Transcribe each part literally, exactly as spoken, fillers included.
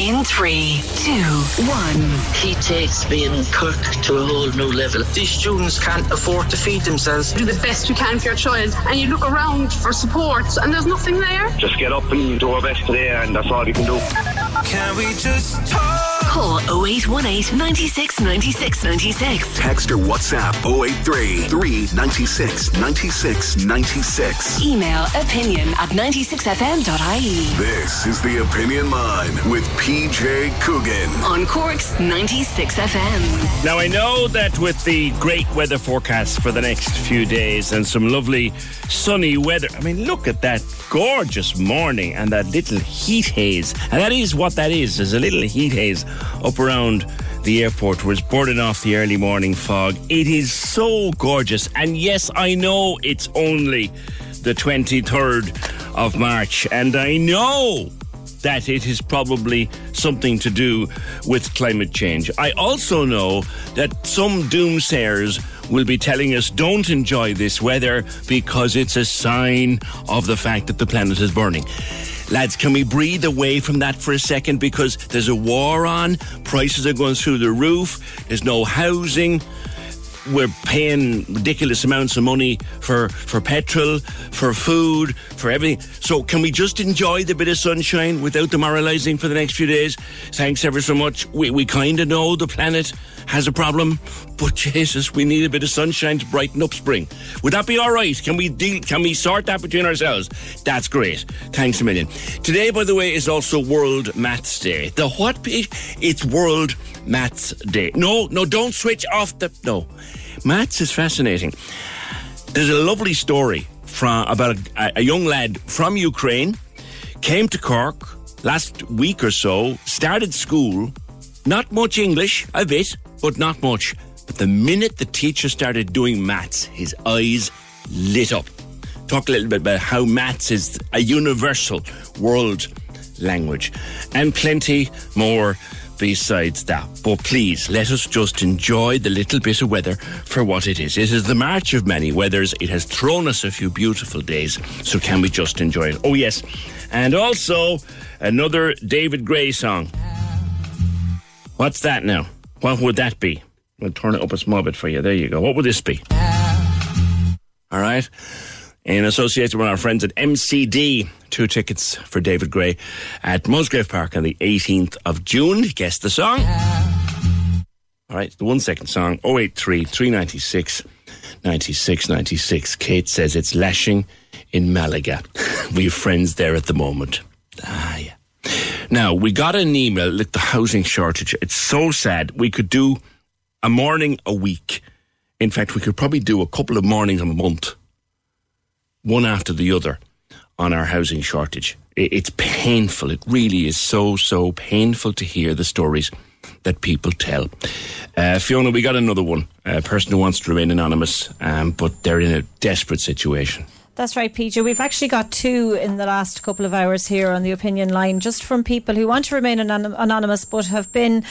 In three, two, one. He takes being Cork to a whole new level. These students can't afford to feed themselves. Do the best you can for your child, and you look around for support, and there's nothing there. Just get up and do our best today, and that's all you can do. Can we just talk? Call oh eight one eight, nine six, nine six, nine six. Text or WhatsApp oh eight three, three nine six, nine six, nine six. Email opinion at ninety-six f m dot i e. This is The Opinion Line with P J Coogan on Cork's ninety-six F M. Now, I know that with the great weather forecast for the next few days and some lovely sunny weather, I mean, look at that gorgeous morning and that little heat haze. And that is what that is, is a little heat haze up around the airport was burning off the early morning fog. It is so gorgeous. And yes, I know it's only the twenty-third of March. And I know that it is probably something to do with climate change. I also know that some doomsayers will be telling us don't enjoy this weather because it's a sign of the fact that the planet is burning. Lads, can we breathe away from that for a second? Because there's a war on, prices are going through the roof, there's no housing, we're paying ridiculous amounts of money for, for petrol, for food, for everything. So can we just enjoy the bit of sunshine without demoralising for the next few days? Thanks ever so much. We, we kind of know the planet has a problem, but Jesus, we need a bit of sunshine to brighten up spring. Would that be all right? Can we deal, can we sort that between ourselves? That's great. Thanks a million. Today, by the way, is also World Maths Day. The what? It's World Maths Day. No, no, don't switch off the... No. Maths is fascinating. There's a lovely story from about a, a young lad from Ukraine, came to Cork last week or so, started school, not much English, a bit, but not much. But the minute the teacher started doing maths, his eyes lit up. Talk a little bit about how maths is a universal world language and plenty more besides that. But please, let us just enjoy the little bit of weather for what it is. It is the march of many weathers. It has thrown us a few beautiful days, so can we just enjoy it? Oh, yes. And also, another David Gray song. What's that now? What would that be? We'll turn it up a small bit for you. There you go. What would this be? All right. In association with our friends at M C D, two tickets for David Gray at Musgrave Park on the eighteenth of June. Guess the song. All right, the one-second song, oh eight three, three nine six, nine six nine six. Kate says it's lashing in Malaga. We have friends there at the moment. Ah, yeah. Now, we got an email, look, the housing shortage. It's so sad. We could do a morning a week. In fact, we could probably do a couple of mornings a month, one after the other, on our housing shortage. It's painful. It really is so, so painful to hear the stories that people tell. Uh, Fiona, we got another one, a person who wants to remain anonymous, um, but they're in a desperate situation. That's right, P J. We've actually got two in the last couple of hours here on the opinion line, just from people who want to remain anon- anonymous but have been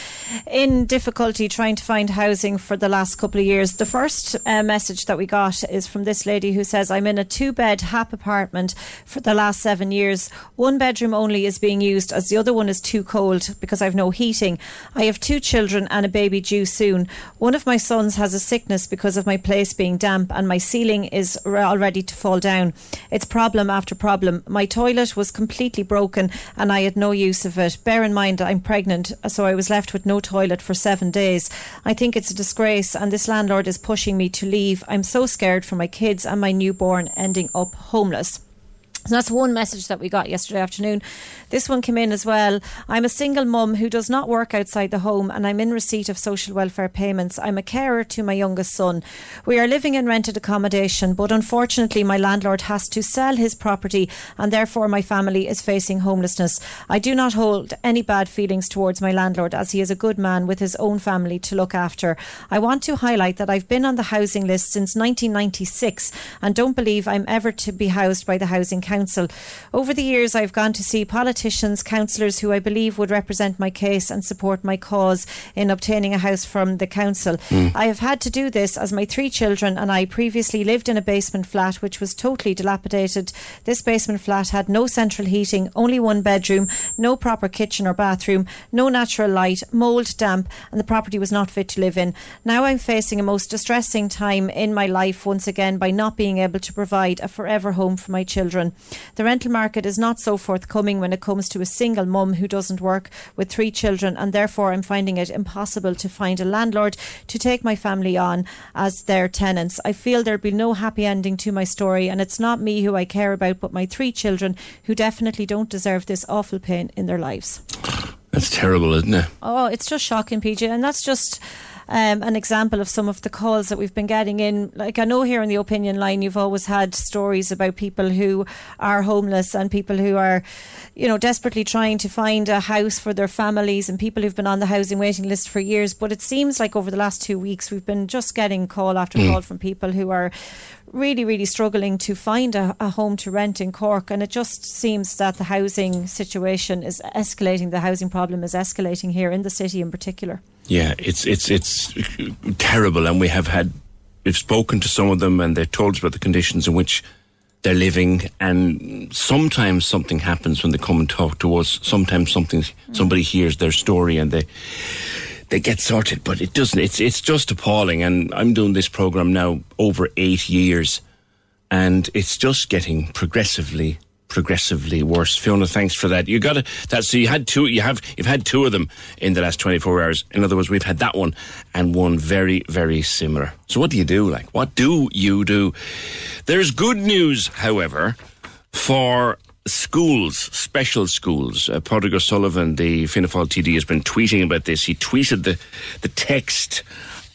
in difficulty trying to find housing for the last couple of years. The first uh, message that we got is from this lady who says, I'm in a two-bed H A P apartment for the last seven years. One bedroom only is being used as the other one is too cold because I've no heating. I have two children and a baby due soon. One of my sons has a sickness because of my place being damp and my ceiling is all ready to fall down. Down. It's problem after problem. My toilet was completely broken and I had no use of it. Bear in mind I'm pregnant, so I was left with no toilet for seven days. I think it's a disgrace and this landlord is pushing me to leave. I'm so scared for my kids and my newborn ending up homeless. So that's one message that we got yesterday afternoon. This one came in as well. I'm a single mum who does not work outside the home and I'm in receipt of social welfare payments. I'm a carer to my youngest son. We are living in rented accommodation, but unfortunately my landlord has to sell his property and therefore my family is facing homelessness. I do not hold any bad feelings towards my landlord as he is a good man with his own family to look after. I want to highlight that I've been on the housing list since nineteen ninety-six and don't believe I'm ever to be housed by the Housing Council. Council. Over the years, I've gone to see politicians, councillors who I believe would represent my case and support my cause in obtaining a house from the council. Mm. I have had to do this as my three children and I previously lived in a basement flat which was totally dilapidated. This basement flat had no central heating, only one bedroom, no proper kitchen or bathroom, no natural light, mould, damp, and the property was not fit to live in. Now I'm facing a most distressing time in my life once again by not being able to provide a forever home for my children. The rental market is not so forthcoming when it comes to a single mum who doesn't work with three children and therefore I'm finding it impossible to find a landlord to take my family on as their tenants. I feel there'll be no happy ending to my story and it's not me who I care about but my three children who definitely don't deserve this awful pain in their lives. That's terrible, isn't it? Oh, it's just shocking, P J, and that's just Um, an example of some of the calls that we've been getting in. Like, I know here on the opinion line you've always had stories about people who are homeless and people who are, you know, desperately trying to find a house for their families and people who've been on the housing waiting list for years. But it seems like over the last two weeks we've been just getting call after mm. call from people who are really, really struggling to find a, a home to rent in Cork, and it just seems that the housing situation is escalating. The housing problem is escalating here in the city in particular. Yeah, it's it's it's terrible, and we have had we've spoken to some of them, and they're told about the conditions in which they're living. And sometimes something happens when they come and talk to us. Sometimes something mm. somebody hears their story, and they. They get sorted, but it doesn't. It's it's just appalling. And I'm doing this programme now over eight years, and it's just getting progressively, progressively worse. Fiona, thanks for that. You got to that. So you had two. You have you've had two of them in the last twenty-four hours. In other words, we've had that one and one very, very similar. So what do you do? Like, what do you do? There's good news, however, for schools, special schools. Uh, Pádraig O'Sullivan, the Fianna Fáil T D, has been tweeting about this. He tweeted the, the text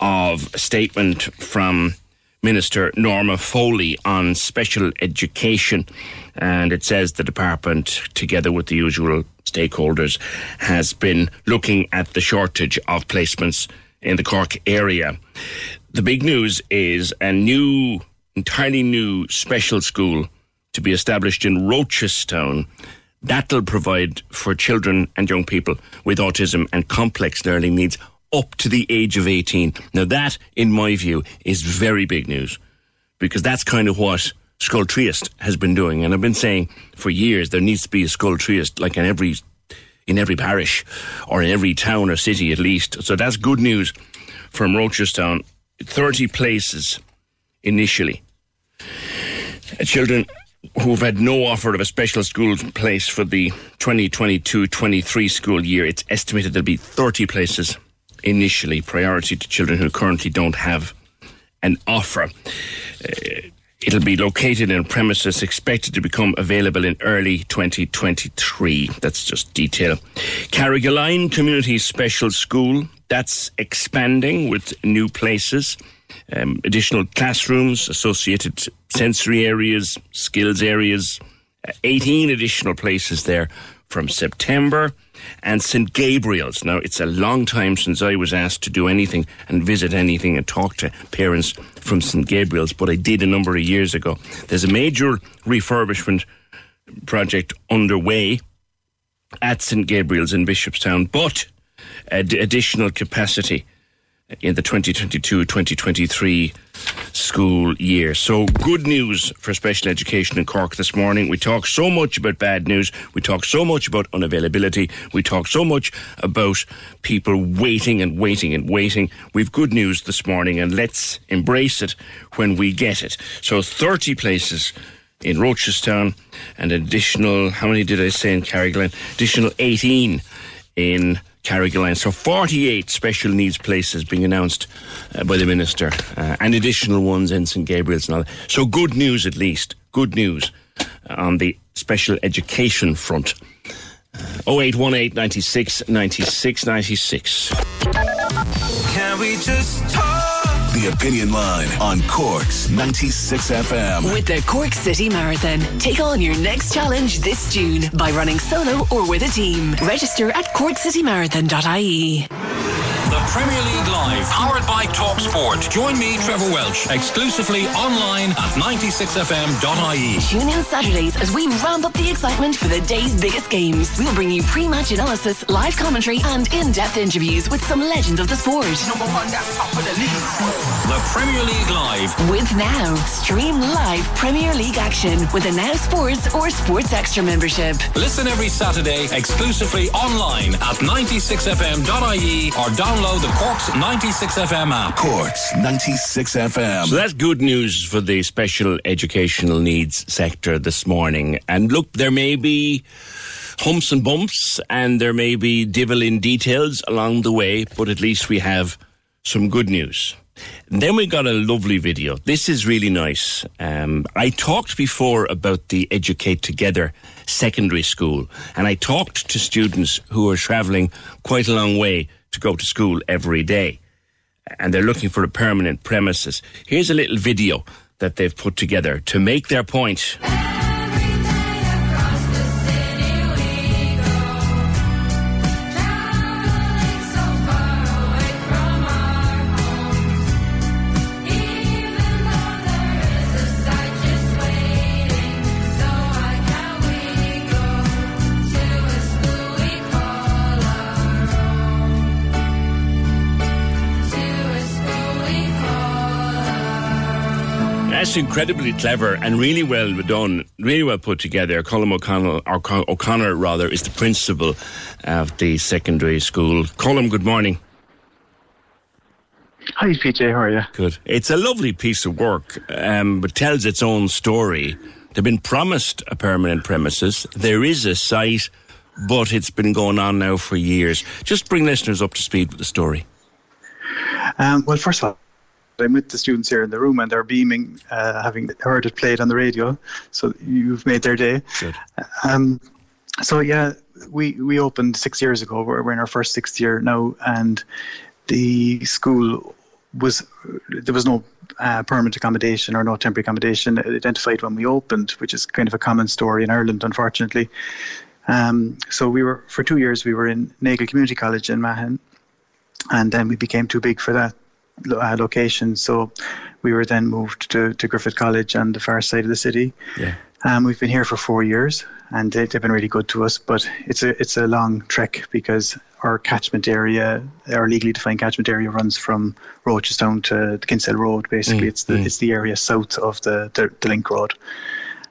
of a statement from Minister Norma Foley on special education. And it says the department, together with the usual stakeholders, has been looking at the shortage of placements in the Cork area. The big news is a new, entirely new special school to be established in Rochestown. That'll provide for children and young people with autism and complex learning needs up to the age of eighteen. Now that, in my view, is very big news, because that's kind of what Scoiltreasa has been doing. And I've been saying for years there needs to be a Scoiltreasa, like in every in every parish or in every town or city at least. So that's good news from Rochestown. thirty places initially. Children who've had no offer of a special school place for the twenty twenty-two twenty-three school year, it's estimated there'll be thirty places initially, priority to children who currently don't have an offer. Uh, it'll be located in premises expected to become available in early twenty twenty-three. That's just detail. Carrigaline Community Special School, that's expanding with new places. Um, additional classrooms, associated sensory areas, skills areas, eighteen additional places there from September. And Saint Gabriel's. Now, it's a long time since I was asked to do anything and visit anything and talk to parents from Saint Gabriel's, but I did a number of years ago. There's a major refurbishment project underway at Saint Gabriel's in Bishopstown, but ad- additional capacity in the twenty twenty-two twenty twenty-three school year. So good news for special education in Cork this morning. We talk so much about bad news. We talk so much about unavailability. We talk so much about people waiting and waiting and waiting. We've good news this morning, and let's embrace it when we get it. So thirty places in Rochestown, and additional, how many did I say in Carrigaline? Additional eighteen in Carrigaline. So forty-eight special needs places being announced uh, by the Minister, uh, and additional ones in Saint Gabriel's and all that. So good news at least. Good news on the special education front. Uh, oh eight one eight, ninety-six, ninety-six, ninety-six. Can we just talk? The Opinion Line on Cork's ninety-six F M. With the Cork City Marathon, take on your next challenge this June by running solo or with a team. Register at Cork City Marathon dot I E. The Premier League Live, powered by Talk Sport. Join me, Trevor Welch, exclusively online at ninety-six F M dot I E. Tune in Saturdays as we ramp up the excitement for the day's biggest games. We'll bring you pre-match analysis, live commentary, and in-depth interviews with some legends of the sport. Number one, that's top of the league. The Premier League Live. With Now, stream live Premier League action with a Now Sports or Sports Extra membership. Listen every Saturday, exclusively online at ninety-six F M dot I E or download Download the Cork's ninety-six F M app. Cork's ninety-six F M. So that's good news for the special educational needs sector this morning. And look, there may be humps and bumps, and there may be divil in details along the way, but at least we have some good news. And then we got a lovely video. This is really nice. Um, I talked before about the Educate Together Secondary School, and I talked to students who are travelling quite a long way to go to school every day, and they're looking for a permanent premises. Here's a little video that they've put together to make their point. That's incredibly clever and really well done, really well put together. Colum O'Connor, O'Connor rather, is the principal of the secondary school. Colum, good morning. Hi, P J, how are you? Good. It's a lovely piece of work, um, but tells its own story. They've been promised a permanent premises. There is a site, but it's been going on now for years. Just bring listeners up to speed with the story. Um, well, first of all, I'm with the students here in the room, and they're beaming, uh, having heard it played on the radio. So you've made their day. Good. Um, so yeah, we we opened six years ago. We're, we're in our first sixth year now, and the school was there was no uh, permanent accommodation or no temporary accommodation identified when we opened, which is kind of a common story in Ireland, unfortunately. Um, so we were for two years we were in Nagle Community College in Mahon, and then we became too big for that location, so we were then moved to, to Griffith College on the far side of the city. Yeah. Um, we've been here for four years, and they, they've been really good to us. But it's a it's a long trek because our catchment area, our legally defined catchment area, runs from Rochestown to the Kinsale Road. Basically, mm, it's the mm. it's the area south of the the, the Link Road.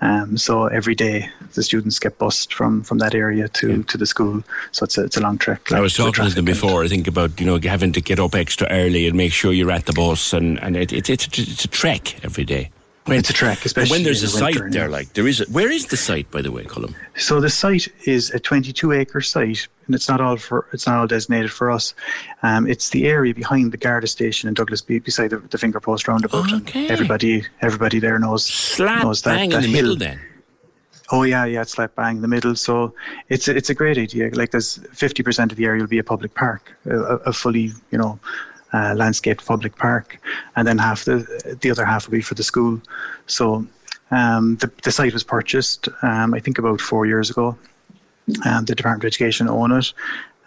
Um, so every day the students get bused from, from that area to, yeah. to the school. So it's a, it's a long trek. Like, I was talking to them before, I think, about, you know, having to get up extra early and make sure you're at the bus. And, and it, it, it, it's a trek every day. When, it's a trek, especially when there's a the site there. Like there is, a, where is the site, by the way, Colum? So the site is a twenty-two acre site, and it's not all for it's not all designated for us. Um, it's the area behind the Garda station in Douglas, beside the, the finger post roundabout. Okay. And everybody, everybody there knows slap knows that, bang that in the hill. Middle then. Oh yeah, yeah, it's slap bang in the middle. So it's a, it's a great idea. Like there's fifty percent of the area will be a public park, a, a fully, you know. Uh, landscaped public park, and then half the the other half will be for the school. So um, the the site was purchased, um, I think, about four years ago, um, the Department of Education own it.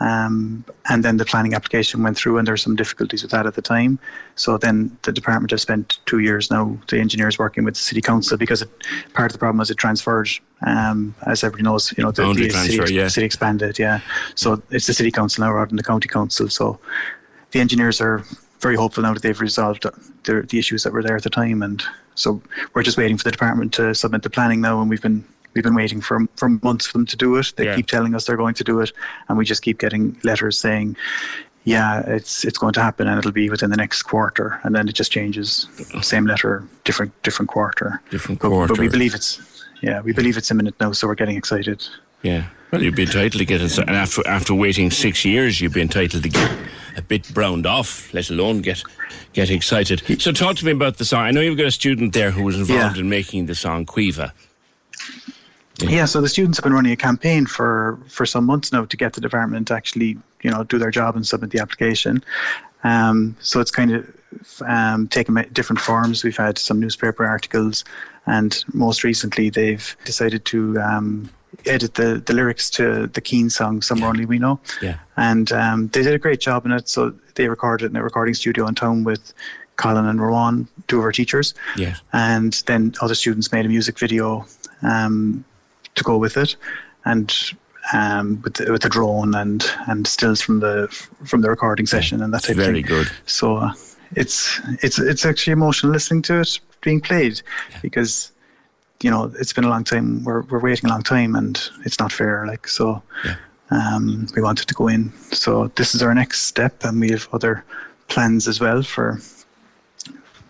Um, and then the planning application went through, and there were some difficulties with that at the time. So then the department has spent two years now, the engineers working with the city council, because it, part of the problem was it transferred. Um, as everybody knows, you know, the, the transfer, city, yeah. city expanded. Yeah. So it's the city council now rather than the county council. So the engineers are very hopeful now that they've resolved the, the issues that were there at the time. And so we're just waiting for the department to submit the planning now, and we've been We've been waiting for, for months for them to do it. They yeah. keep telling us they're going to do it, and we just keep getting letters saying, yeah, it's it's going to happen, and it'll be within the next quarter. And then it just changes. Same letter, different different quarter. Different quarter. But, but we believe it's, yeah, we believe it's imminent now, so we're getting excited. Yeah. Well, you'd be entitled to get it. And after, after waiting six years, you'd be entitled to get a bit browned off, let alone get get excited. So talk to me about the song. I know you've got a student there who was involved yeah. in making the song Cueva. Yeah, so the students have been running a campaign for, for some months now to get the department to actually, you know, do their job and submit the application. Um, so it's kind of um, taken different forms. We've had some newspaper articles, and most recently they've decided to um, edit the, the lyrics to the Keane song, Somewhere Only We Know. Yeah. And um, they did a great job in it. So they recorded it in a recording studio in town with Colin and Rowan, two of our teachers. Yeah. And then other students made a music video um to go with it, and um, with the, with the drone and, and stills from the from the recording session and that type of thing. Very good. So uh, it's it's it's actually emotional listening to it being played, yeah. because you know it's been a long time. We're we're waiting a long time, and it's not fair. Like so, yeah. um, we wanted to go in. So this is our next step, and we have other plans as well for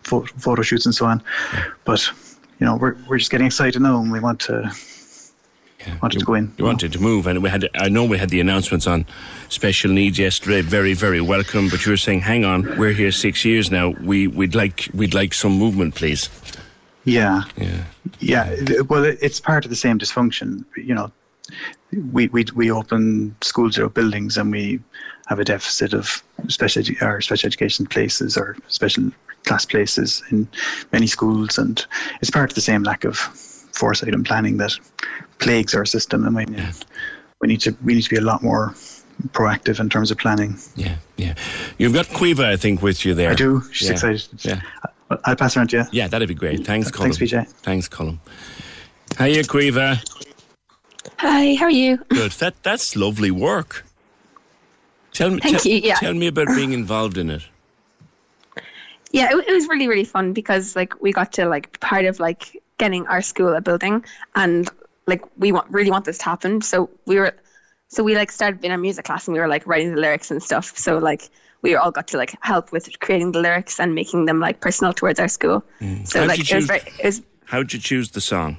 pho- photo shoots and so on. Yeah. But you know we're we're just getting excited now, and we want to. Yeah. Wanted you, to go in. You wanted to move, and we had. I know we had the announcements on special needs yesterday. Very, very welcome. But you were saying, "Hang on, we're here six years now. We, we'd like, we'd like some movement, please." Yeah, yeah, yeah. Well, it's part of the same dysfunction. You know, we we we open schools or buildings, and we have a deficit of special edu- or special education places or special class places in many schools, and it's part of the same lack of foresight and planning that plagues our system, and we, yeah. we need to we need to be a lot more proactive in terms of planning. Yeah, yeah. You've got Cueva, I think, with you there. I do. She's yeah. excited. Yeah. I'll pass her on to you. Yeah, that'd be great. Thanks, Colum. Thanks, P J. Thanks, Colum. Hiya, Cueva. Hi. How are you? Good. That that's lovely work. Tell me. Thank tell, you. Yeah. Tell me about being involved in it. Yeah, it, it was really really fun because like we got to like part of like getting our school a building, and like we want really want this to happen, so we were so we like started in our music class, and we were like writing the lyrics and stuff, so like we all got to like help with creating the lyrics and making them like personal towards our school. Mm. So how'd like it was, very, it was how'd you choose the song?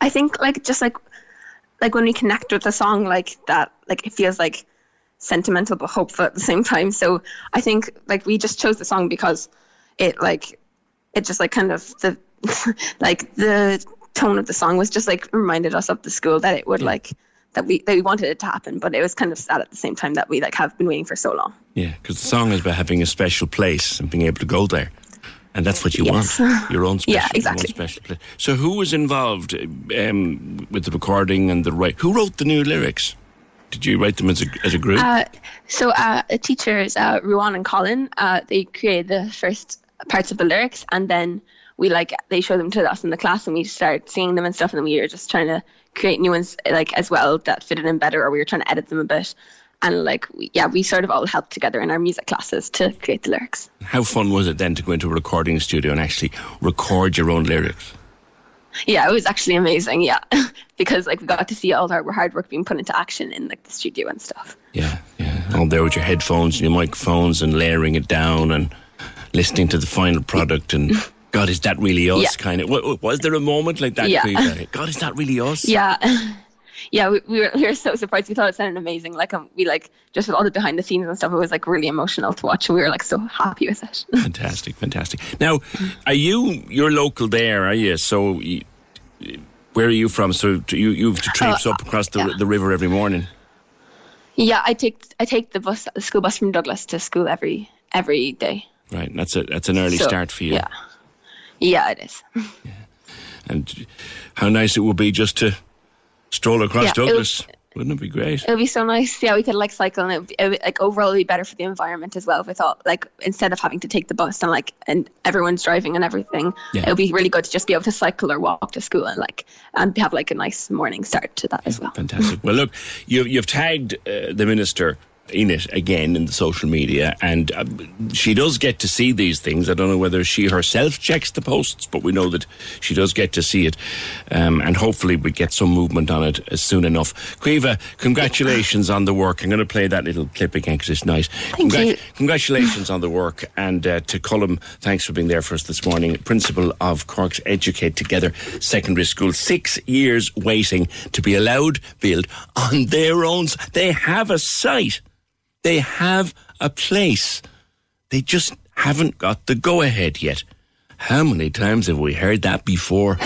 I think like just like like when we connect with the song like that, like it feels like sentimental but hopeful at the same time, so I think like we just chose the song because it like it just like kind of the like the tone of the song was just like reminded us of the school that it would yeah. like that we that we wanted it to happen, but it was kind of sad at the same time that we like have been waiting for so long. Yeah, because the song is about having a special place and being able to go there, and that's what you yes. want, your own special, yeah, exactly. your own special place. So who was involved um, with the recording and the write? Who wrote the new lyrics? Did you write them as a as a group? Uh, so uh, the teachers, uh, Ruan and Colin, uh, they created the first parts of the lyrics, and then we like they show them to us in the class, and we start singing them and stuff, and then we were just trying to create new ones like as well that fitted in better, or we were trying to edit them a bit, and like we, yeah we sort of all helped together in our music classes to create the lyrics. How fun was it then to go into a recording studio and actually record your own lyrics? Yeah, it was actually amazing, yeah because like we got to see all our hard work being put into action in like the studio and stuff. Yeah, yeah, all there with your headphones and your microphones and layering it down and listening to the final product and God, is that really us? Yeah. Kind of. W- was there a moment like that? Yeah. God, is that really us? Yeah, yeah. We, we were we were so surprised. We thought it sounded amazing. Like um, we like just with all the behind the scenes and stuff, it was like really emotional to watch. We were like so happy with it. Fantastic, fantastic. Now, are you you're local there? Are you? So, you, where are you from? So you you've to traipse oh, up across the yeah. the river every morning. Yeah, I take I take the bus, the school bus from Douglas to school every every day. Right, that's a that's an early so, start for you. Yeah. Yeah, it is. Yeah. And how nice it would be just to stroll across yeah, Douglas. It would, wouldn't it be great? It would be so nice. Yeah, we could like cycle, and it would be, it would, like overall, it would be better for the environment as well. If we thought like instead of having to take the bus and like and everyone's driving and everything, yeah. it would be really good to just be able to cycle or walk to school and like and have like a nice morning start to that yeah, as well. Fantastic. Well, look, you, you've tagged uh, the minister in it again in the social media, and uh, she does get to see these things. I don't know whether she herself checks the posts, but we know that she does get to see it, um, and hopefully we get some movement on it as soon enough. Cueva, congratulations on the work. I'm going to play that little clip again because it's nice. Thank Congra- you. Congratulations on the work, and uh, to Colum, thanks for being there for us this morning, Principal of Cork's Educate Together Secondary School. Six years waiting to be allowed build on their own. They have a site. They have a place. They just haven't got the go-ahead yet. How many times have we heard that before?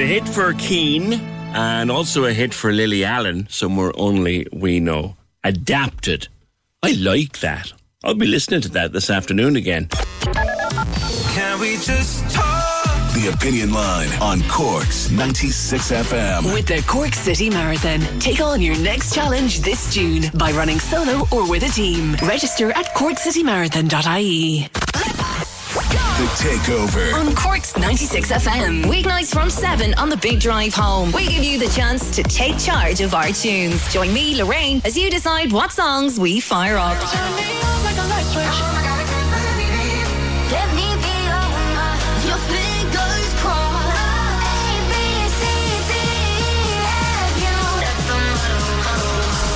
Hit for Keane and also a hit for Lily Allen, Somewhere Only We Know. Adapted. I like that. I'll be listening to that this afternoon again. Can we just talk? The Opinion Line on Cork's ninety-six F M. With the Cork City Marathon. Take on your next challenge this June by running solo or with a team. Register at Cork City Marathon dot I E. The Takeover on Cork's ninety-six F M. Weeknights from seven on the big drive home. We give you the chance to take charge of our tunes. Join me, Lorraine, as you decide what songs we fire up. Turn me on like a light switch. Oh God, let me be on your fingers crossed. A, B, C, D, F, U. That's the motto.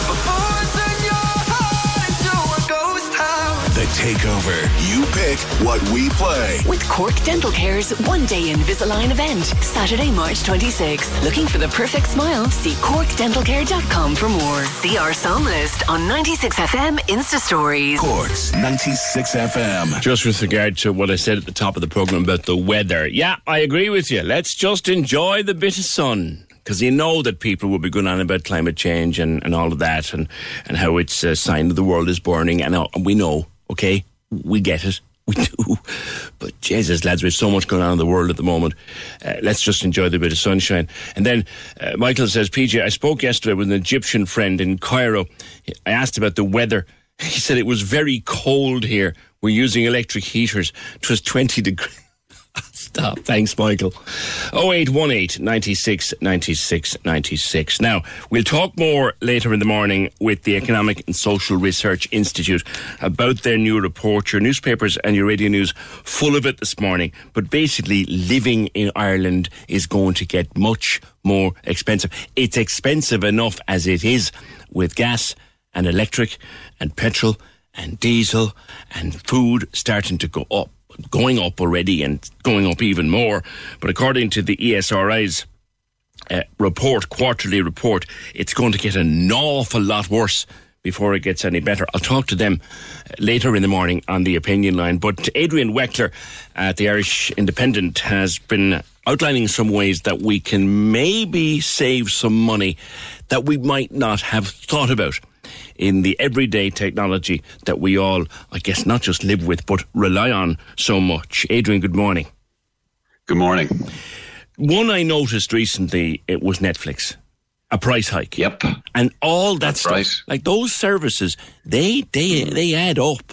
Before it's in your heart, you're a ghost town. The Takeover. You pick what we play. With Cork Dental Care's One Day Invisalign event, Saturday, March twenty-sixth. Looking for the perfect smile? See cork dental care dot com for more. See our song list on ninety-six F M Insta Stories. Cork's ninety-six F M. Just with regard to what I said at the top of the programme about the weather. Yeah, I agree with you. Let's just enjoy the bit of sun. Because you know that people will be going on about climate change and, and all of that, and, and how it's a sign that the world is burning. And uh, we know, okay? We get it. We do. But Jesus, lads, there's so much going on in the world at the moment. Uh, let's just enjoy the bit of sunshine. And then uh, Michael says, P J, I spoke yesterday with an Egyptian friend in Cairo. I asked about the weather. He said it was very cold here. We're using electric heaters. It was twenty degrees. Stop. Thanks, Michael. oh eight one eight, nine six, nine six, nine six. Now, we'll talk more later in the morning with the Economic and Social Research Institute about their new report. Your newspapers and your radio news full of it this morning. But basically, living in Ireland is going to get much more expensive. It's expensive enough as it is, with gas and electric and petrol and diesel and food starting to go up. Going up already and going up even more. But according to the E S R I's uh, report, quarterly report, it's going to get an awful lot worse before it gets any better. I'll talk to them later in the morning on the Opinion Line. But Adrian Weckler at the Irish Independent has been outlining some ways that we can maybe save some money that we might not have thought about in the everyday technology that we all, I guess, not just live with, but rely on so much. Adrian, good morning. Good morning. One I noticed recently, it was Netflix. A price hike. Yep. And all that That's stuff. Right. Like those services, they they they add up.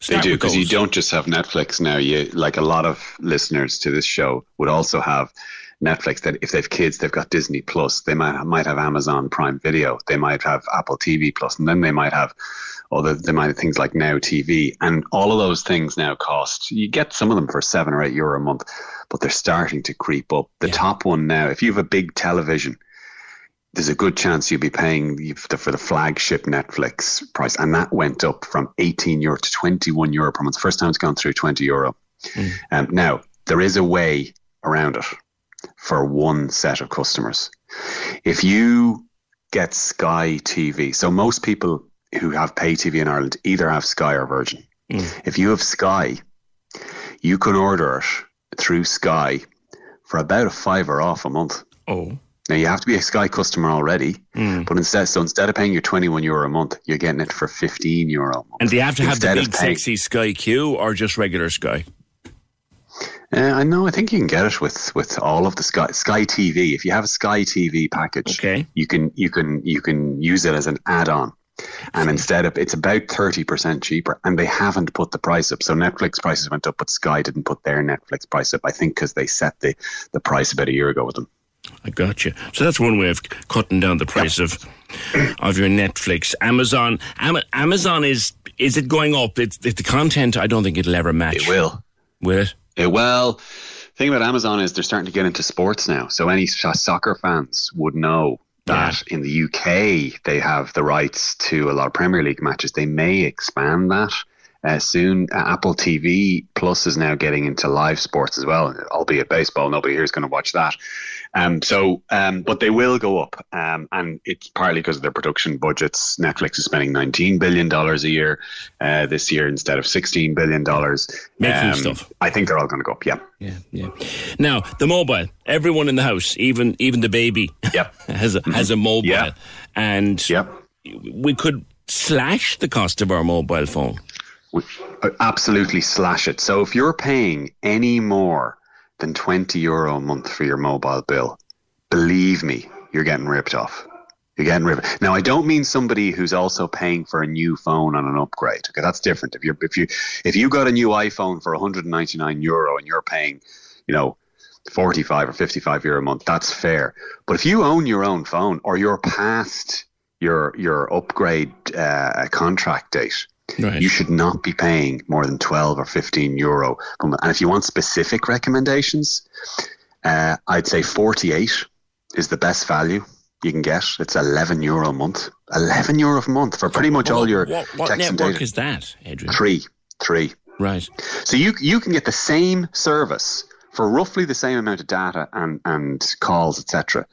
Start they do, because you don't just have Netflix now. You like a lot of listeners to this show would also have Netflix, that if they've kids, they've got Disney Plus, they might have, might have Amazon Prime Video, they might have Apple T V Plus, and then they might have other, they might have things like Now T V, and all of those things now cost, you get some of them for seven or eight euro a month, but they're starting to creep up. The yeah. top one now, if you have a big television, there's a good chance you'll be paying for the flagship Netflix price, and that went up from eighteen euro to twenty-one euro per month. First time it's gone through twenty euro. Mm. Um, now, there is a way around it for one set of customers. If you get Sky T V. So most people who have pay T V in Ireland either have Sky or Virgin. Mm. If you have Sky, you can order it through Sky for about a fiver off a month. Oh. Now, you have to be a Sky customer already, mm. but instead so instead of paying your twenty-one euro a month, you're getting it for fifteen euro a month. And do you have to have the big paying, sexy Sky Q or just regular Sky? Uh, I know, I think you can get it with, with all of the Sky Sky T V. If you have a Sky T V package, okay. you can you can you can use it as an add-on. And instead of, it's about thirty percent cheaper, and they haven't put the price up. So Netflix prices went up, but Sky didn't put their Netflix price up, I think, because they set the, the price about a year ago with them. I got you. So that's one way of cutting down the price yep. of of your Netflix. Amazon, Am- Amazon is, is it going up? It's, it's the content, I don't think it'll ever match. It will. Will it? It will. The thing about Amazon is they're starting to get into sports now. So any soccer fans would know that yeah. in the U K they have the rights to a lot of Premier League matches. They may expand that uh, soon. Uh, Apple T V Plus is now getting into live sports as well, albeit baseball. Nobody here is going to watch that. Um, so, um, but they will go up, um, and it's partly because of their production budgets. Netflix is spending nineteen billion dollars a year uh, this year instead of sixteen billion dollars. Making um, stuff. I think they're all going to go up, yeah. Yeah, yeah. Now, the mobile. Everyone in the house, even even the baby, yep. has, a, mm-hmm. has a mobile. Yep. And yep. we could slash the cost of our mobile phone. We absolutely slash it. So if you're paying any more than twenty euro a month for your mobile bill, believe me, you're getting ripped off. You're getting ripped. Now, I don't mean somebody who's also paying for a new phone on an upgrade. Okay, that's different. If you're if you if you got a new iPhone for one hundred ninety-nine euro and you're paying, you know, forty-five or fifty-five euro a month, that's fair. But if you own your own phone or you're past your your upgrade uh, contract date, right. you should not be paying more than twelve or fifteen euro. And if you want specific recommendations, uh, I'd say forty-eight is the best value you can get. It's eleven euro a month. eleven euro a month for pretty much what, all your what, what text and data. What network is that, Adrian? Three. Three. Right. So you you can get the same service for roughly the same amount of data and, and calls, et cetera.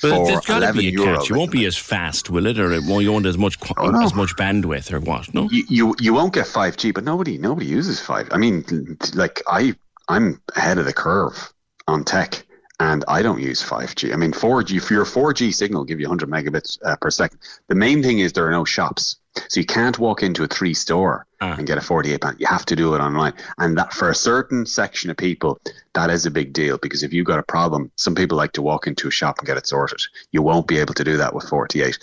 But for there's got to be a catch. It won't be as fast, will it? Or it won't, you won't as much qu- oh, no. as much bandwidth or what? No, you, you you won't get five G, but nobody nobody uses five G. I mean, like I I'm ahead of the curve on tech, and I don't use five G. I mean, four G. If your four G signal give you one hundred megabits uh, per second, the main thing is there are no shops. So you can't walk into a three store ah. and get a forty-eight pound. You have to do it online. And that for a certain section of people, that is a big deal, because if you've got a problem, some people like to walk into a shop and get it sorted. You won't be able to do that with forty-eight.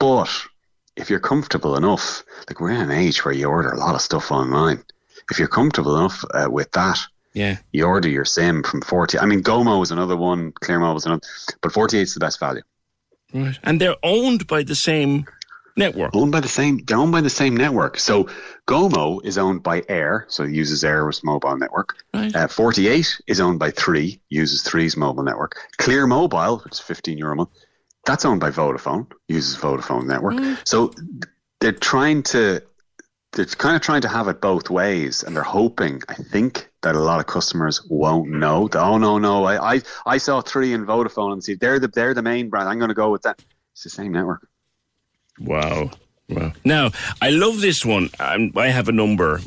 But if you're comfortable enough, like we're in an age where you order a lot of stuff online. If you're comfortable enough uh, with that, yeah, you order your SIM from forty. I mean, Gomo is another one, Clearmo is another, but forty-eight is the best value. Right. And they're owned by the same... network. Owned by the same, they're owned by the same network. So Gomo is owned by Air, so it uses Air's mobile network. Right. Uh, forty-eight is owned by Three, uses Three's mobile network. Clear Mobile, which is fifteen euro a month, that's owned by Vodafone, uses Vodafone network. Mm. So they're trying to, they're kind of trying to have it both ways, and they're hoping, I think, that a lot of customers won't know. That, oh no, no, I, I, I saw Three and Vodafone and see they're the they're the main brand. I'm going to go with that. It's the same network. Wow. Wow. Now, I love this one. Um, I have a number.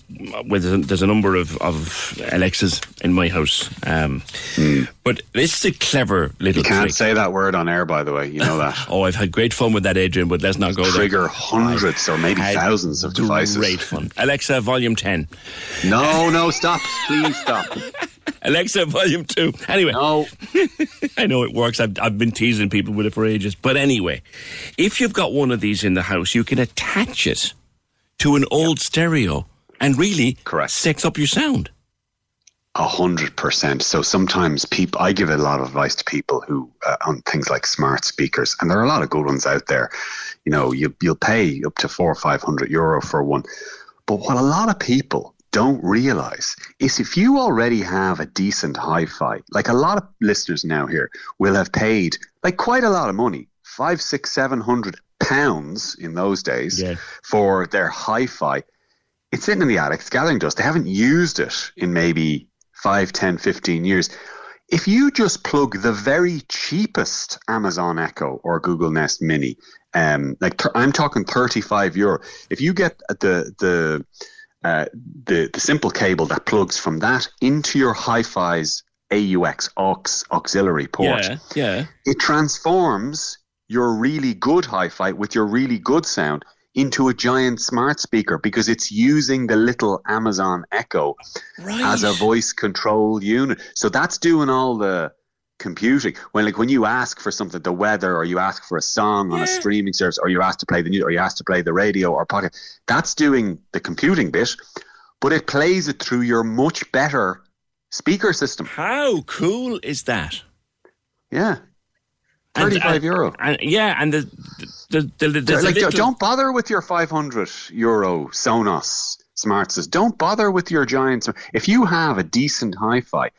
With a, there's a number of, of Alexas in my house. Um, mm. But this is a clever little trick. You can't trick. say that word on air, by the way. You know that. Oh, I've had great fun with that, Adrian, but let's not go Trigger there. Trigger hundreds I've or maybe thousands of devices. Great fun. Alexa, volume ten. No, no, stop. Please stop. Alexa, volume two. Anyway. No. I know it works. I've, I've been teasing people with it for ages. But anyway, if you've got one of these in the house, you can attach it to an old yep. stereo and really Correct. sex up your sound. A hundred percent. So sometimes people, I give a lot of advice to people who uh, on things like smart speakers, and there are a lot of good ones out there. You know, you, you'll pay up to four or five hundred euro for one. But what a lot of people don't realize is if you already have a decent hi-fi, like a lot of listeners now here will have paid like quite a lot of money, five, six, seven hundred pounds in those days yeah. for their hi-fi. It's sitting in the attic, it's gathering dust. They haven't used it in maybe five, ten, fifteen years. If you just plug the very cheapest Amazon Echo or Google Nest Mini, um, like th- I'm talking thirty-five euro. If you get the the uh, the the simple cable that plugs from that into your hi-fi's A U X aux auxiliary port, yeah, yeah, it transforms your really good hi-fi with your really good sound into a giant smart speaker because it's using the little Amazon Echo right. as a voice control unit. So that's doing all the computing. When like when you ask for something, the weather, or you ask for a song on yeah. a streaming service, or you're asked to play the news, or you're asked to play the radio or podcast, that's doing the computing bit, but it plays it through your much better speaker system. How cool is that? Yeah. Thirty-five and, euro. And, yeah, and the the the, the, the like, little... don't bother with your five hundred euro Sonos smarts. Don't bother with your giant. If you have a decent hi-fi,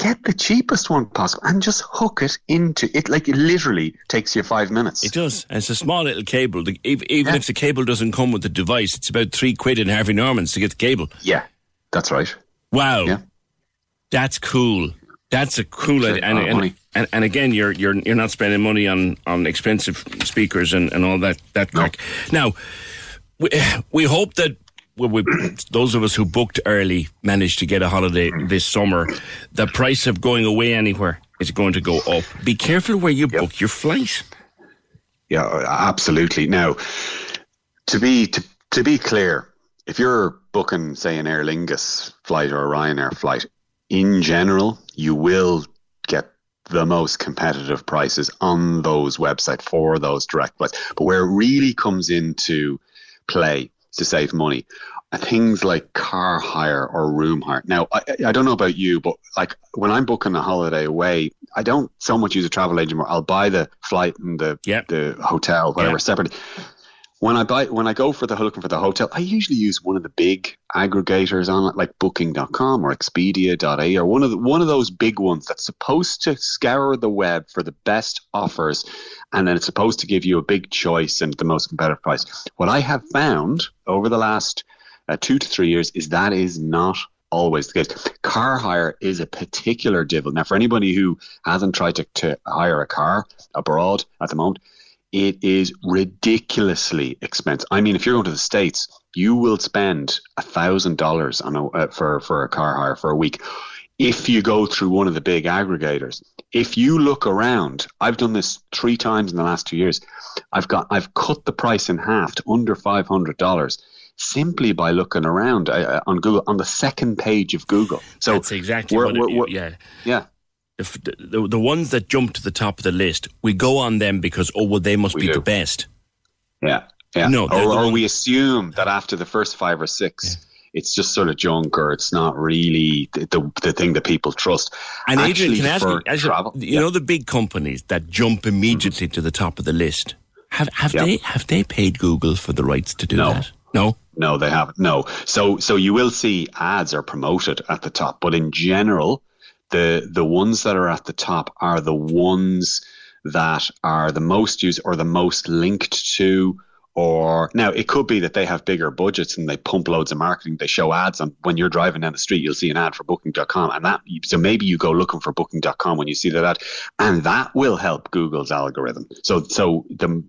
get the cheapest one possible and just hook it into it. Like it literally takes you five minutes. It does. It's a small little cable. The, even yeah. if the cable doesn't come with the device, it's about three quid in Harvey Norman's to get the cable. Yeah, that's right. Wow, yeah. That's cool. That's a cool idea. And, and, and, and again, you're you're you're not spending money on, on expensive speakers and, and all that that crack. No. Now, we, we hope that we, we, those of us who booked early managed to get a holiday this summer. The price of going away anywhere is going to go up. Be careful where you yep. book your flight. Yeah, absolutely. Now, to be to, to be clear, if you're booking, say, an Aer Lingus flight or a Ryanair flight, in general, you will get the most competitive prices on those websites for those direct flights. But where it really comes into play to save money are things like car hire or room hire. Now, I, I don't know about you, but like when I'm booking a holiday away, I don't so much use a travel agent anymore. I'll buy the flight and the yep. the hotel, whatever, yep. separately. When I buy, when I go for the looking for the hotel, I usually use one of the big aggregators on it, like booking dot com or Expedia dot I E or one of the, one of those big ones that's supposed to scour the web for the best offers, and then it's supposed to give you a big choice and the most competitive price. What I have found over the last uh, two to three years is that is not always the case. Car hire is a particular devil. Now, for anybody who hasn't tried to, to hire a car abroad at the moment, it is ridiculously expensive. I mean, if you're going to the States, you will spend one thousand dollars on a, uh, for, for a car hire for a week if you go through one of the big aggregators. If you look around, I've done this three times in the last two years. I've got I've cut the price in half to under five hundred dollars simply by looking around uh, on Google, on the second page of Google. So that's exactly we're, what we're, it, we're, yeah. Yeah. If the, the the ones that jump to the top of the list, we go on them because, oh, well, they must we be do. the best. Yeah. yeah. No, or, or we assume that after the first five or six, yeah. it's just sort of junk or it's not really the the, the thing that people trust. And Adrian, actually, can I ask you, as travel, you yeah. know, the big companies that jump immediately mm-hmm. to the top of the list, have have yeah. they have they paid Google for the rights to do no. that? No. No, they haven't. No. So so you will see ads are promoted at the top, but in general, The the ones that are at the top are the ones that are the most used or the most linked to. Or now it could be that they have bigger budgets and they pump loads of marketing. They show ads on when you're driving down the street, you'll see an ad for booking dot com, and that so maybe you go looking for booking dot com when you see that ad, and that will help Google's algorithm. So so the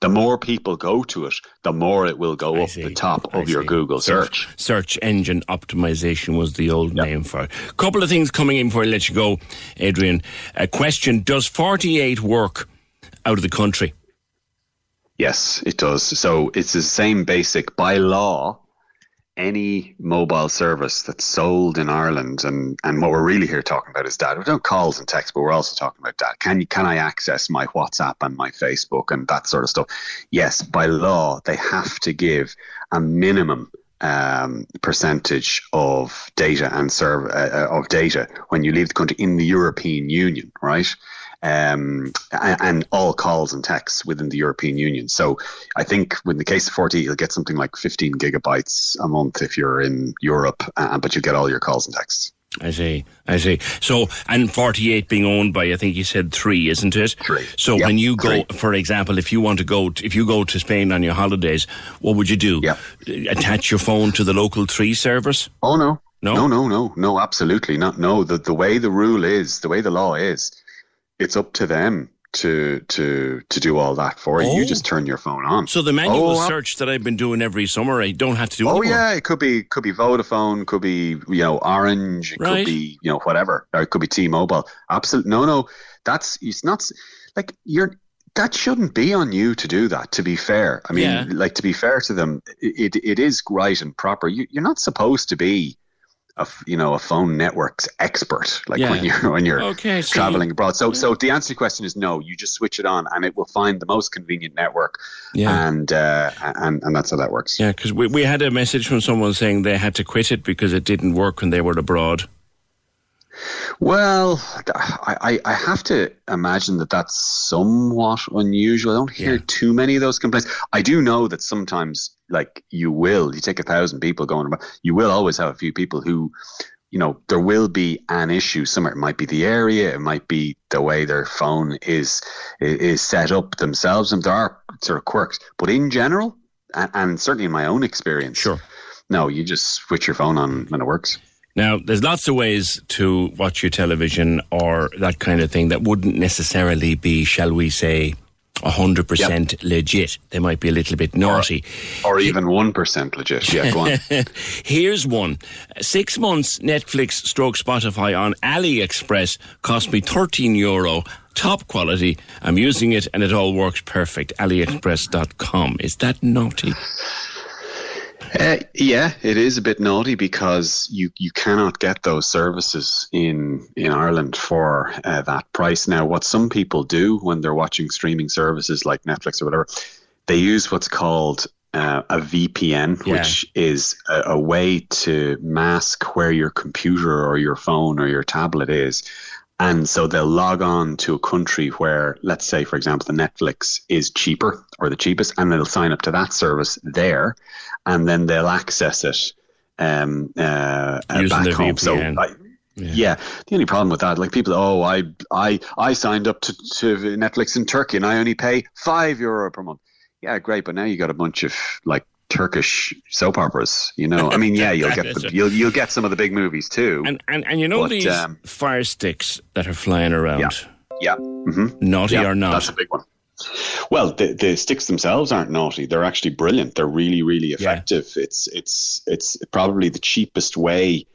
the more people go to it, the more it will go I up see. the top of I your see. Google search. search. Search engine optimization was the old yep. name for it. Couple of things coming in before I let you go, Adrian. A question: does forty-eight work out of the country? Yes, it does. So it's the same basic. By law, any mobile service that's sold in Ireland, and, and what we're really here talking about is data. We don't calls and texts, but we're also talking about data. Can you can I access my WhatsApp and my Facebook and that sort of stuff? Yes, by law, they have to give a minimum um, percentage of data and serve uh, of data when you leave the country in the European Union, right? Um, and all calls and texts within the European Union. So I think in the case of forty, you'll get something like fifteen gigabytes a month if you're in Europe, uh, but you get all your calls and texts. I see, I see. So, and forty-eight being owned by, I think you said three, isn't it? Three. So yep, when you go, three. for example, if you want to go, if you go to Spain on your holidays, what would you do? Yep. Attach your phone to the local three service? Oh no. No, no, no, no, no, absolutely not. No, the, the way the rule is, the way the law is, it's up to them to to to do all that for you. Oh. You just turn your phone on. So the manual oh, search that I've been doing every summer, I don't have to do oh, anymore. Oh yeah, it could be could be Vodafone, could be, you know, Orange, it right. could be, you know, whatever, or it could be T-Mobile. Absolutely, no, no, that's it's not like you're. That shouldn't be on you to do that, to be fair. I mean, yeah. like, to be fair to them, it it, it is right and proper. You, you're not supposed to be a, you know, a phone network's expert, like yeah. when you're when you're okay, so traveling you, abroad. So yeah. so the answer to the question is no, you just switch it on and it will find the most convenient network. Yeah. And, uh, and, and that's how that works. Yeah, because we, we had a message from someone saying they had to quit it because it didn't work when they were abroad. Well, I, I have to imagine that that's somewhat unusual. I don't hear yeah. too many of those complaints. I do know that sometimes, like, you will, you take a thousand people going about, you will always have a few people who, you know, there will be an issue somewhere. It might be the area, it might be the way their phone is is set up themselves, and there are sort of quirks. But in general, and, and certainly in my own experience, sure, no, you just switch your phone on and it works. Now, there's lots of ways to watch your television or that kind of thing that wouldn't necessarily be, shall we say, one hundred percent yep. legit. They might be a little bit naughty. Or, or even one percent legit. Yeah, go on. Here's one. Six months Netflix stroke Spotify on AliExpress cost me thirteen euro. Top quality. I'm using it and it all works perfect. AliExpress dot com. Is that naughty? Uh, yeah, it is a bit naughty because you, you cannot get those services in, in Ireland for uh, that price. Now, what some people do when they're watching streaming services like Netflix or whatever, they use what's called uh, a V P N, yeah. which is a, a way to mask where your computer or your phone or your tablet is. And so they'll log on to a country where, let's say, for example, the Netflix is cheaper or the cheapest, and they'll sign up to that service there, and then they'll access it um, uh, back home. So, I, yeah. yeah, the only problem with that, like people, oh, I I, I signed up to, to Netflix in Turkey and I only pay five euro per month. Yeah, great, but now you got a bunch of, like, Turkish soap operas, you know. I mean, yeah, you'll get the, you'll you'll get some of the big movies too. And and, and you know but, these um, fire sticks that are flying around. Yeah, yeah. Mm-hmm. Naughty yeah, or not? That's a big one. Well, the the sticks themselves aren't naughty. They're actually brilliant. They're really really effective. Yeah. It's it's it's probably the cheapest way.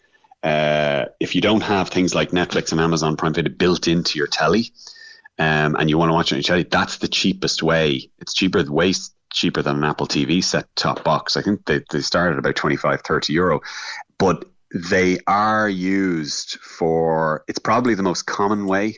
Uh, if you don't have things like Netflix and Amazon Prime Video built into your telly, um, and you want to watch it on your telly, that's the cheapest way. It's cheaper the waste. cheaper than an Apple T V set-top box. I think they, they start at about twenty-five, thirty euro. But they are used for, it's probably the most common way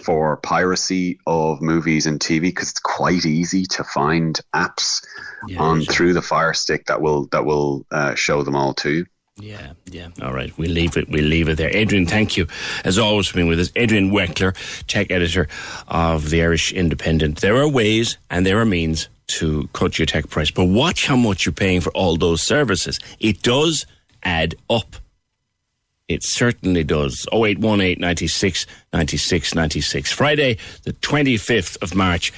for piracy of movies and T V because it's quite easy to find apps yeah, on sure. through the Fire Stick that will, that will uh, show them all to you. Yeah, yeah. All right, we'll leave it. We'll leave it there. Adrian, thank you, as always, for being with us. Adrian Weckler, tech editor of the Irish Independent. There are ways and there are means to cut your tech price, but watch how much you're paying for all those services. It does add up. It certainly does. oh eight one eight, nine six, nine six, nine six. Friday, the twenty-fifth of March,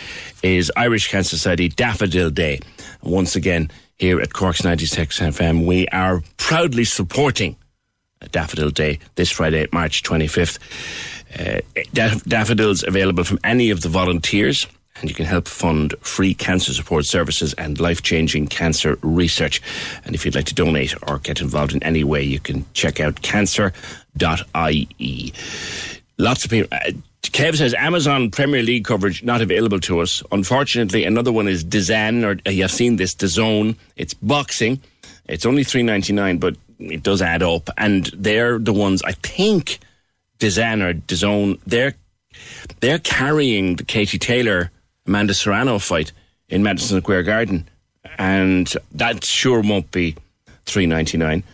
is Irish Cancer Society Daffodil Day. Once again, here at Cork's ninety-six F M, we are proudly supporting Daffodil Day this Friday, March twenty-fifth. Uh, daff- daffodils available from any of the volunteers, and you can help fund free cancer support services and life-changing cancer research. And if you'd like to donate or get involved in any way, you can check out cancer dot I E. Lots of people... Uh, Kev says Amazon Premier League coverage not available to us. Unfortunately, another one is DAZN, or you've seen this, DAZN. It's boxing. It's only three ninety-nine, but it does add up. And they're the ones, I think, DAZN or DAZN, they're, they're carrying the Katie Taylor, Amanda Serrano fight in Madison Square Garden. And that sure won't be three ninety-nine.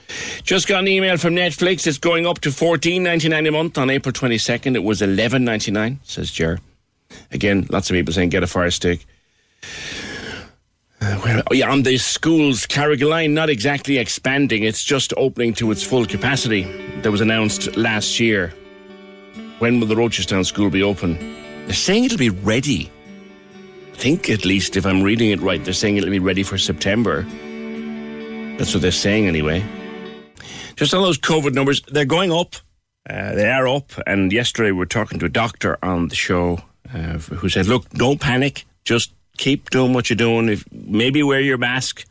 Just got an email from Netflix. It's going up to fourteen ninety-nine a month on April twenty-second. It was eleven ninety-nine, says Jer. Again, lots of people saying get a Fire Stick. Uh, where, oh yeah, on the schools, Carrigaline not exactly expanding. It's just opening to its full capacity. That was announced last year. When will the Rochestown school be open? They're saying it'll be ready. I think, at least, if I'm reading it right, they're saying it'll be ready for September. That's what they're saying anyway. Just on those COVID numbers, they're going up. Uh, they are up. And yesterday we were talking to a doctor on the show uh, who said, look, don't panic. Just keep doing what you're doing. If maybe wear your mask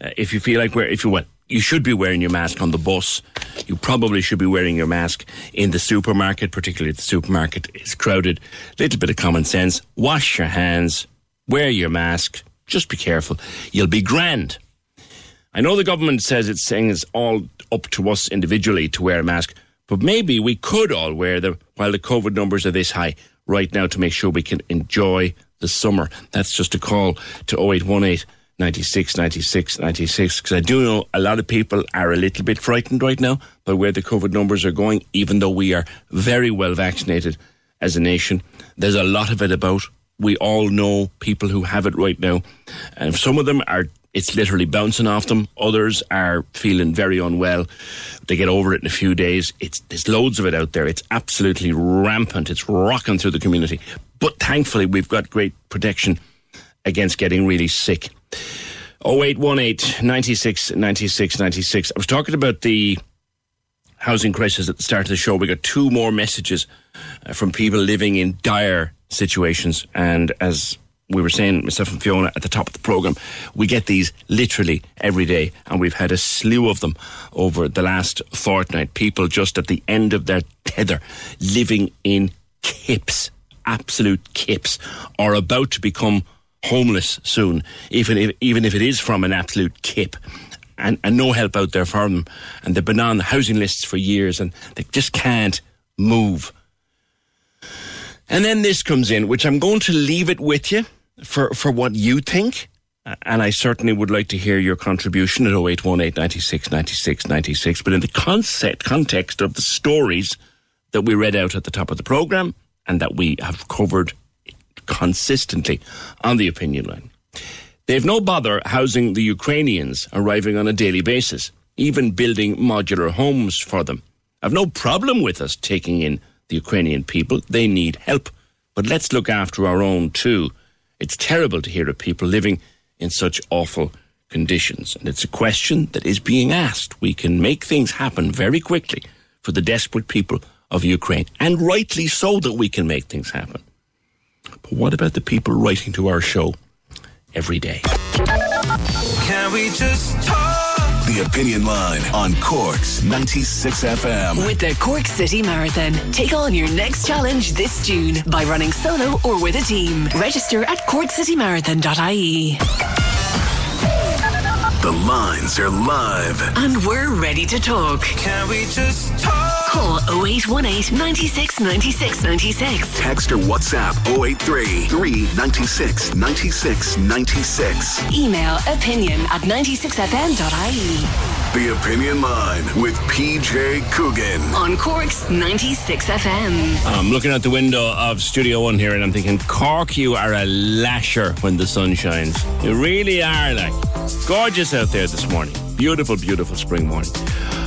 uh, if you feel like wear if you want. You should be wearing your mask on the bus. You probably should be wearing your mask in the supermarket, particularly if the supermarket is crowded. Little bit of common sense. Wash your hands. Wear your mask. Just be careful. You'll be grand. I know the government says it's saying it's all up to us individually to wear a mask, but maybe we could all wear them while the COVID numbers are this high right now to make sure we can enjoy the summer. That's just a call to oh eight one eight, nine six, nine six, nine six, because I do know a lot of people are a little bit frightened right now by where the COVID numbers are going, even though we are very well vaccinated as a nation. There's a lot of it about. We all know people who have it right now, and some of them are, it's literally bouncing off them. Others are feeling very unwell. They get over it in a few days. It's, there's loads of it out there. It's absolutely rampant. It's rocking through the community. But thankfully, we've got great protection against getting really sick. oh eight one eight, nine six, nine six, nine six. I was talking about the housing crisis at the start of the show. We got two more messages from people living in dire situations. And as we were saying, myself and Fiona, at the top of the programme, we get these literally every day. And we've had a slew of them over the last fortnight. People just at the end of their tether, living in kips, absolute kips, are about to become homeless soon, even if, even if it is from an absolute kip, and, and no help out there for them, and they've been on the housing lists for years and they just can't move. And then this comes in, which I'm going to leave it with you for, for what you think, and I certainly would like to hear your contribution at oh eight one eight, nine six, nine six, nine six, but in the concept, context of the stories that we read out at the top of the programme and that we have covered consistently on the opinion line. They have no bother housing the Ukrainians arriving on a daily basis, even building modular homes for them. I've no problem with us taking in the Ukrainian people. They need help. But let's look after our own too. It's terrible to hear of people living in such awful conditions. And it's a question that is being asked. We can make things happen very quickly for the desperate people of Ukraine, and rightly so that we can make things happen. But what about the people writing to our show every day? Can we just talk? The Opinion Line on Cork's ninety-six F M. With the Cork City Marathon, take on your next challenge this June by running solo or with a team. Register at Cork City Marathon dot I E. The lines are live. And we're ready to talk. Can we just talk? Call oh eight one eight, nine six, nine six, nine six. Text or WhatsApp oh eight three, three nine six, nine six, nine six. Email opinion at ninety-six F M dot I E. The Opinion Line with P J Coogan on Cork's ninety-six F M. I'm looking out the window of Studio One here and I'm thinking, Cork, you are a lasher when the sun shines. You really are, like. Gorgeous out there this morning. Beautiful, beautiful spring morning.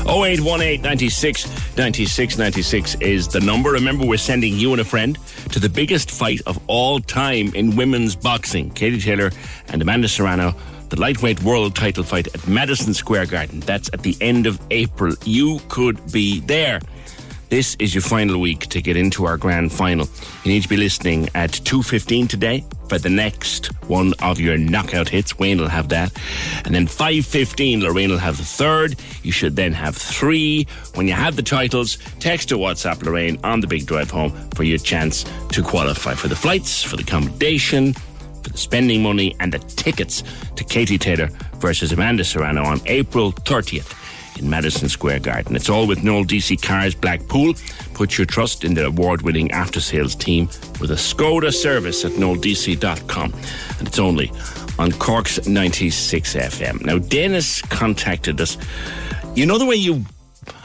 oh eight one eight, nine six, nine six, nine six is the number. Remember, we're sending you and a friend to the biggest fight of all time in women's boxing. Katie Taylor and Amanda Serrano, the lightweight world title fight at Madison Square Garden. That's at the end of April. You could be there. This is your final week to get into our grand final. You need to be listening at two fifteen today for the next one of your knockout hits. Wayne will have that. And then five fifteen, Lorraine will have the third. You should then have three. When you have the titles, text or WhatsApp Lorraine on the big drive home for your chance to qualify for the flights, for the accommodation, for the spending money, and the tickets to Katie Taylor versus Amanda Serrano on April thirtieth. In Madison Square Garden. It's all with Noel D C Cars Blackpool. Put your trust in the award-winning after-sales team with a Skoda service at noel d c dot com. And it's only on Cork's ninety-six F M. Now, Dennis contacted us. You know the way you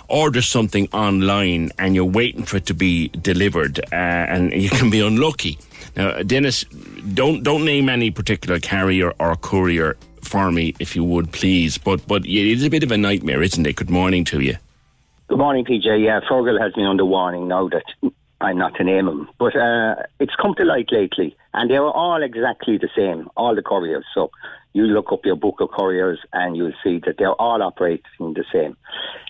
order something online and you're waiting for it to be delivered, uh, and you can be unlucky. Now, Dennis, don't, don't name any particular carrier or courier for me, if you would, please. But but it is a bit of a nightmare, isn't it? Good morning to you. Good morning, P J. Yeah, Fergal has been under warning now that I'm not to name him. But uh, it's come to light lately. And they were all exactly the same, all the couriers. So you look up your book of couriers and you'll see that they're all operating the same.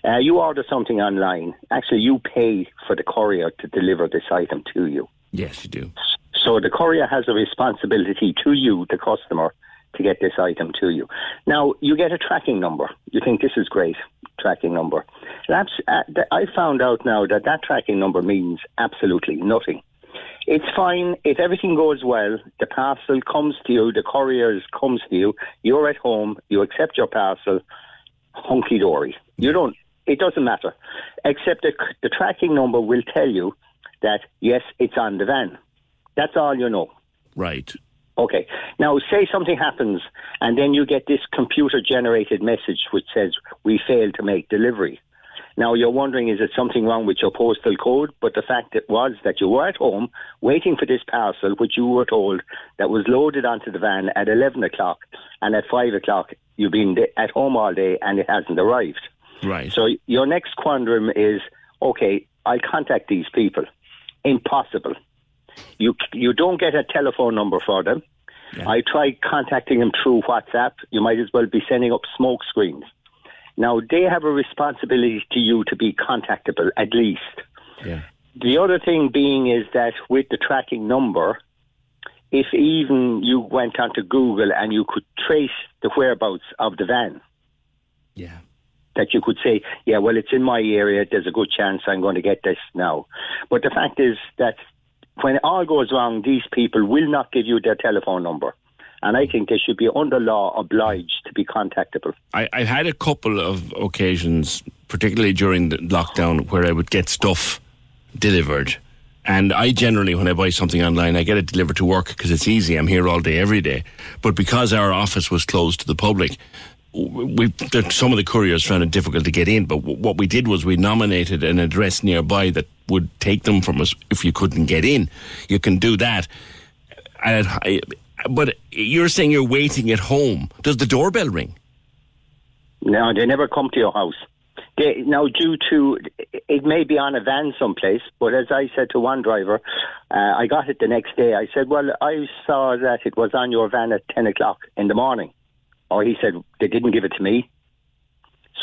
Uh, you order something online. Actually, you pay for the courier to deliver this item to you. Yes, you do. So the courier has a responsibility to you, the customer, to get this item to you. Now, you get a tracking number. You think this is great, tracking number. That's, uh, I found out now that that tracking number means absolutely nothing. It's fine if everything goes well, the parcel comes to you, the courier comes to you, you're at home, you accept your parcel, hunky-dory. You don't, it doesn't matter, except that the tracking number will tell you that, yes, it's on the van. That's all you know. Right. Okay. Now, say something happens, and then you get this computer-generated message which says, we failed to make delivery. Now, you're wondering, is it something wrong with your postal code? But the fact it was that you were at home waiting for this parcel, which you were told that was loaded onto the van at eleven o'clock, and at five o'clock, you've been at home all day, and it hasn't arrived. Right. So your next quandary is, okay, I'll contact these people. Impossible. You you don't get a telephone number for them. Yeah. I tried contacting them through WhatsApp. You might as well be sending up smoke screens. Now, they have a responsibility to you to be contactable, at least. Yeah. The other thing being is that with the tracking number, if even you went onto Google and you could trace the whereabouts of the van, yeah, that you could say, yeah, well, it's in my area. There's a good chance I'm going to get this now. But the fact is that when all goes wrong, these people will not give you their telephone number. And I think they should be, under law, obliged to be contactable. I, I've had a couple of occasions, particularly during the lockdown, where I would get stuff delivered. And I generally, when I buy something online, I get it delivered to work because it's easy. I'm here all day, every day. But because our office was closed to the public, we, some of the couriers found it difficult to get in, but w- what we did was we nominated an address nearby that would take them from us if you couldn't get in. You can do that. And I, but you're saying you're waiting at home. Does the doorbell ring? No, they never come to your house. They, now, due to, it may be on a van someplace, but as I said to one driver, uh, I got it the next day. I said, well, I saw that it was on your van at ten o'clock in the morning. Or he said, they didn't give it to me.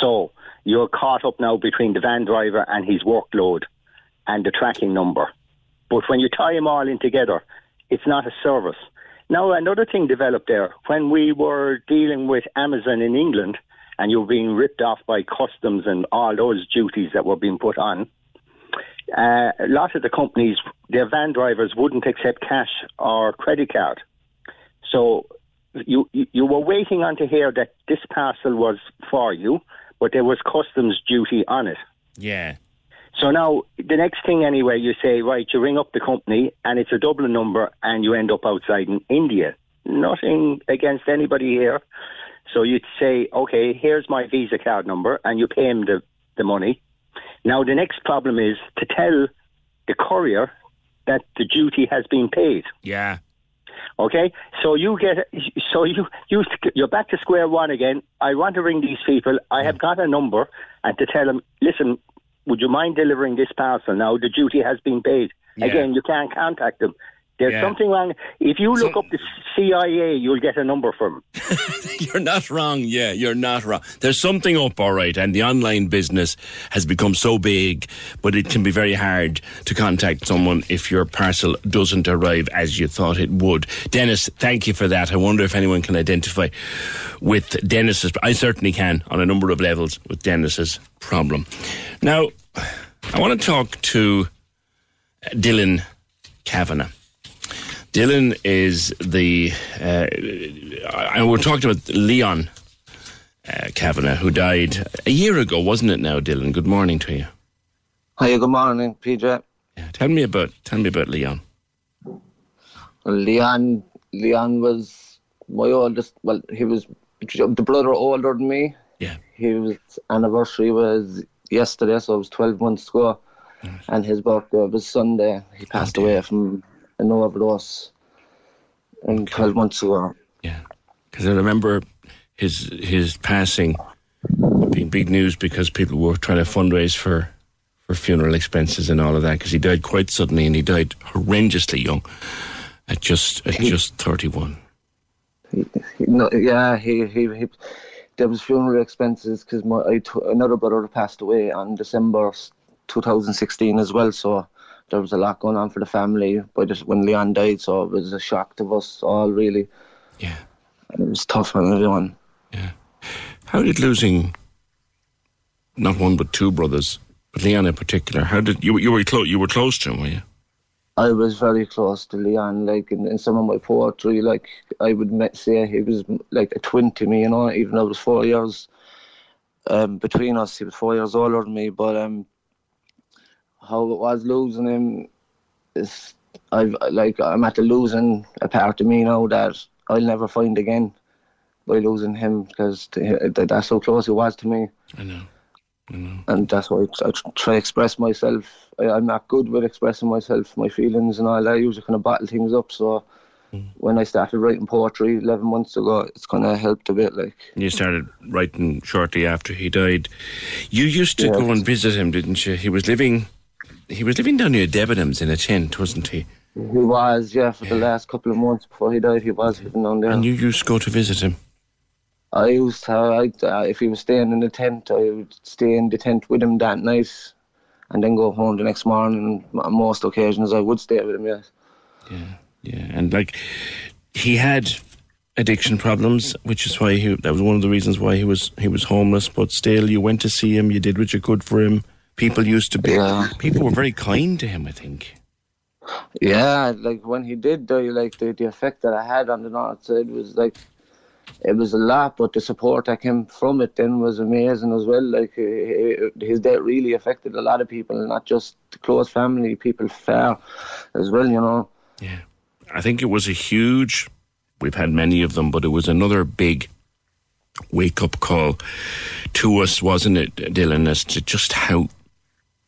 So you're caught up now between the van driver and his workload and the tracking number. But when you tie them all in together, it's not a service. Now, another thing developed there, when we were dealing with Amazon in England and you were being ripped off by customs and all those duties that were being put on, uh, a lot of the companies, their van drivers wouldn't accept cash or credit card. So You, you you were waiting on to hear that this parcel was for you, but there was customs duty on it. Yeah. So now, the next thing anyway, you say, right, you ring up the company, and it's a Dublin number, and you end up outside in India. Nothing against anybody here. So you'd say, okay, here's my Visa card number, and you pay him the, the money. Now, the next problem is to tell the courier that the duty has been paid. Yeah. Okay, so you get, so you, you, you're back to square one again. I want to ring these people. I have got a number and to tell them, listen, would you mind delivering this parcel now? The duty has been paid. Yeah. Again, you can't contact them. There's yeah. something wrong. If you look so, up the C I A, you'll get a number from them. You're not wrong. Yeah, you're not wrong. There's something up, all right, and the online business has become so big, but it can be very hard to contact someone if your parcel doesn't arrive as you thought it would. Dennis, thank you for that. I wonder if anyone can identify with Dennis's... I certainly can, on a number of levels, with Dennis's problem. Now, I want to talk to Dylan Kavanagh. Dylan is the, uh, and we're talking about Leon uh, Kavanagh, who died a year ago, wasn't it now, Dylan? Good morning to you. Hi, good morning, P J. Yeah, tell me about, tell me about Leon. Well, Leon, Leon was my oldest, well, he was the brother older than me. Yeah. His anniversary was yesterday, so it was twelve months ago, right. And his birthday was Sunday. He passed oh, away from... an overdose in twelve months ago. Yeah, because I remember his his passing being big news because people were trying to fundraise for, for funeral expenses and all of that because he died quite suddenly and he died horrendously young. at just at he, just thirty-one. He, he, no, yeah, he he he. There was funeral expenses because my I t- another brother passed away on December two thousand sixteen as well. So there was a lot going on for the family. But just when Leon died, so it was a shock to us all, really. Yeah, and it was tough on everyone. Yeah, how did losing not one but two brothers, but Leon in particular? How did you you were close? You were close to him, were you? I was very close to Leon, like, in, in some of my poetry, like, I would say he was, like, a twin to me, you know, even though it was four years um, between us, he was four years older than me, but um, how it was losing him is, I've, like, I'm at the losing a part of me now that I'll never find again by losing him, because that's how close he was to me. I know. Mm-hmm. And that's why I try to express myself. I, I'm not good with expressing myself, my feelings and all that. I usually kind of bottle things up. So mm. when I started writing poetry eleven months ago, it's kind of helped a bit. Like, you started writing shortly after he died. You used to yeah. go and visit him, didn't you? He was living, he was living down near Debenhams in a tent, wasn't he? He was, yeah. For yeah. the last couple of months before he died, he was living down there. And you used to go to visit him. I used to, I, uh, if he was staying in the tent, I would stay in the tent with him that night and then go home the next morning. On most occasions, I would stay with him, yes. Yeah, yeah. And, like, he had addiction problems, which is why he, that was one of the reasons why he was he was homeless, but still, you went to see him, you did what you could for him. People used to be, yeah. people were very kind to him, I think. Yeah, like, when he did, though, like, the, the effect that I had on the north side was, like, it was a lot, but the support that came from it then was amazing as well. Like, his death really affected a lot of people, not just the close family, people far as well, you know. Yeah. I think it was a huge, we've had many of them, but it was another big wake-up call to us, wasn't it, Dylan, as to just how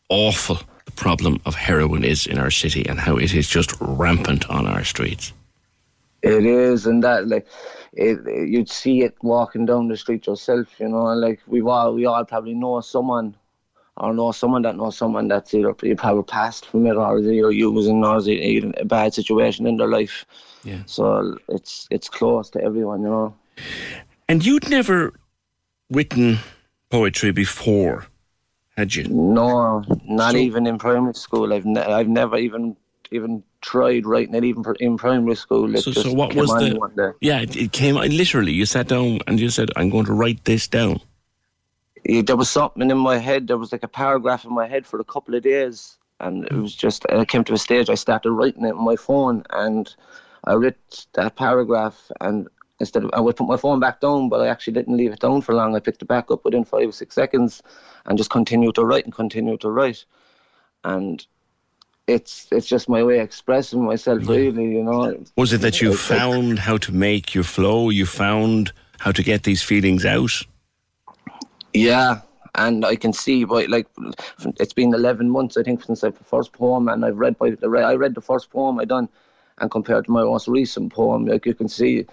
awful the problem of heroin is in our city and how it is just rampant on our streets. It is, and that, like, it, it, you'd see it walking down the street yourself, you know, and, like, we all, we all probably know someone or know someone that knows someone that's either probably passed from it or they're using or they're in a bad situation in their life. Yeah. So it's it's close to everyone, you know. And you'd never written poetry before, had you? No, not so, even in primary school. I've ne- I've never even... even tried writing it even in primary school. It so, just so what came was on the one day. Yeah, it, it came on, literally, you sat down and you said, I'm going to write this down. Yeah, there was something in my head, there was like a paragraph in my head for a couple of days, and it was just, I came to a stage, I started writing it on my phone, and I wrote that paragraph, and instead of, I would put my phone back down, but I actually didn't leave it down for long. I picked it back up within five or six seconds and just continued to write and continued to write. And It's it's just my way of expressing myself, yeah. really, you know. Was it that you it's found like, how to make your flow? You found how to get these feelings out? Yeah, and I can see, by, like, it's been eleven months, I think, since I, the first poem, and I've read by the I read the first poem I done, and compared to my most recent poem, like, you can see,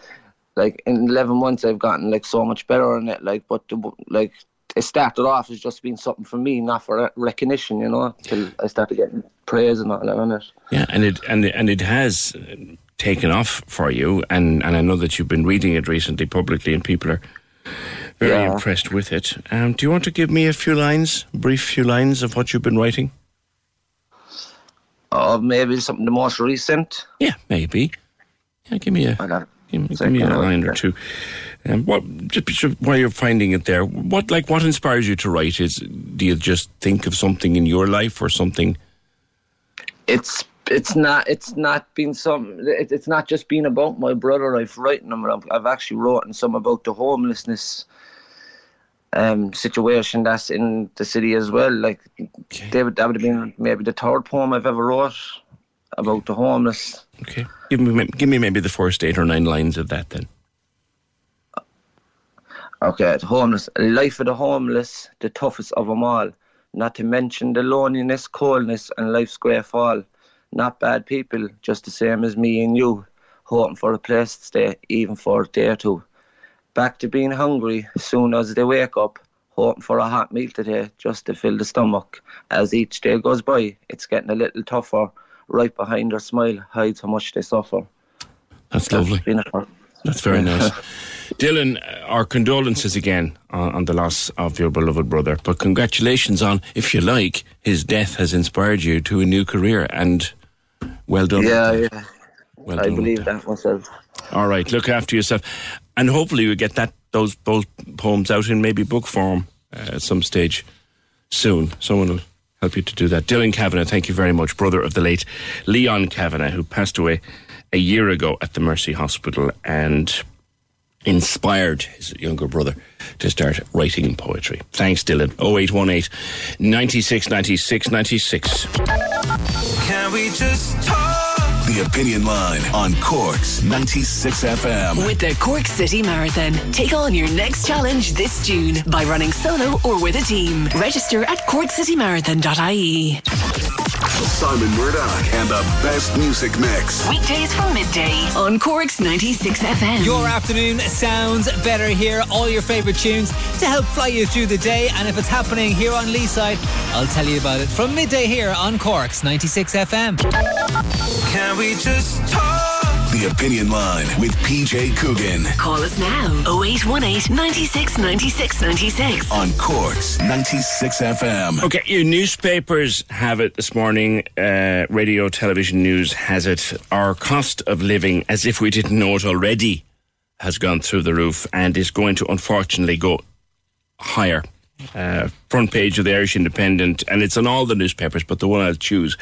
like, in eleven months I've gotten, like, so much better on it, like, but, the, like... It started off as just being something for me, not for recognition, you know, till I started getting praise and all that on it. Yeah, and it and it, and it has taken off for you, and, and I know that you've been reading it recently publicly, and people are very yeah. impressed with it. Um, do you want to give me a few lines, brief few lines of what you've been writing? Or uh, maybe something the most recent? Yeah, maybe. Yeah, give me a... I got Give me, give me a line or two. Um, what, just while you're finding it there, what like what inspires you to write? Is do you just think of something in your life or something? It's it's not it's not been some. It, it's not just been about my brother. I've written them. I've, I've actually written some about the homelessness um, situation that's in the city as well. Like okay. David, that would have been maybe the third poem I've ever wrote about the homeless. Okay, give me give me maybe the first eight or nine lines of that then. Okay, the homeless, life of the homeless, the toughest of them all. Not to mention the loneliness, coldness, and life's grey fall. Not bad people, just the same as me and you, hoping for a place to stay, even for a day or two. Back to being hungry, soon as they wake up, hoping for a hot meal today, just to fill the stomach. As each day goes by, it's getting a little tougher. Right behind her smile hides how much they suffer. That's lovely. That's very nice. Dylan, our condolences again on, on the loss of your beloved brother, but congratulations on, if you like, his death has inspired you to a new career, and well done. Yeah, yeah. Well I believe that. that myself. All right, look after yourself. And hopefully we get that those both poems out in maybe book form uh, at some stage soon. Someone will help you to do that. Dylan Kavanagh, thank you very much. Brother of the late Leon Kavanagh, who passed away a year ago at the Mercy Hospital and inspired his younger brother to start writing poetry. Thanks, Dylan. oh eight one eight, nine six nine six nine six. Can we just talk? The Opinion Line on Cork's ninety-six F M. With the Cork City Marathon. Take on your next challenge this June by running solo or with a team. Register at Cork City Marathon dot I E. Simon Murdoch and the best music mix. Weekdays from midday on Cork's ninety-six F M. Your afternoon sounds better here. All your favourite tunes to help fly you through the day. And if it's happening here on Leaside, I'll tell you about it from midday here on Cork's ninety-six F M. Can we just talk? The Opinion Line with P J Coogan. Call us now. oh eight one eight, nine six nine six nine six. On Quartz ninety-six F M. Okay, your newspapers have it this morning. Uh, radio, television news has it. Our cost of living, as if we didn't know it already, has gone through the roof and is going to, unfortunately, go higher. Uh, front page of the Irish Independent, and it's on all the newspapers, but the one I'll choose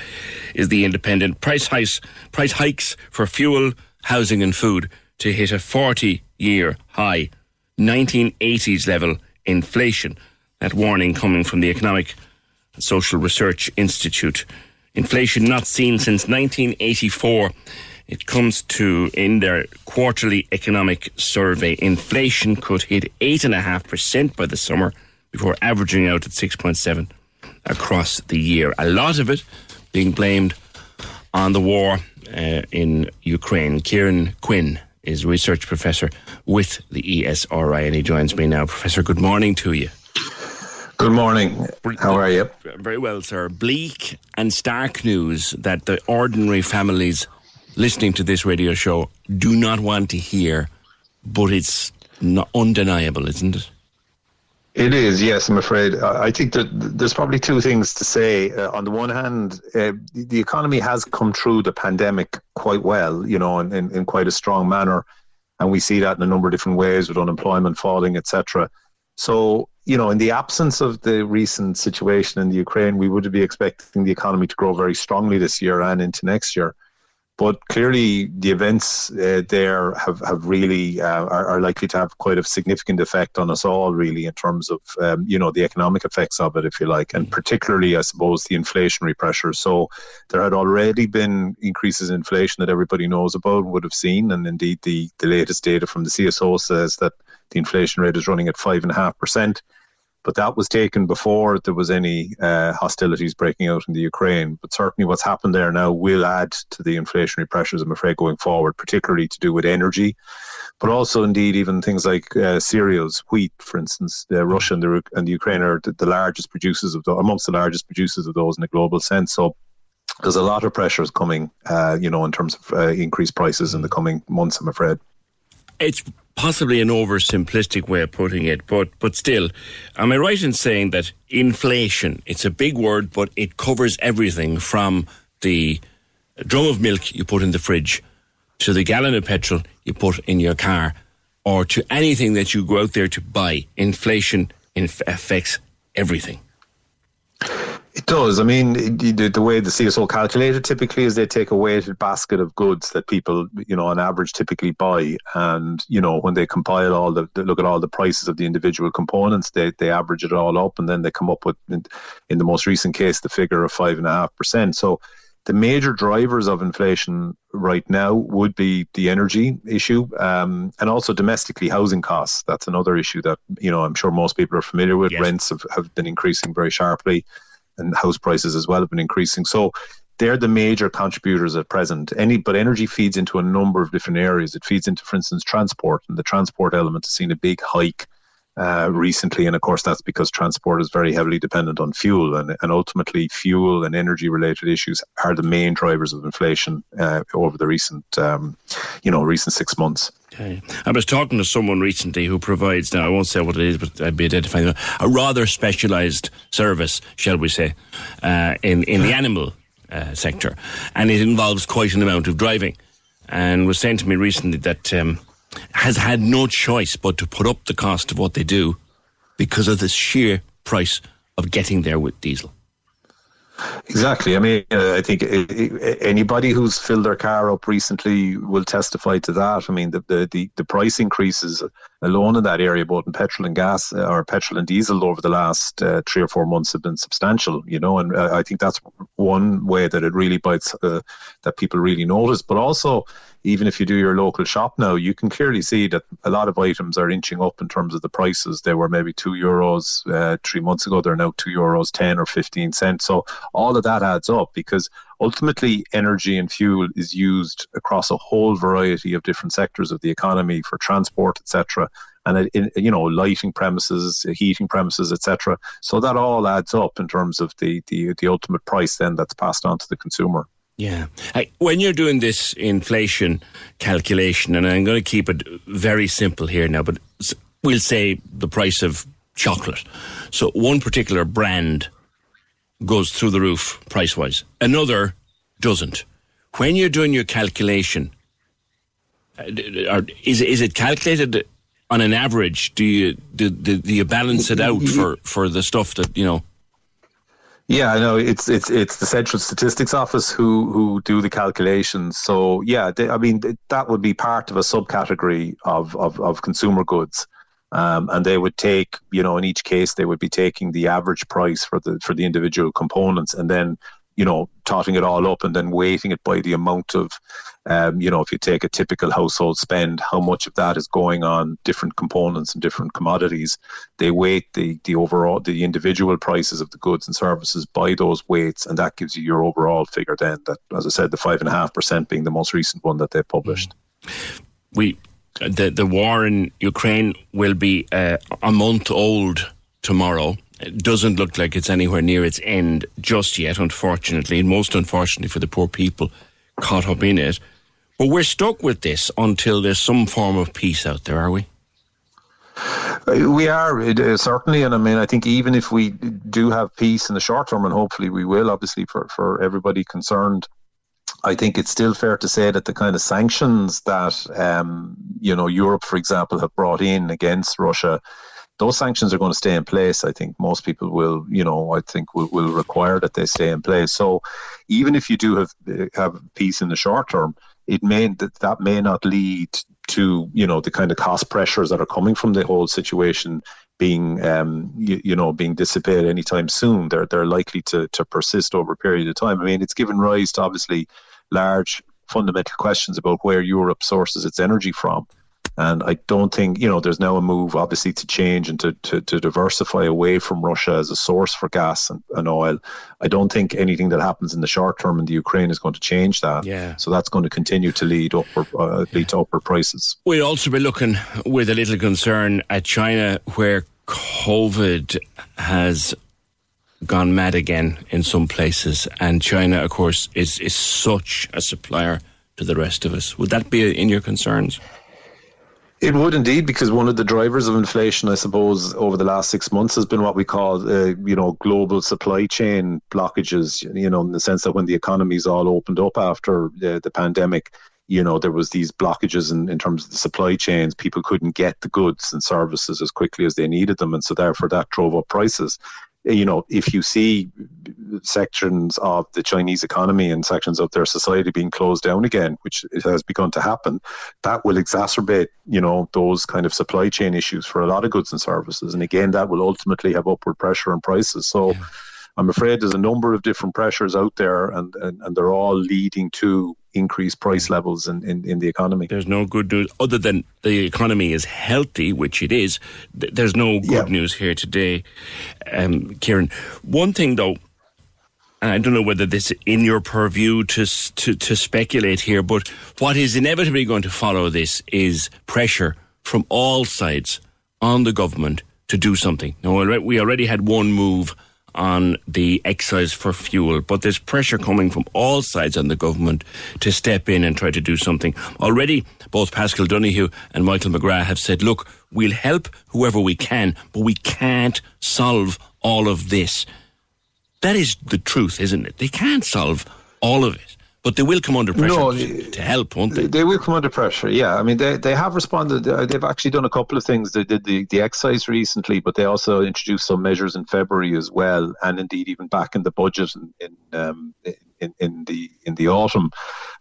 is the Independent. Price hikes, price hikes for fuel, housing and food to hit a forty-year high, nineteen eighties level inflation. That warning coming from the Economic and Social Research Institute. Inflation not seen since nineteen eighty-four. It comes to, in their quarterly economic survey, inflation could hit eight point five percent by the summer, before averaging out at six point seven across the year. A lot of it being blamed on the war uh, in Ukraine. Kieran Quinn is research professor with the E S R I, and he joins me now. Professor, good morning to you. Good morning. How are you? Very well, sir. Bleak and stark news that the ordinary families listening to this radio show do not want to hear, but it's not undeniable, isn't it? It is, yes, I'm afraid. I think that there's probably two things to say. Uh, on the one hand, uh, the economy has come through the pandemic quite well, you know, in, in, in quite a strong manner. And we see that in a number of different ways with unemployment falling, et cetera. So, you know, in the absence of the recent situation in the Ukraine, we would be expecting the economy to grow very strongly this year and into next year. But clearly the events uh, there have, have really uh, are, are likely to have quite a significant effect on us all, really, in terms of, um, you know, the economic effects of it, if you like, and particularly, I suppose, the inflationary pressure. So there had already been increases in inflation that everybody knows about, would have seen. And indeed, the, the latest data from the C S O says that the inflation rate is running at five and a half percent. But that was taken before there was any uh, hostilities breaking out in the Ukraine. But certainly what's happened there now will add to the inflationary pressures, I'm afraid, going forward, particularly to do with energy. But also, indeed, even things like uh, cereals, wheat, for instance. uh, Russia and the, and the Ukraine are the, the largest producers of those, amongst the largest producers of those in a global sense. So there's a lot of pressures coming, uh, you know, in terms of uh, increased prices in the coming months, I'm afraid. It's possibly an oversimplistic way of putting it, but but still, am I right in saying that inflation, it's a big word, but it covers everything from the drum of milk you put in the fridge to the gallon of petrol you put in your car or to anything that you go out there to buy? Inflation inf- affects everything. It does. I mean, the, the way the C S O calculate it typically is they take a weighted basket of goods that people, you know, on average typically buy. And, you know, when they compile all the, they look at all the prices of the individual components, they, they average it all up and then they come up with, in, in the most recent case, the figure of five and a half percent. So the major drivers of inflation right now would be the energy issue, um, and also domestically housing costs. That's another issue that, you know, I'm sure most people are familiar with. Yes. Rents have, have been increasing very sharply. And house prices as well have been increasing. So they're the major contributors at present. Any, but energy feeds into a number of different areas. It feeds into, for instance, transport, and the transport element has seen a big hike uh, recently. And of course, that's because transport is very heavily dependent on fuel. And, and ultimately, fuel and energy related issues are the main drivers of inflation uh, over the recent, um, you know, recent six months. Okay. I was talking to someone recently who provides, now I won't say what it is, but I'd be identifying them, a rather specialised service, shall we say, uh, in, in the animal uh, sector. And it involves quite an amount of driving. And was saying to me recently that um, has had no choice but to put up the cost of what they do because of the sheer price of getting there with diesel. Exactly. I mean, uh, I think it, it, anybody who's filled their car up recently will testify to that. I mean, the the, the, the price increases alone in that area, both in petrol and gas uh, or petrol and diesel over the last uh, three or four months have been substantial, you know, and uh, I think that's one way that it really bites, uh, that people really notice. But also, even if you do your local shop now, you can clearly see that a lot of items are inching up in terms of the prices. They were maybe two euros uh, three months ago. They're now two euros, ten or fifteen cents. So all of that adds up because ultimately energy and fuel is used across a whole variety of different sectors of the economy for transport, et cetera. And, it, you know, lighting premises, heating premises, et cetera. So that all adds up in terms of the, the, the ultimate price then that's passed on to the consumer. Yeah. Hey, when you're doing this inflation calculation, and I'm going to keep it very simple here now, but we'll say the price of chocolate. So one particular brand goes through the roof price-wise. Another doesn't. When you're doing your calculation, is is it calculated on an average? Do you do, do, do you balance it out for, for the stuff that, you know? Yeah, I know it's it's it's the Central Statistics Office who, who do the calculations. So yeah, they, I mean that would be part of a subcategory of of, of consumer goods, um, and they would take, you know, in each case they would be taking the average price for the for the individual components, and then, you know, totting it all up and then weighting it by the amount of, um, you know, if you take a typical household spend, how much of that is going on different components and different commodities. They weight the the overall, the individual prices of the goods and services by those weights, and that gives you your overall figure then that, as I said, the five point five percent being the most recent one that they published. We the, the war in Ukraine will be uh, a month old tomorrow. It doesn't look like it's anywhere near its end just yet, unfortunately, and most unfortunately for the poor people caught up in it. But we're stuck with this until there's some form of peace out there, are we? We are, it, uh, certainly. And I mean, I think even if we do have peace in the short term, and hopefully we will, obviously, for, for everybody concerned, I think it's still fair to say that the kind of sanctions that, um, you know, Europe, for example, have brought in against Russia, those sanctions are going to stay in place. I think most people will, you know, I think will, will require that they stay in place. So even if you do have have peace in the short term, it may that that may not lead to, you know, the kind of cost pressures that are coming from the whole situation being, um, you, you know, being dissipated anytime soon. They're they're likely to to persist over a period of time. I mean, it's given rise to obviously large fundamental questions about where Europe sources its energy from. And I don't think, you know, there's now a move, obviously, to change and to, to, to diversify away from Russia as a source for gas and, and oil. I don't think anything that happens in the short term in the Ukraine is going to change that. Yeah. So that's going to continue to lead, upward, uh, lead yeah. to upward prices. We'll also be looking with a little concern at China, where COVID has gone mad again in some places. And China, of course, is, is such a supplier to the rest of us. Would that be in your concerns? It would indeed, because one of the drivers of inflation, I suppose, over the last six months has been what we call, uh, you know, global supply chain blockages, you know, in the sense that when the economies all opened up after uh, the pandemic, you know, there was these blockages in, in terms of the supply chains. People couldn't get the goods and services as quickly as they needed them. And so therefore that drove up prices. You know, if you see sections of the Chinese economy and sections of their society being closed down again, which it has begun to happen, that will exacerbate, you know, those kind of supply chain issues for a lot of goods and services. And again, that will ultimately have upward pressure on prices. So yeah. I'm afraid there's a number of different pressures out there, and, and, and they're all leading to increased price levels in, in, in the economy. There's no good news other than the economy is healthy, which it is. There's no good yeah. news here today, um, Kieran. One thing, though, and I don't know whether this is in your purview to, to, to speculate here, but what is inevitably going to follow this is pressure from all sides on the government to do something. Now, we already had one move on the excise for fuel, but there's pressure coming from all sides on the government to step in and try to do something. Already, both Pascal Donoghue and Michael McGrath have said, look, we'll help whoever we can, but we can't solve all of this. That is the truth, isn't it? They can't solve all of it. But they will come under pressure no, to help, won't they? They will come under pressure, yeah. I mean, they, they have responded. They've actually done a couple of things. They did the, the excise recently, but they also introduced some measures in February as well, and indeed even back in the budget in in, um, in, in the in the autumn.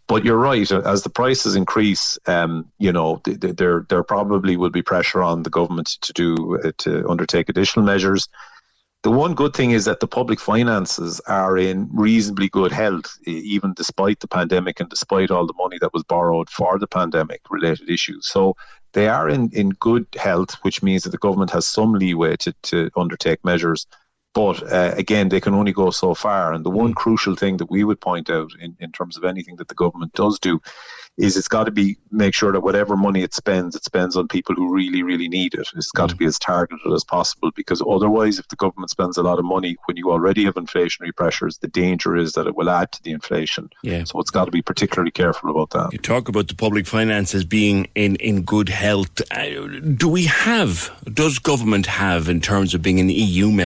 But you're right. As the prices increase, um, you know, there there probably will be pressure on the government to do uh, to undertake additional measures. The one good thing is that the public finances are in reasonably good health, even despite the pandemic and despite all the money that was borrowed for the pandemic-related issues. So they are in, in good health, which means that the government has some leeway to, to undertake measures. But uh, again, they can only go so far. And the one crucial thing that we would point out in, in terms of anything that the government does do is it's got to be make sure that whatever money it spends, it spends on people who really, really need it. It's got to be as targeted as possible, because otherwise, if the government spends a lot of money when you already have inflationary pressures, the danger is that it will add to the inflation. Yeah. So it's got to be particularly careful about that. You talk about the public finances being in, in good health. Do we have, does government have, in terms of being an E U member?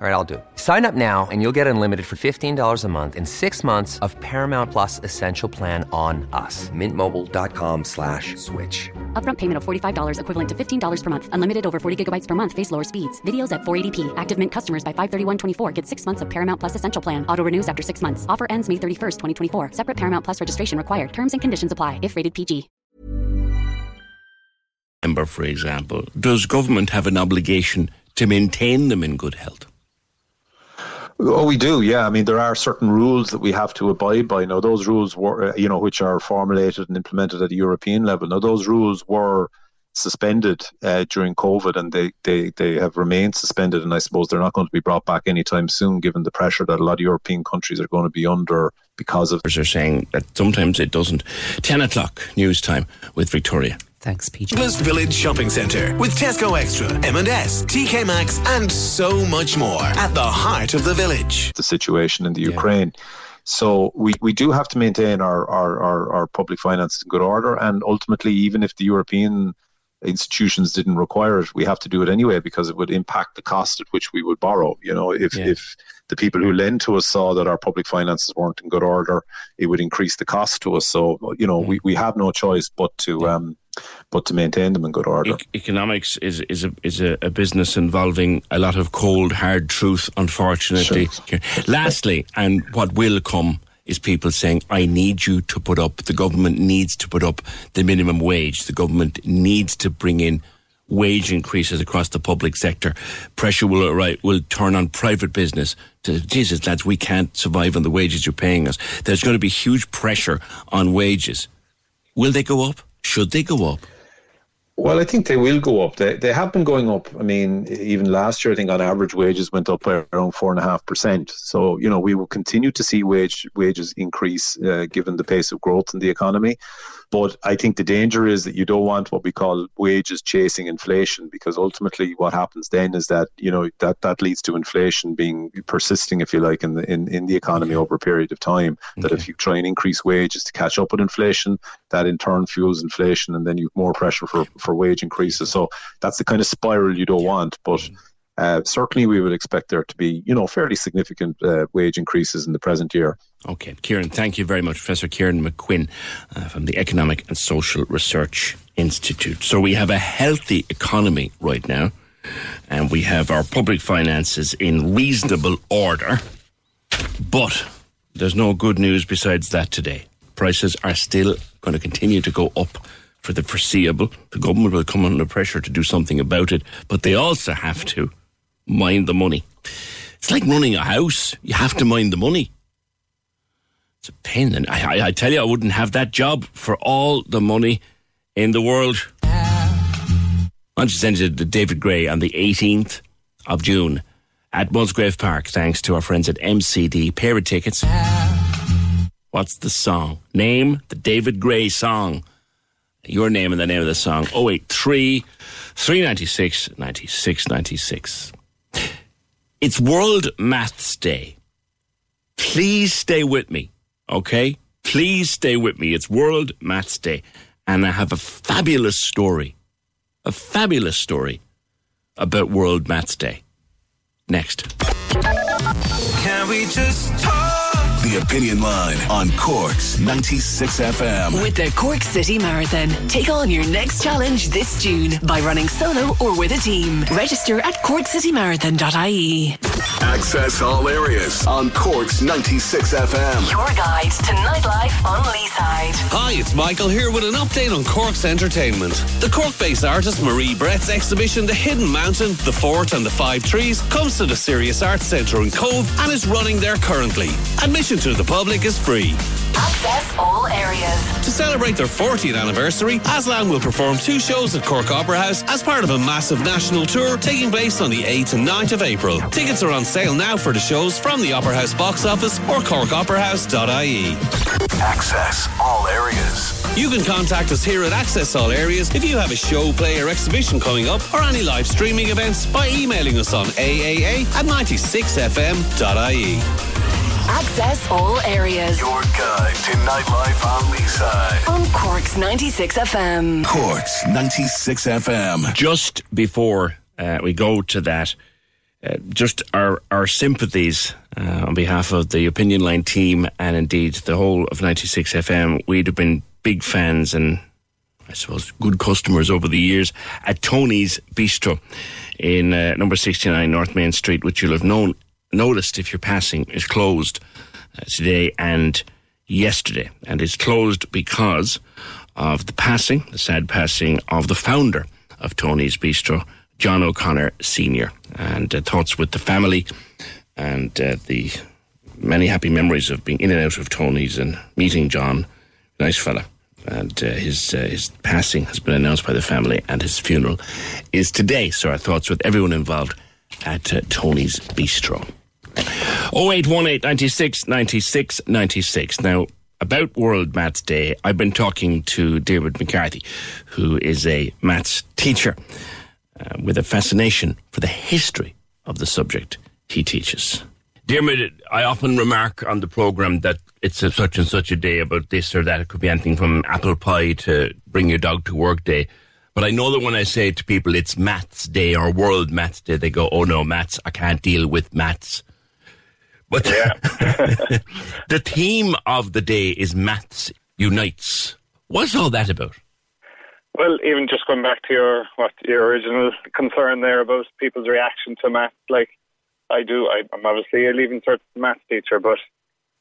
All right, I'll do it. Sign up now and you'll get unlimited for fifteen dollars a month and six months of Paramount Plus Essential Plan on us. MintMobile.com slash switch. Upfront payment of forty-five dollars equivalent to fifteen dollars per month. Unlimited over forty gigabytes per month. Face lower speeds. Videos at four eighty p. Active Mint customers by five thirty-one twenty-four get six months of Paramount Plus Essential Plan. Auto renews after six months. Offer ends May thirty-first, twenty twenty-four. Separate Paramount Plus registration required. Terms and conditions apply if rated P G. Member, for example, does government have an obligation to maintain them in good health? Oh, we do, yeah. I mean, there are certain rules that we have to abide by. Now, those rules were, you know, which are formulated and implemented at a European level. Now, those rules were suspended uh, during COVID, and they, they, they have remained suspended. And I suppose they're not going to be brought back anytime soon, given the pressure that a lot of European countries are going to be under because of... They're saying that sometimes it doesn't. ten o'clock news time with Victoria. Thanks, P J. Douglas Village Shopping Centre with Tesco Extra, M and S, T K Maxx and so much more at the heart of the village. The situation in the yeah. Ukraine. So we, we do have to maintain our, our, our, our public finances in good order, and ultimately, even if the European institutions didn't require it, we have to do it anyway, because it would impact the cost at which we would borrow. You know, if yeah. if the people who lend to us saw that our public finances weren't in good order, it would increase the cost to us. So, you know, yeah. we, we have no choice but to... Yeah. Um, but to maintain them in good order. E- economics is is a is a, a business involving a lot of cold, hard truth, unfortunately. Sure. Lastly, and what will come is people saying, I need you to put up, the government needs to put up the minimum wage. The government needs to bring in wage increases across the public sector. Pressure will arrive, will turn on private business. To, Jesus, lads, we can't survive on the wages you're paying us. There's going to be huge pressure on wages. Will they go up? Should they go up? Well, I think they will go up. They they have been going up. I mean, even last year, I think on average wages went up by around four and a half percent. So, you know, we will continue to see wage wages increase uh, given the pace of growth in the economy. But I think the danger is that you don't want what we call wages chasing inflation, because ultimately what happens then is that, you know, that, that leads to inflation being persisting, if you like, in the in, in the economy over a period of time. Okay. That if you try and increase wages to catch up with inflation, that in turn fuels inflation, and then you have more pressure for for wage increases. So that's the kind of spiral you don't want. But uh, certainly we would expect there to be, you know, fairly significant uh, wage increases in the present year. Okay, Kieran, thank you very much. Professor Kieran McQuinn uh, from the Economic and Social Research Institute. So we have a healthy economy right now, and we have our public finances in reasonable order. But there's no good news besides that today. Prices are still going to continue to go up for the foreseeable. The government will come under pressure to do something about it, but they also have to mind the money. It's like running a house. You have to mind the money. It's a pain. And I, I, I tell you, I wouldn't have that job for all the money in the world. I want to send you to David Gray on the eighteenth of June at Musgrave Park, thanks to our friends at M C D. Pair of tickets. What's the song? Name the David Gray song. Your name and the name of the song. oh eight three, three nine six, nine six nine six. It's World Maths Day. Please stay with me, okay? Please stay with me. It's World Maths Day. And I have a fabulous story. A fabulous story about World Maths Day. Next. Can we just talk? The Opinion Line on Cork's ninety-six F M. With the Cork City Marathon. Take on your next challenge this June by running solo or with a team. Register at Cork City Marathon dot I E. Access all areas on Cork's ninety-six F M. Your guide to nightlife on Leaside. Hi, it's Michael here with an update on Cork's entertainment. The Cork-based artist Marie Brett's exhibition The Hidden Mountain, The Fort and the Five Trees comes to the Serious Arts Centre in Cove and is running there currently. Admission to the public is free. Access all areas. To celebrate their fortieth anniversary, Aslan will perform two shows at Cork Opera House as part of a massive national tour taking place on the eighth and ninth of April. Tickets are on sale now for the shows from the Opera House box office or Cork Opera House dot I E. Access all areas. You can contact us here at Access All Areas if you have a show, play or exhibition coming up or any live streaming events by emailing us on A A A at ninety-six F M dot I E. Access all areas. Your guide to nightlife on Leaside. On Cork's ninety-six F M. Cork's ninety-six F M. Just before uh, we go to that, uh, just our, our sympathies uh, on behalf of the Opinion Line team and indeed the whole of ninety-six F M. We'd have been big fans and I suppose good customers over the years at Tony's Bistro in uh, number sixty-nine North Main Street, which you'll have known noticed if you're passing, is closed uh, today and yesterday. And it's closed because of the passing, the sad passing of the founder of Tony's Bistro, John O'Connor Senior And uh, thoughts with the family and uh, the many happy memories of being in and out of Tony's and meeting John. Nice fella. And uh, his uh, his passing has been announced by the family and his funeral is today. So our thoughts with everyone involved at uh, Tony's Bistro. oh eight one eight, nine six, nine six, nine six. Now, about World Maths Day, I've been talking to David McCarthy, who is a maths teacher uh, with a fascination for the history of the subject he teaches. Dermot, I often remark on the programme that it's a such and such a day about this or that. It could be anything from apple pie to bring your dog to work day. But I know that when I say to people it's Maths Day or World Maths Day, they go, oh no, maths, I can't deal with maths. But yeah. The theme of the day is Maths Unites. What's all that about? Well, even just going back to your what your original concern there about people's reaction to maths, like I do, I, I'm obviously a Leaving Cert maths teacher, but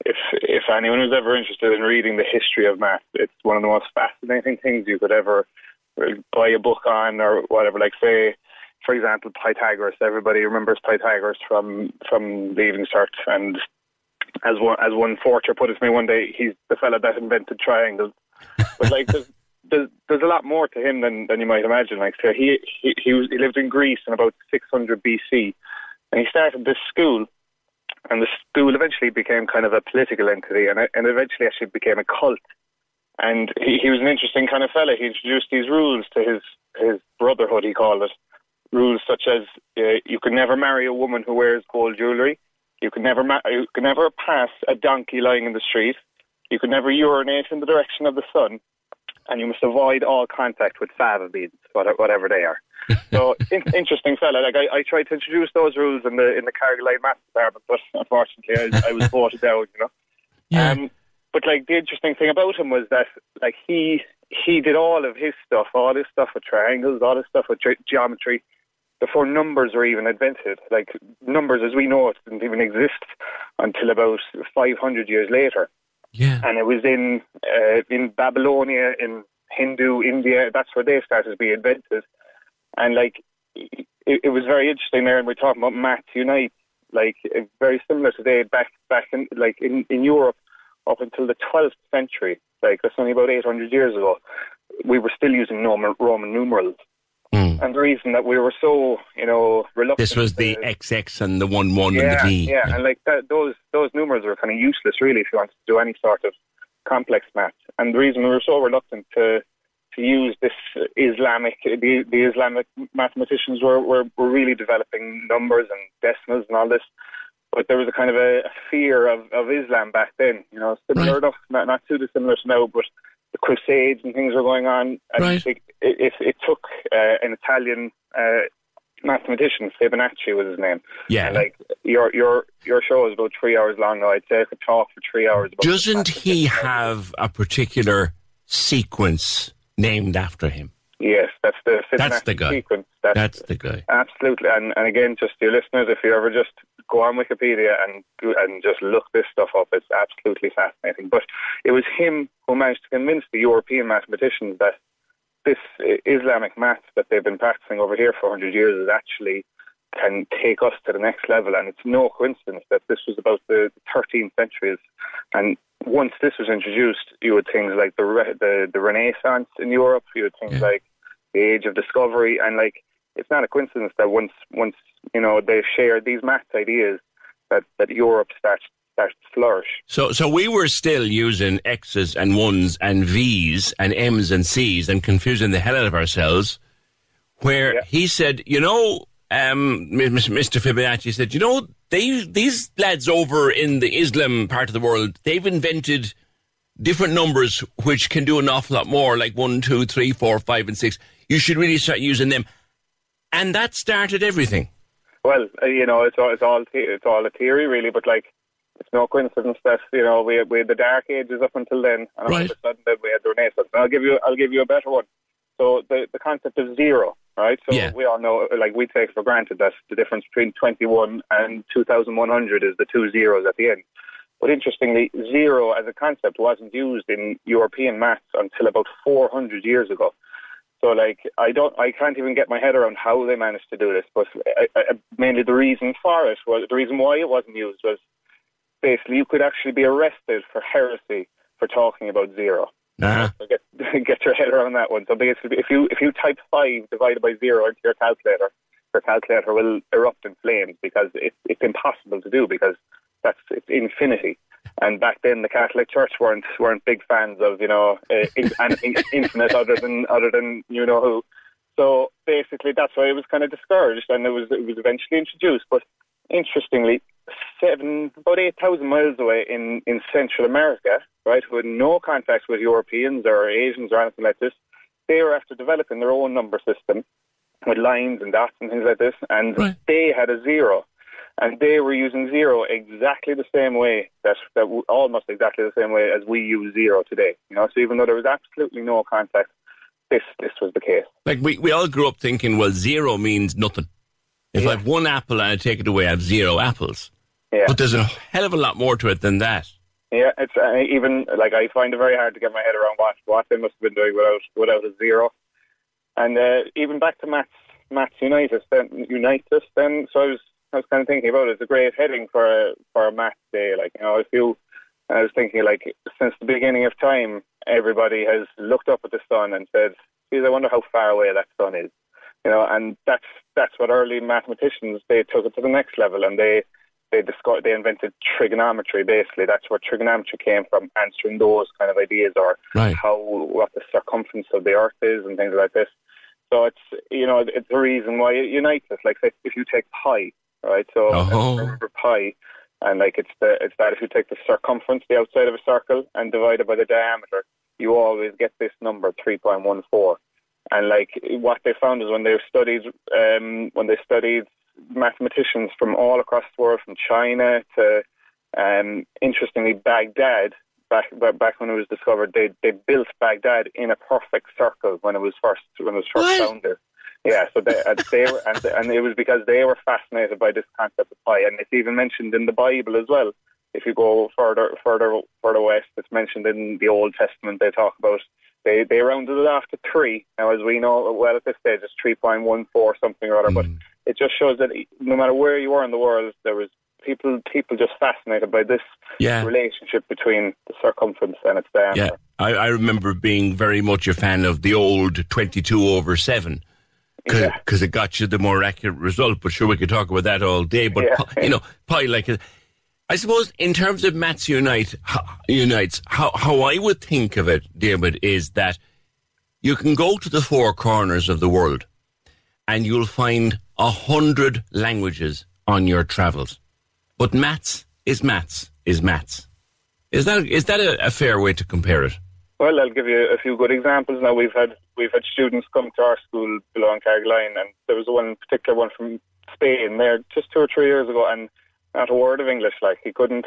if if anyone who's ever interested in reading the history of maths, it's one of the most fascinating things you could ever buy a book on or whatever. Like say, for example, Pythagoras. Everybody remembers Pythagoras from from Leaving Cert, and as one as one forger put it to me one day, he's the fella that invented triangles. But like there's, there's, there's a lot more to him than, than you might imagine. Like, so he he he, was, he lived in Greece in about six hundred B C, and he started this school, and the school eventually became kind of a political entity, and and eventually actually became a cult. And he, he was an interesting kind of fella. He introduced these rules to his his brotherhood, he called it. Rules such as uh, you can never marry a woman who wears gold jewellery, you can never ma- you can never pass a donkey lying in the street, you can never urinate in the direction of the sun, and you must avoid all contact with fava beans, whatever they are. So in- interesting fella. Like I, I tried to introduce those rules in the in the Carrigaline Maths Department, but unfortunately I, I was voted out. You know. Yeah. Um, but like the interesting thing about him was that like he he did all of his stuff, all his stuff with triangles, all his stuff with ge- geometry. Before numbers were even invented, like numbers as we know it didn't even exist until about five hundred years later. Yeah, and it was in uh, in Babylonia, in Hindu India. That's where they started to be invented. And like it, it was very interesting there. And we're talking about Maths Unite, like very similar today. Back back in like in, in Europe up until the twelfth century, like that's only about eight hundred years ago, we were still using Roman, Roman numerals. Mm. And the reason that we were so, you know, reluctant. This was the to, X X and the one one yeah, and the V. Yeah, yeah, and like that, those those numerals were kind of useless, really, if you wanted to do any sort of complex math. And the reason we were so reluctant to to use this Islamic, the, the Islamic mathematicians were, were were really developing numbers and decimals and all this, but there was a kind of a fear of, of Islam back then. You know, similar right. enough, not not too dissimilar to now, but. The Crusades and things were going on. And right. it, it, it took uh, an Italian uh, mathematician, Fibonacci was his name. Yeah. And like your your your show is about three hours long now. I'd say I could talk for three hours. About Doesn't he have a particular sequence named after him? Yes, that's the Fibonacci that's the guy. sequence. That's, that's the guy. Absolutely. And and again, just to your listeners, if you ever just go on Wikipedia and and just look this stuff up, it's absolutely fascinating. But it was him who managed to convince the European mathematicians that this Islamic math that they've been practicing over here for one hundred years is actually can take us to the next level. And it's no coincidence that this was about the thirteenth centuries. And once this was introduced, you had things like the re- the, the Renaissance in Europe, you had things yeah. like the Age of Discovery, and like it's not a coincidence that once once you know they shared these maths ideas that, that Europe starts starts to flourish. So so we were still using X's and ones and V's and M's and C's and confusing the hell out of ourselves. Where yeah. he said, you know, um, Mister Fibonacci said, you know, they these lads over in the Islam part of the world, they've invented different numbers which can do an awful lot more, like one, two, three, four, five, and six. You should really start using them, and that started everything. Well, you know, it's all it's all it's all a theory, really. But like, it's no coincidence that you know we had, we had the Dark Ages up until then, and right. all of a sudden then we had the Renaissance. And I'll give you I'll give you a better one. So the the concept of zero, right? So yeah. we all know, like we take for granted that the difference between twenty-one and two thousand one hundred is the two zeros at the end. But interestingly, zero as a concept wasn't used in European maths until about four hundred years ago. So, like, I don't, I can't even get my head around how they managed to do this. But I, I, mainly the reason for it was the reason why it wasn't used was basically you could actually be arrested for heresy for talking about zero. Uh-huh. So get, get your head around that one. So basically, if you if you type five divided by zero into your calculator, your calculator will erupt in flames because it's it's impossible to do because. That's it's infinity, and back then the Catholic Church weren't weren't big fans of you know uh, anything infinite other than other than you know who. So basically, that's why it was kind of discouraged, and it was it was eventually introduced. But interestingly, seven about eight thousand miles away in, in Central America, right, who had no contact with Europeans or Asians or anything like this, they were after developing their own number system with lines and dots and things like this, and right. they had a zero. And they were using zero exactly the same way, that, that almost exactly the same way as we use zero today. You know, so even though there was absolutely no contact, this this was the case. Like we, we all grew up thinking, well, zero means nothing. If yeah. I have one apple and I take it away, I have zero apples. Yeah. But there's a hell of a lot more to it than that. Yeah, it's uh, even like I find it very hard to get my head around what what they must have been doing without without a zero. And uh, even back to Maths Maths Unite us then. Unite us then. So I was. I was kind of thinking about it. It's a great heading for a, for a math day. Like, you know, if you And I was thinking, like, since the beginning of time, everybody has looked up at the sun and said, geez, I wonder how far away that sun is. You know, and that's that's what early mathematicians, they took it to the next level, and they they discovered, they invented trigonometry, basically. That's where trigonometry came from, answering those kind of ideas, or right. how what the circumference of the Earth is and things like this. So it's, you know, it's the reason why it unites us. Like, say, if you take pi, right? So oh. remember pi, and like it's the it's that if you take the circumference, the outside of a circle, and divide it by the diameter, you always get this number three point one four. And like what they found is when they studied um, when they studied mathematicians from all across the world, from China to um, interestingly Baghdad, back back when it was discovered, they they built Baghdad in a perfect circle when it was first when it was first found there. Yeah, so they and they were and, and it was because they were fascinated by this concept of pi, and it's even mentioned in the Bible as well. If you go further further further west, it's mentioned in the Old Testament. They talk about. They they rounded it off to three. Now, as we know well at this stage, it's three point one four something or other. Mm. But it just shows that no matter where you are in the world, there was people people just fascinated by this yeah. relationship between the circumference and its diameter. Yeah, I, I remember being very much a fan of the old twenty-two over seven. Because yeah. it got you the more accurate result. But sure, we could talk about that all day. But, yeah. pi, you know, pi, like... A, I suppose in terms of Maths Unite, how, Unites, how, how I would think of it, David, is that you can go to the four corners of the world and you'll find a hundred languages on your travels. But maths is maths is maths. Is that is that a, a fair way to compare it? Well, I'll give you a few good examples. Now, we've had we've had students come to our school below in Carrigaline, and there was one particular one from Spain there just two or three years ago, and not a word of English, like he couldn't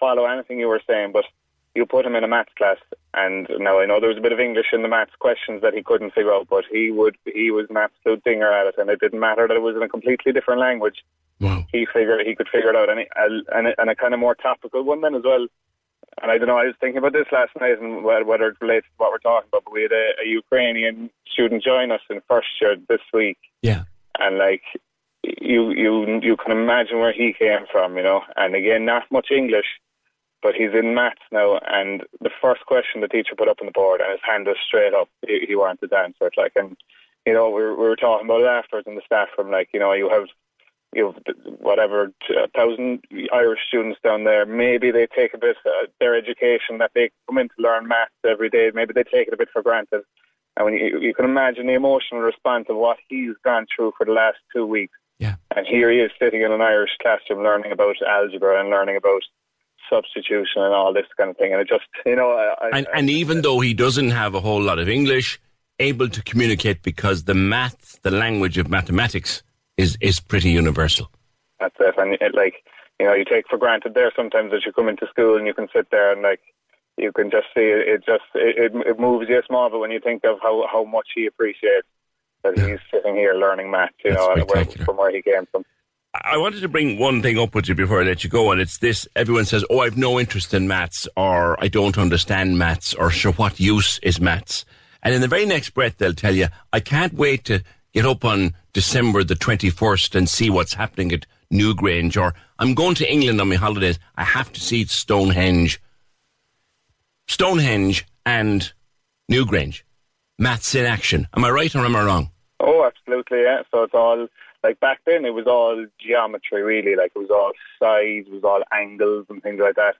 follow anything you were saying, but you put him in a maths class, and now I know there was a bit of English in the maths questions that he couldn't figure out, but he would he was an absolute dinger at it, and it didn't matter that it was in a completely different language. Wow. He figured he could figure it out, and, he, and, a, and a kind of more topical one then as well. And I don't know, I was thinking about this last night and whether it relates to what we're talking about, but we had a, a Ukrainian student join us in first year this week. Yeah. And like... You, you you can imagine where he came from, you know. And again, not much English, but he's in maths now. And the first question the teacher put up on the board, and his hand was straight up. He, he wanted to answer it, like, and you know, we were, we were talking about it afterwards in the staff room, like, you know, you have you have whatever a thousand Irish students down there. Maybe they take a bit uh, their education that they come in to learn maths every day. Maybe they take it a bit for granted. And when you, you can imagine the emotional response of what he's gone through for the last two weeks. Yeah. And here he is sitting in an Irish classroom learning about algebra and learning about substitution and all this kind of thing. And it just, you know... I, and, I, and even I, though he doesn't have a whole lot of English, able to communicate because the maths, the language of mathematics is, is pretty universal. That's it. And it, like, you know, you take for granted there sometimes that you come into school and you can sit there and like, you can just see it, it just, it, it moves you small, but when you think of how, how much he appreciates that he's sitting here learning maths, you know, where, from where he came from. I wanted to bring one thing up with you before I let you go, and it's this. Everyone says, oh, I've no interest in maths, or I don't understand maths, or sure, what use is maths? And in the very next breath, they'll tell you, I can't wait to get up on December the twenty-first and see what's happening at Newgrange, or I'm going to England on my holidays, I have to see Stonehenge. Stonehenge and Newgrange. Maths in action. Am I right or am I wrong? Oh, absolutely, yeah. So it's all, like back then it was all geometry really, like it was all sides, it was all angles and things like that.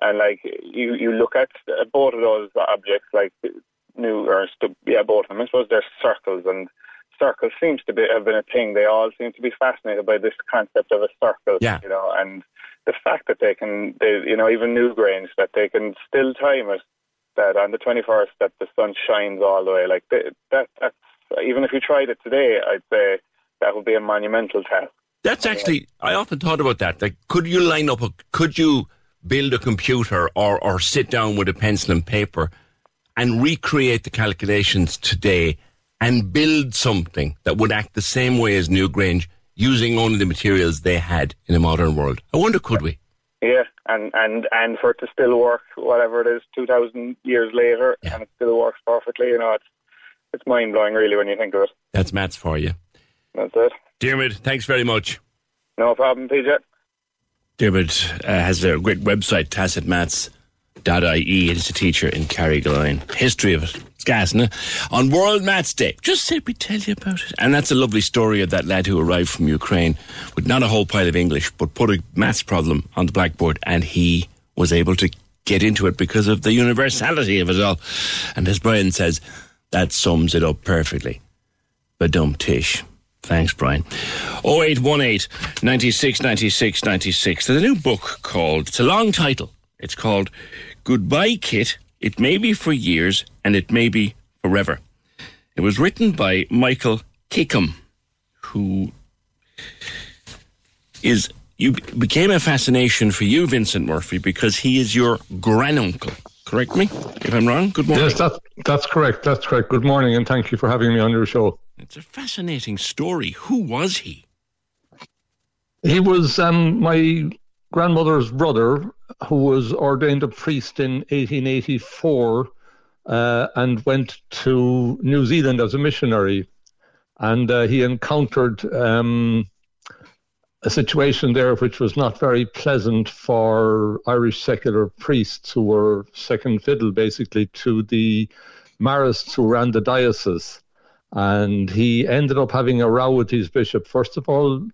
And like you, you look at both of those objects, like new, or yeah, both of them, I suppose they're circles, and circles seems to be, have been a thing. They all seem to be fascinated by this concept of a circle, yeah. you know, and the fact that they can, they, you know, even Newgrange, that they can still time it, that on the twenty-first that the sun shines all the way, like they, that, that's, even if you tried it today, I'd say that would be a monumental task. That's actually, I often thought about that. Like, could you line up, a, could you build a computer or, or sit down with a pencil and paper and recreate the calculations today and build something that would act the same way as Newgrange using only the materials they had in the modern world? I wonder, could we? Yeah, and, and, and for it to still work, whatever it is, two thousand years later, yeah. and it still works perfectly, you know, it's, it's mind-blowing, really, when you think of it. That's maths for you. That's it. Dermot, thanks very much. No problem, P J. Dermot uh, has a great website, Tacit Maths, Cork City Marathon dot I E. It is a teacher in Carrigaline. History of it. It's gas, isn't it? On World Maths Day. Just said we tell you about it. And that's a lovely story of that lad who arrived from Ukraine with not a whole pile of English, but put a maths problem on the blackboard, and he was able to get into it because of the universality of it all. And as Brian says, that sums it up perfectly. Badum-tish. Thanks, Brian. oh eight one eight, nine six, nine six, nine six. There's a new book called, it's a long title, it's called Goodbye Kit, It May Be For Years and It May Be Forever. It was written by Michael Kickham, who is, you became a fascination for you, Vincent Murphy, because he is your granduncle. Correct me if I'm wrong. Good morning. Yes, that's, that's correct. That's correct. Good morning, and thank you for having me on your show. It's a fascinating story. Who was he? He was um, my grandmother's brother, who was ordained a priest in eighteen eighty-four uh, and went to New Zealand as a missionary. And uh, he encountered um, a situation there which was not very pleasant for Irish secular priests, who were second fiddle, basically, to the Marists who ran the diocese. And he ended up having a row with his bishop, first of all,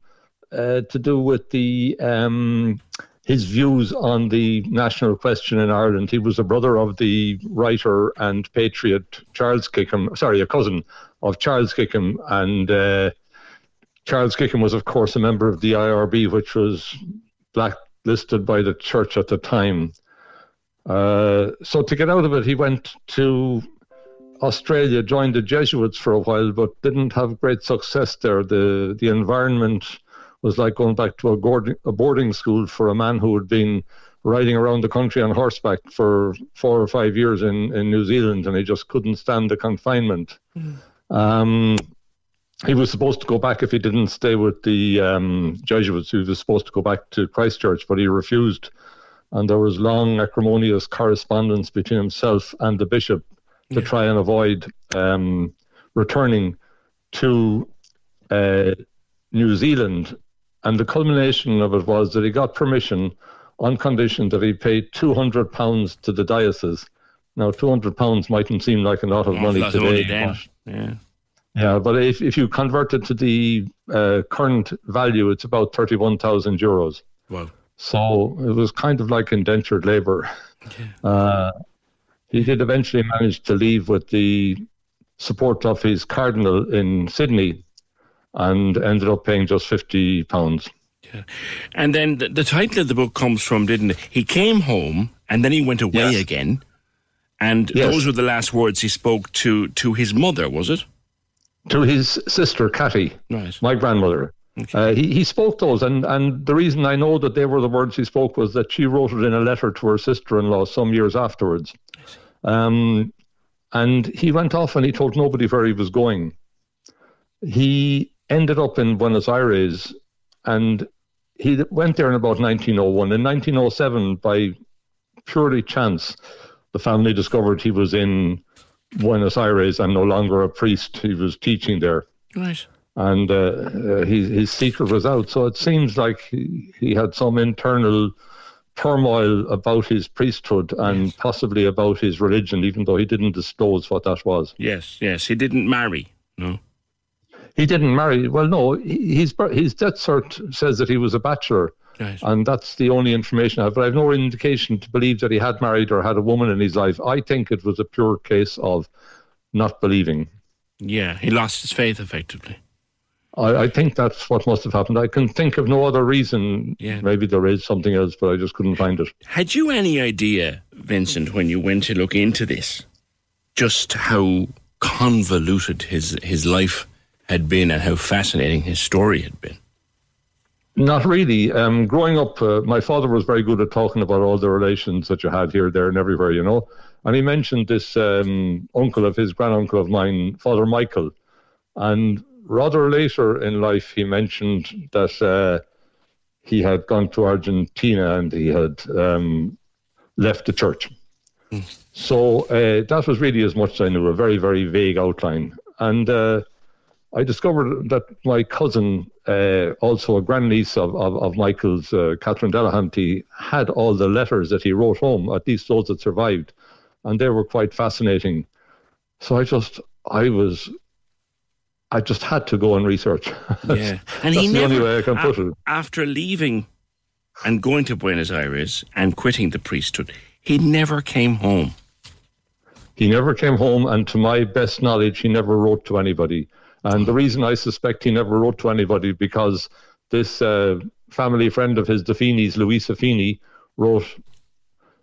uh, to do with the um, his views on the national question in Ireland. He was a brother of the writer and patriot Charles Kickham, sorry, a cousin of Charles Kickham. And uh, Charles Kickham was, of course, a member of the I R B, which was blacklisted by the church at the time. Uh, so to get out of it, he went to Australia, joined the Jesuits for a while, but didn't have great success there. The the environment was like going back to a boarding, a boarding school for a man who had been riding around the country on horseback for four or five years in, in New Zealand, and he just couldn't stand the confinement. Mm. Um, he was supposed to go back if he didn't stay with the um, Jesuits. He was supposed to go back to Christchurch, but he refused. And there was long, acrimonious correspondence between himself and the bishop to try and avoid um, returning to uh, New Zealand. And the culmination of it was that he got permission on condition that he paid two hundred pounds to the diocese. Now, two hundred pounds mightn't seem like a lot of yeah, money today. But, yeah. yeah, but if, if you convert it to the uh, current value, it's about thirty-one thousand euros. Wow. So it was kind of like indentured labour. Yeah. Uh, He did eventually manage to leave with the support of his cardinal in Sydney and ended up paying just fifty pounds. Yeah. And then the, the title of the book comes from, didn't it? He came home and then he went away yes. again. And yes. those were the last words he spoke to, to his mother, was it? To his sister, Catty, right. my grandmother. Okay. Uh, he, he spoke those, and, and the reason I know that they were the words he spoke was that she wrote it in a letter to her sister-in-law some years afterwards. Um, and he went off and he told nobody where he was going. He ended up in Buenos Aires, and he went there in about nineteen oh one. In nineteen oh seven, by purely chance, the family discovered he was in Buenos Aires and no longer a priest. He was teaching there. Right. And uh, uh, his, his secret was out. So it seems like he, he had some internal turmoil about his priesthood and yes. possibly about his religion, even though he didn't disclose what that was. Yes, yes. He didn't marry, no? He didn't marry. Well, no. His, his death cert says that he was a bachelor. Right. And that's the only information I have. But I have no indication to believe that he had married or had a woman in his life. I think it was a pure case of not believing. Yeah, he lost his faith effectively. I, I think that's what must have happened. I can think of no other reason. Yeah. Maybe there is something else, but I just couldn't find it. Had you any idea, Vincent, when you went to look into this, just how convoluted his, his life had been and how fascinating his story had been? Not really. Um, growing up, uh, my father was very good at talking about all the relations that you had here, there and everywhere, you know. And he mentioned this um, uncle of his, granduncle of mine, Father Michael. And rather later in life, he mentioned that uh, he had gone to Argentina and he had um, left the church. Mm. So uh, that was really as much as I knew, a very, very vague outline. And uh, I discovered that my cousin, uh, also a grandniece of, of, of Michael's, uh, Catherine Delahanty, had all the letters that he wrote home, at least those that survived, and they were quite fascinating. So I just, I was, I just had to go and research. Yeah, and he never, the only way I can put it. After leaving and going to Buenos Aires and quitting the priesthood, he never came home. He never came home, and to my best knowledge, he never wrote to anybody. And the reason I suspect he never wrote to anybody, because this uh, family friend of his, the Feeney's, Louisa Feeney, wrote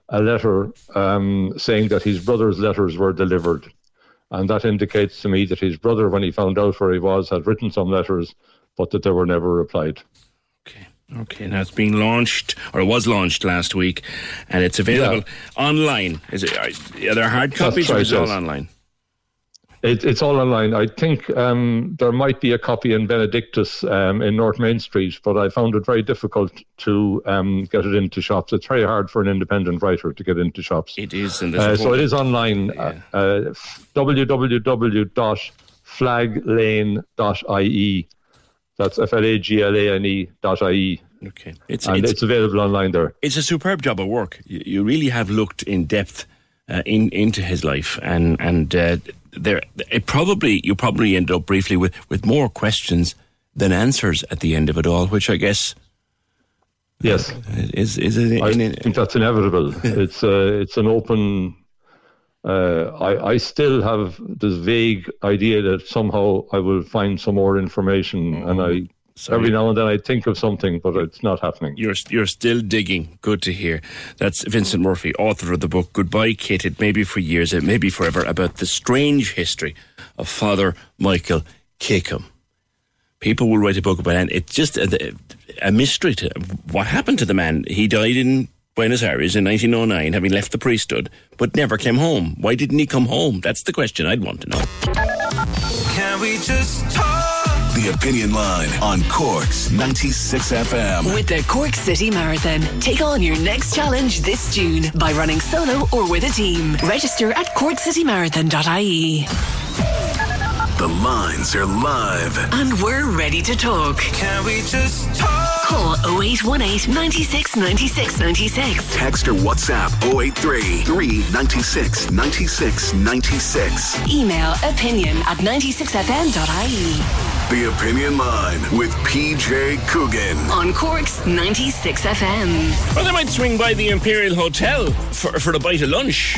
a letter um, saying that his brother's letters were delivered. And that indicates to me that his brother, when he found out where he was, had written some letters, but that they were never replied. Okay. Okay, now it's being launched, or it was launched last week, and it's available yeah. online. Is it? Are, are there hard copies, right, or is it all online? It, it's all online. I think um, there might be a copy in Benedictus um, in North Main Street, but I found it very difficult to um, get it into shops. It's very hard for an independent writer to get into shops. It is. In uh, so it is online. Yeah. Uh, uh, w w w dot flag lane dot i e. That's F L A G L A N E dot I E. Okay. It's, and it's, it's available online there. It's a superb job of work. You, you really have looked in depth uh, in into his life, and and uh, there it probably you probably end up briefly with, with more questions than answers at the end of it all, which I guess yes uh, is is it, I in, in, think that's inevitable. it's uh, it's an open. Uh, I, I still have this vague idea that somehow I will find some more information, mm-hmm. and I Sorry. every now and then I think of something, but it's not happening. You're you're still digging. Good to hear. That's Vincent Murphy, author of the book "Goodbye, Kit." It may be for years, it may be forever. About the strange history of Father Michael Kickham. People will write a book about it. It's just a, a mystery to what happened to the man. He died in Buenos Aires in nineteen oh nine, having left the priesthood, but never came home. Why didn't he come home? That's the question I'd want to know. Can we just talk? The Opinion Line on Cork's ninety-six F M. With the Cork City Marathon. Take on your next challenge this June by running solo or with a team. Register at Cork City Marathon dot i e. The lines are live. And we're ready to talk. Can we just talk? Call oh eight one eight, nine six, nine six, nine six. Text or WhatsApp oh eight three, three nine six, nine six, nine six. Email opinion at ninety-six f m dot i e. The Opinion Line with P J Coogan. On Cork's ninety-six F M. Well, they might swing by the Imperial Hotel for, for a bite of lunch.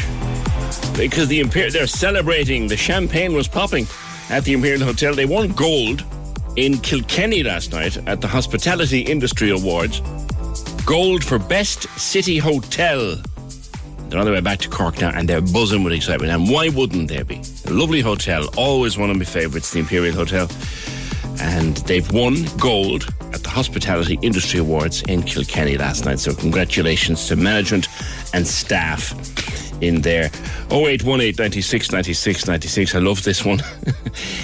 Because the Imper- they're celebrating. The champagne was popping at the Imperial Hotel. They won gold in Kilkenny last night at the Hospitality Industry Awards. Gold for Best City Hotel. They're on their way back to Cork now, and they're buzzing with excitement. And why wouldn't they be? A lovely hotel, always one of my favourites, the Imperial Hotel. And they've won gold at the Hospitality Industry Awards in Kilkenny last night. So congratulations to management and staff in there. oh eight one eight, nine six, nine six, nine six. I love this one.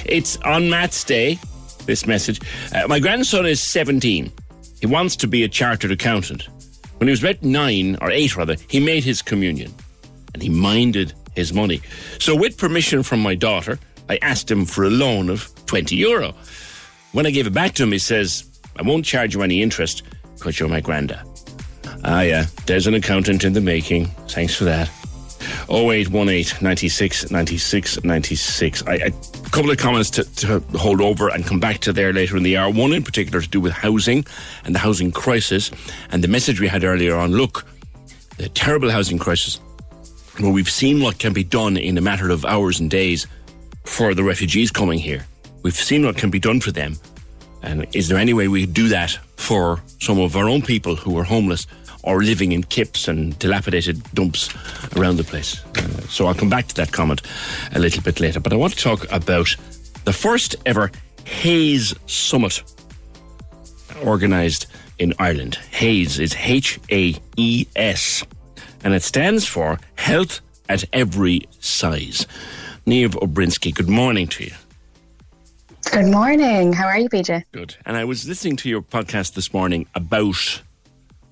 It's on Matt's Day. This message. Uh, my grandson is seventeen. He wants to be a chartered accountant. When he was about nine, or eight rather, he made his communion and he minded his money. So with permission from my daughter, I asked him for a loan of twenty euro. When I gave it back to him, he says, I won't charge you any interest because you're my granda. Ah yeah, there's an accountant in the making. Thanks for that. oh eight one eight, nine six, nine six, nine six. I, I, a couple of comments to, to hold over and come back to there later in the hour. One in particular to do with housing and the housing crisis. And the message we had earlier on, look, the terrible housing crisis, where we've seen what can be done in a matter of hours and days for the refugees coming here. We've seen what can be done for them. And is there any way we could do that for some of our own people who are homeless or living in kips and dilapidated dumps around the place? Uh, so I'll come back to that comment a little bit later. But I want to talk about the first ever Hayes Summit organised in Ireland. Hayes is H A E S. And it stands for Health at Every Size. Niamh Obrinsky, good morning to you. Good morning. How are you, P J? Good. And I was listening to your podcast this morning about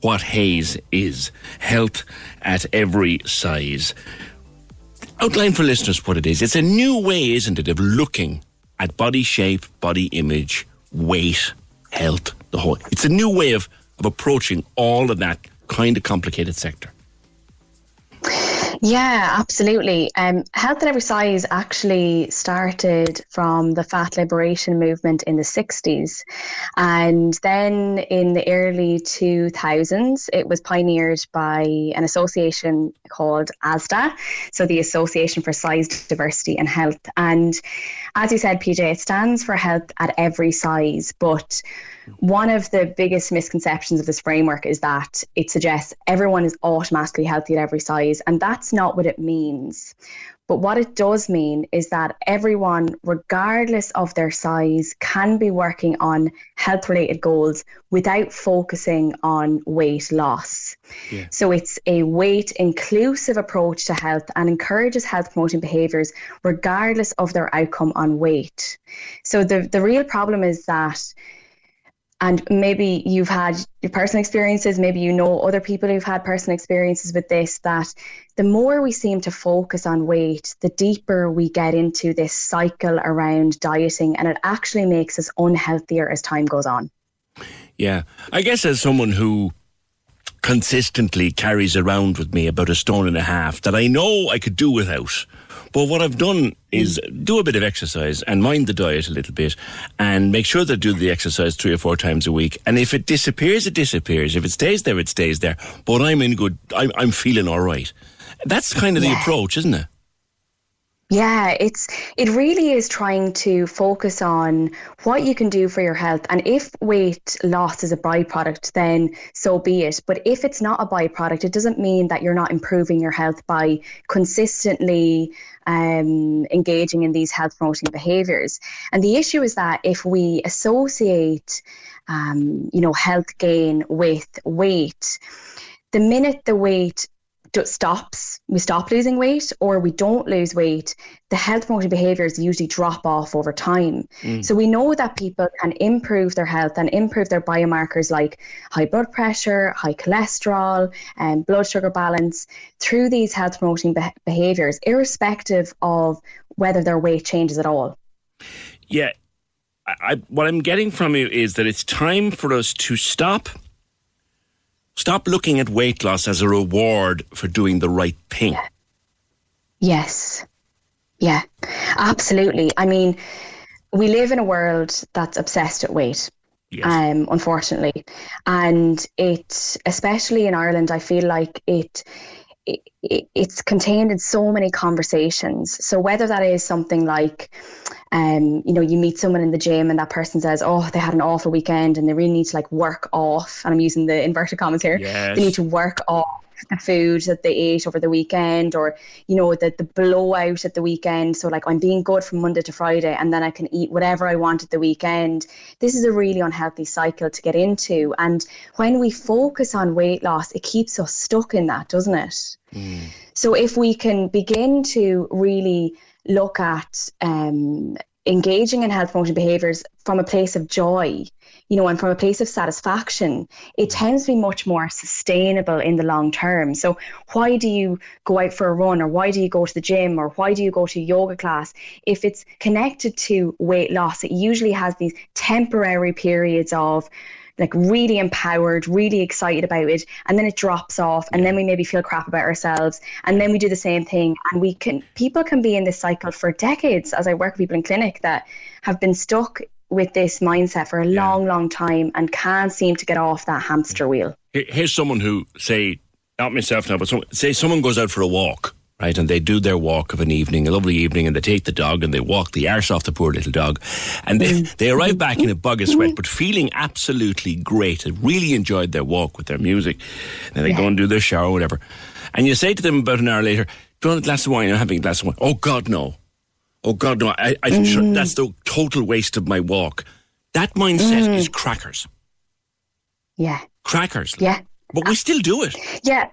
what Hayes is, Health at Every Size. Outline for listeners what it is. It's a new way, isn't it, of looking at body shape, body image, weight, health, the whole. It's a new way of, of approaching all of that kind of complicated sector. Yeah, absolutely. Um, health at every size actually started from the fat liberation movement in the sixties. And then in the early two thousands, it was pioneered by an association called ASDA, so the Association for Size Diversity and Health. And as you said, P J, it stands for health at every size. But one of the biggest misconceptions of this framework is that it suggests everyone is automatically healthy at every size. And that's not what it means. But what it does mean is that everyone, regardless of their size, can be working on health-related goals without focusing on weight loss. Yeah. So it's a weight-inclusive approach to health and encourages health-promoting behaviours regardless of their outcome on weight. So the, the real problem is that, and maybe you've had your personal experiences, maybe you know other people who've had personal experiences with this, that the more we seem to focus on weight, the deeper we get into this cycle around dieting, and it actually makes us unhealthier as time goes on. Yeah. I guess as someone who consistently carries around with me about a stone and a half that I know I could do without, but what I've done is do a bit of exercise and mind the diet a little bit and make sure that I do the exercise three or four times a week. And if it disappears, it disappears. If it stays there, it stays there. But I'm in good, I'm, I'm feeling all right. That's kind of yeah. the approach, isn't it? Yeah, it's it really is trying to focus on what you can do for your health. And if weight loss is a byproduct, then so be it. But if it's not a byproduct, it doesn't mean that you're not improving your health by consistently um, engaging in these health-promoting behaviours. And the issue is that if we associate, um, you know, health gain with weight, the minute the weight stops, we stop losing weight or we don't lose weight, the health promoting behaviours usually drop off over time. Mm. So we know that people can improve their health and improve their biomarkers like high blood pressure, high cholesterol, and um, blood sugar balance through these health promoting be- behaviours, irrespective of whether their weight changes at all. Yeah, I, I, what I'm getting from you is that it's time for us to stop Stop looking at weight loss as a reward for doing the right thing. Yeah. Yes. Yeah, absolutely. I mean, we live in a world that's obsessed with weight, yes. um, unfortunately. And it, especially in Ireland, I feel like it... It, it, it's contained in so many conversations. So whether that is something like, um, you know, you meet someone in the gym and that person says, oh, they had an awful weekend and they really need to like work off. And I'm using the inverted commas here. Yes. They need to work off the food that they ate over the weekend, or, you know, the, the blowout at the weekend. So like, I'm being good from Monday to Friday and then I can eat whatever I want at the weekend. This is a really unhealthy cycle to get into. And when we focus on weight loss, it keeps us stuck in that, doesn't it? Mm. So if we can begin to really look at um, engaging in health promoting behaviours from a place of joy, you know, and from a place of satisfaction, it tends to be much more sustainable in the long term. So why do you go out for a run, or why do you go to the gym, or why do you go to yoga class? If it's connected to weight loss, it usually has these temporary periods of like really empowered, really excited about it, and then it drops off, and then we maybe feel crap about ourselves, and then we do the same thing, and we can people can be in this cycle for decades. As I work with people in clinic that have been stuck with this mindset for a yeah. long, long time and can't seem to get off that hamster wheel. Here's someone who, say, not myself now, but some, say someone goes out for a walk, right, and they do their walk of an evening, a lovely evening, and they take the dog and they walk the arse off the poor little dog, and they, they arrive back in a bog of sweat, but feeling absolutely great. They really enjoyed their walk with their music. Then they yeah. go and do their shower or whatever. And you say to them about an hour later, do you want a glass of wine? I'm having a glass of wine. Oh, God, no. Oh, God, no, I, I, mm. sure, that's the total waste of my walk. That mindset mm. is crackers. Yeah. Crackers. Yeah. But we still do it. Yeah.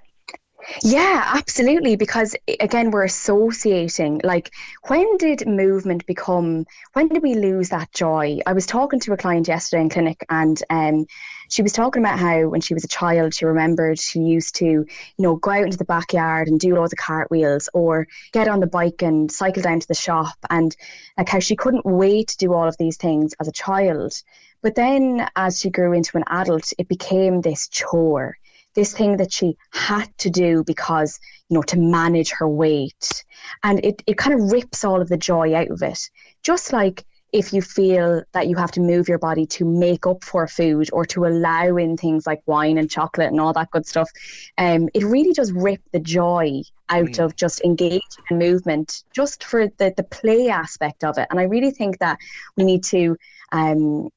Yeah, absolutely. Because, again, we're associating, like, when did movement become, when did we lose that joy? I was talking to a client yesterday in clinic, and um, she was talking about how when she was a child, she remembered she used to, you know, go out into the backyard and do loads of cartwheels or get on the bike and cycle down to the shop, and like how she couldn't wait to do all of these things as a child. But then as she grew into an adult, it became this chore, this thing that she had to do because, you know, to manage her weight. And it, it kind of rips all of the joy out of it. Just like if you feel that you have to move your body to make up for food or to allow in things like wine and chocolate and all that good stuff, um, it really does rip the joy out mm. of just engaging in movement, just for the, the play aspect of it. And I really think that we need to um,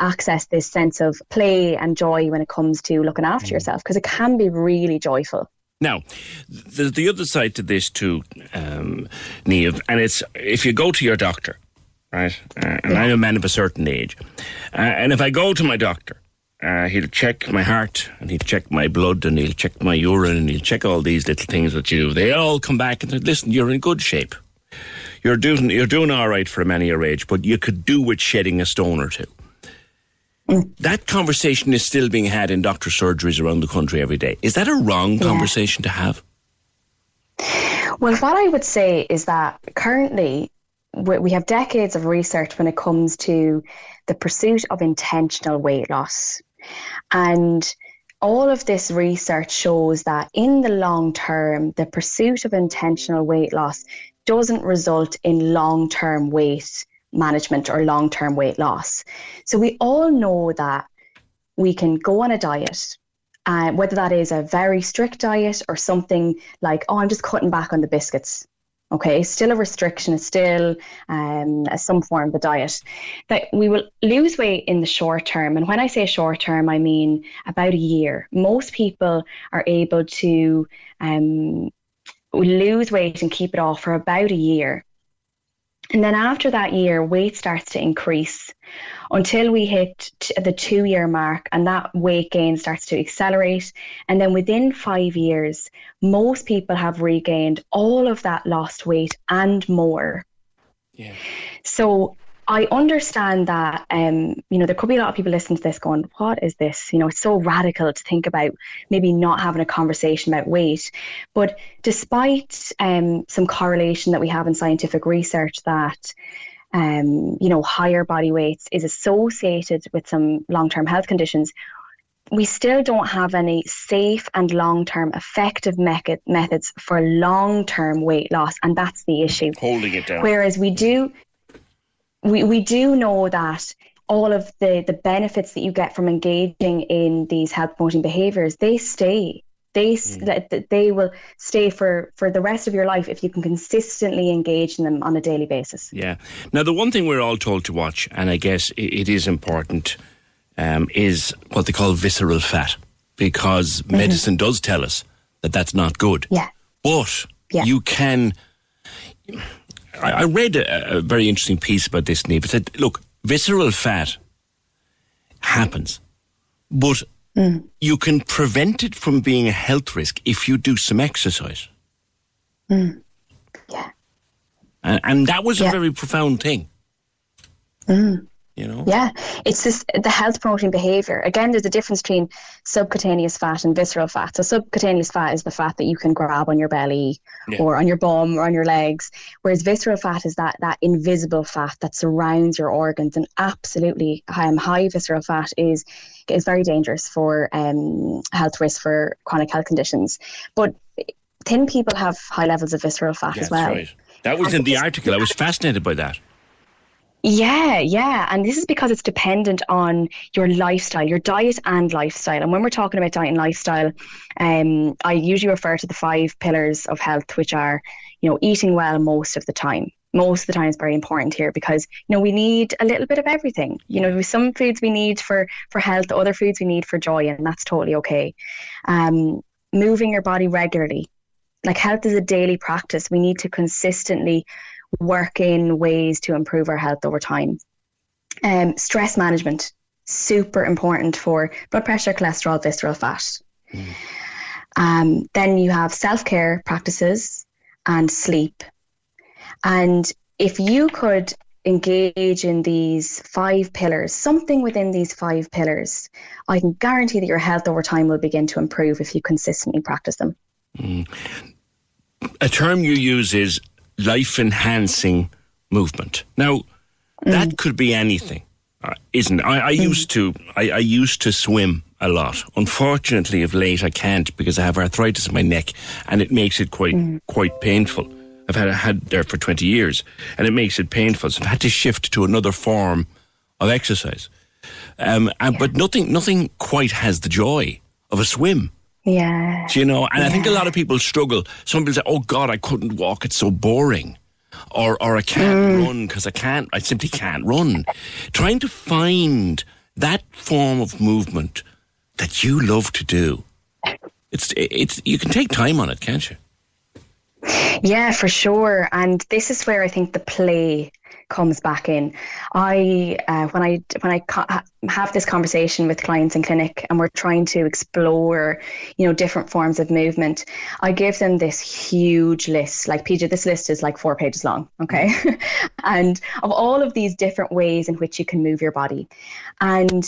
access this sense of play and joy when it comes to looking after mm. yourself, because it can be really joyful. Now, there's the other side to this too, um, Niamh, and it's if you go to your doctor, right? Uh, and yeah. I'm a man of a certain age. Uh, and if I go to my doctor, uh, he'll check my heart and he'll check my blood and he'll check my urine and he'll check all these little things that you do. They all come back and say, listen, you're in good shape. You're doing, you're doing all right for a man of your age, but you could do with shedding a stone or two. That conversation is still being had in doctor surgeries around the country every day. Is that a wrong conversation yeah. to have? Well, what I would say is that currently we have decades of research when it comes to the pursuit of intentional weight loss. And all of this research shows that in the long term, the pursuit of intentional weight loss doesn't result in long-term weight management or long-term weight loss. So we all know that we can go on a diet, uh, whether that is a very strict diet or something like, oh, I'm just cutting back on the biscuits. Okay, it's still a restriction, it's still um, some form of a diet, that we will lose weight in the short term. And when I say short term, I mean about a year. Most people are able to um, lose weight and keep it off for about a year. And then after that year, weight starts to increase until we hit t- the two-year mark, and that weight gain starts to accelerate. And then within five years, most people have regained all of that lost weight and more. Yeah. So I understand that, um, you know, there could be a lot of people listening to this going, what is this? You know, it's so radical to think about maybe not having a conversation about weight. But despite um, some correlation that we have in scientific research that, um, you know, higher body weights is associated with some long-term health conditions, we still don't have any safe and long-term effective method, methods for long-term weight loss. And that's the issue. Holding it down. Whereas we do... We we do know that all of the, the benefits that you get from engaging in these health promoting behaviours, they stay. They mm. they will stay for, for the rest of your life if you can consistently engage in them on a daily basis. Yeah. Now, the one thing we're all told to watch, and I guess it, it is important, um, is what they call visceral fat, because mm-hmm. medicine does tell us that that's not good. Yeah. But yeah. you can... I read a, a very interesting piece about this, Niamh. It said, look, visceral fat happens, but mm. you can prevent it from being a health risk if you do some exercise. Mm. Yeah. And, and that was yeah. a very profound thing. Mm. You know? Yeah, it's this, the health promoting behaviour. Again, there's a difference between subcutaneous fat and visceral fat. So subcutaneous fat is the fat that you can grab on your belly yeah. or on your bum or on your legs, whereas visceral fat is that, that invisible fat that surrounds your organs. And absolutely um, high visceral fat is is very dangerous for um, health risks for chronic health conditions. But thin people have high levels of visceral fat yeah, as well. That's right. That was and in the article. I was fascinated by that. Yeah, yeah. And this is because it's dependent on your lifestyle, your diet and lifestyle. And when we're talking about diet and lifestyle, um, I usually refer to the five pillars of health, which are, you know, eating well most of the time. Most of the time is very important here because, you know, we need a little bit of everything. You know, some foods we need for, for health, other foods we need for joy, and that's totally okay. Um, moving your body regularly. Like, health is a daily practice. We need to consistently work in ways to improve our health over time. Um, stress management, super important for blood pressure, cholesterol, visceral fat. Mm. Um, then you have self-care practices and sleep. And if you could engage in these five pillars, something within these five pillars, I can guarantee that your health over time will begin to improve if you consistently practice them. Mm. A term you use is life-enhancing movement. Now, that mm. could be anything, isn't it? I, I mm. used to, I, I used to swim a lot. Unfortunately, of late, I can't because I have arthritis in my neck, and it makes it quite, mm. quite painful. I've had had there for twenty years, and it makes it painful. So I've had to shift to another form of exercise. Um, and yeah. but nothing, nothing quite has the joy of a swim. Yeah. Do you know? And yeah. I think a lot of people struggle. Some people say, oh God, I couldn't walk, it's so boring. Or or I can't mm. run because I can't, I simply can't run. Trying to find that form of movement that you love to do. It's it's you can take time on it, can't you? Yeah, for sure. And this is where I think the play comes back in. I uh, when I when I co- have this conversation with clients in clinic, and we're trying to explore, you know, different forms of movement, I give them this huge list. Like, P J, this list is like four pages long, okay? And of all of these different ways in which you can move your body, and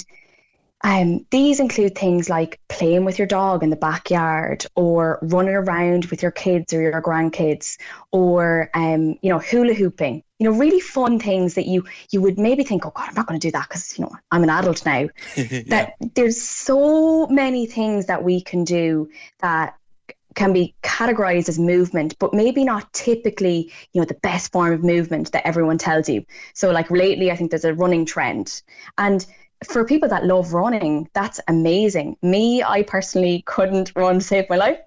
Um, these include things like playing with your dog in the backyard, or running around with your kids or your grandkids, or, um, you know, hula hooping, you know, really fun things that you, you would maybe think, oh God, I'm not going to do that because, you know, I'm an adult now. yeah. That there's so many things that we can do that can be categorized as movement, but maybe not typically, you know, the best form of movement that everyone tells you. So like lately, I think there's a running trend, and for people that love running, that's amazing. Me, I personally couldn't run to save my life.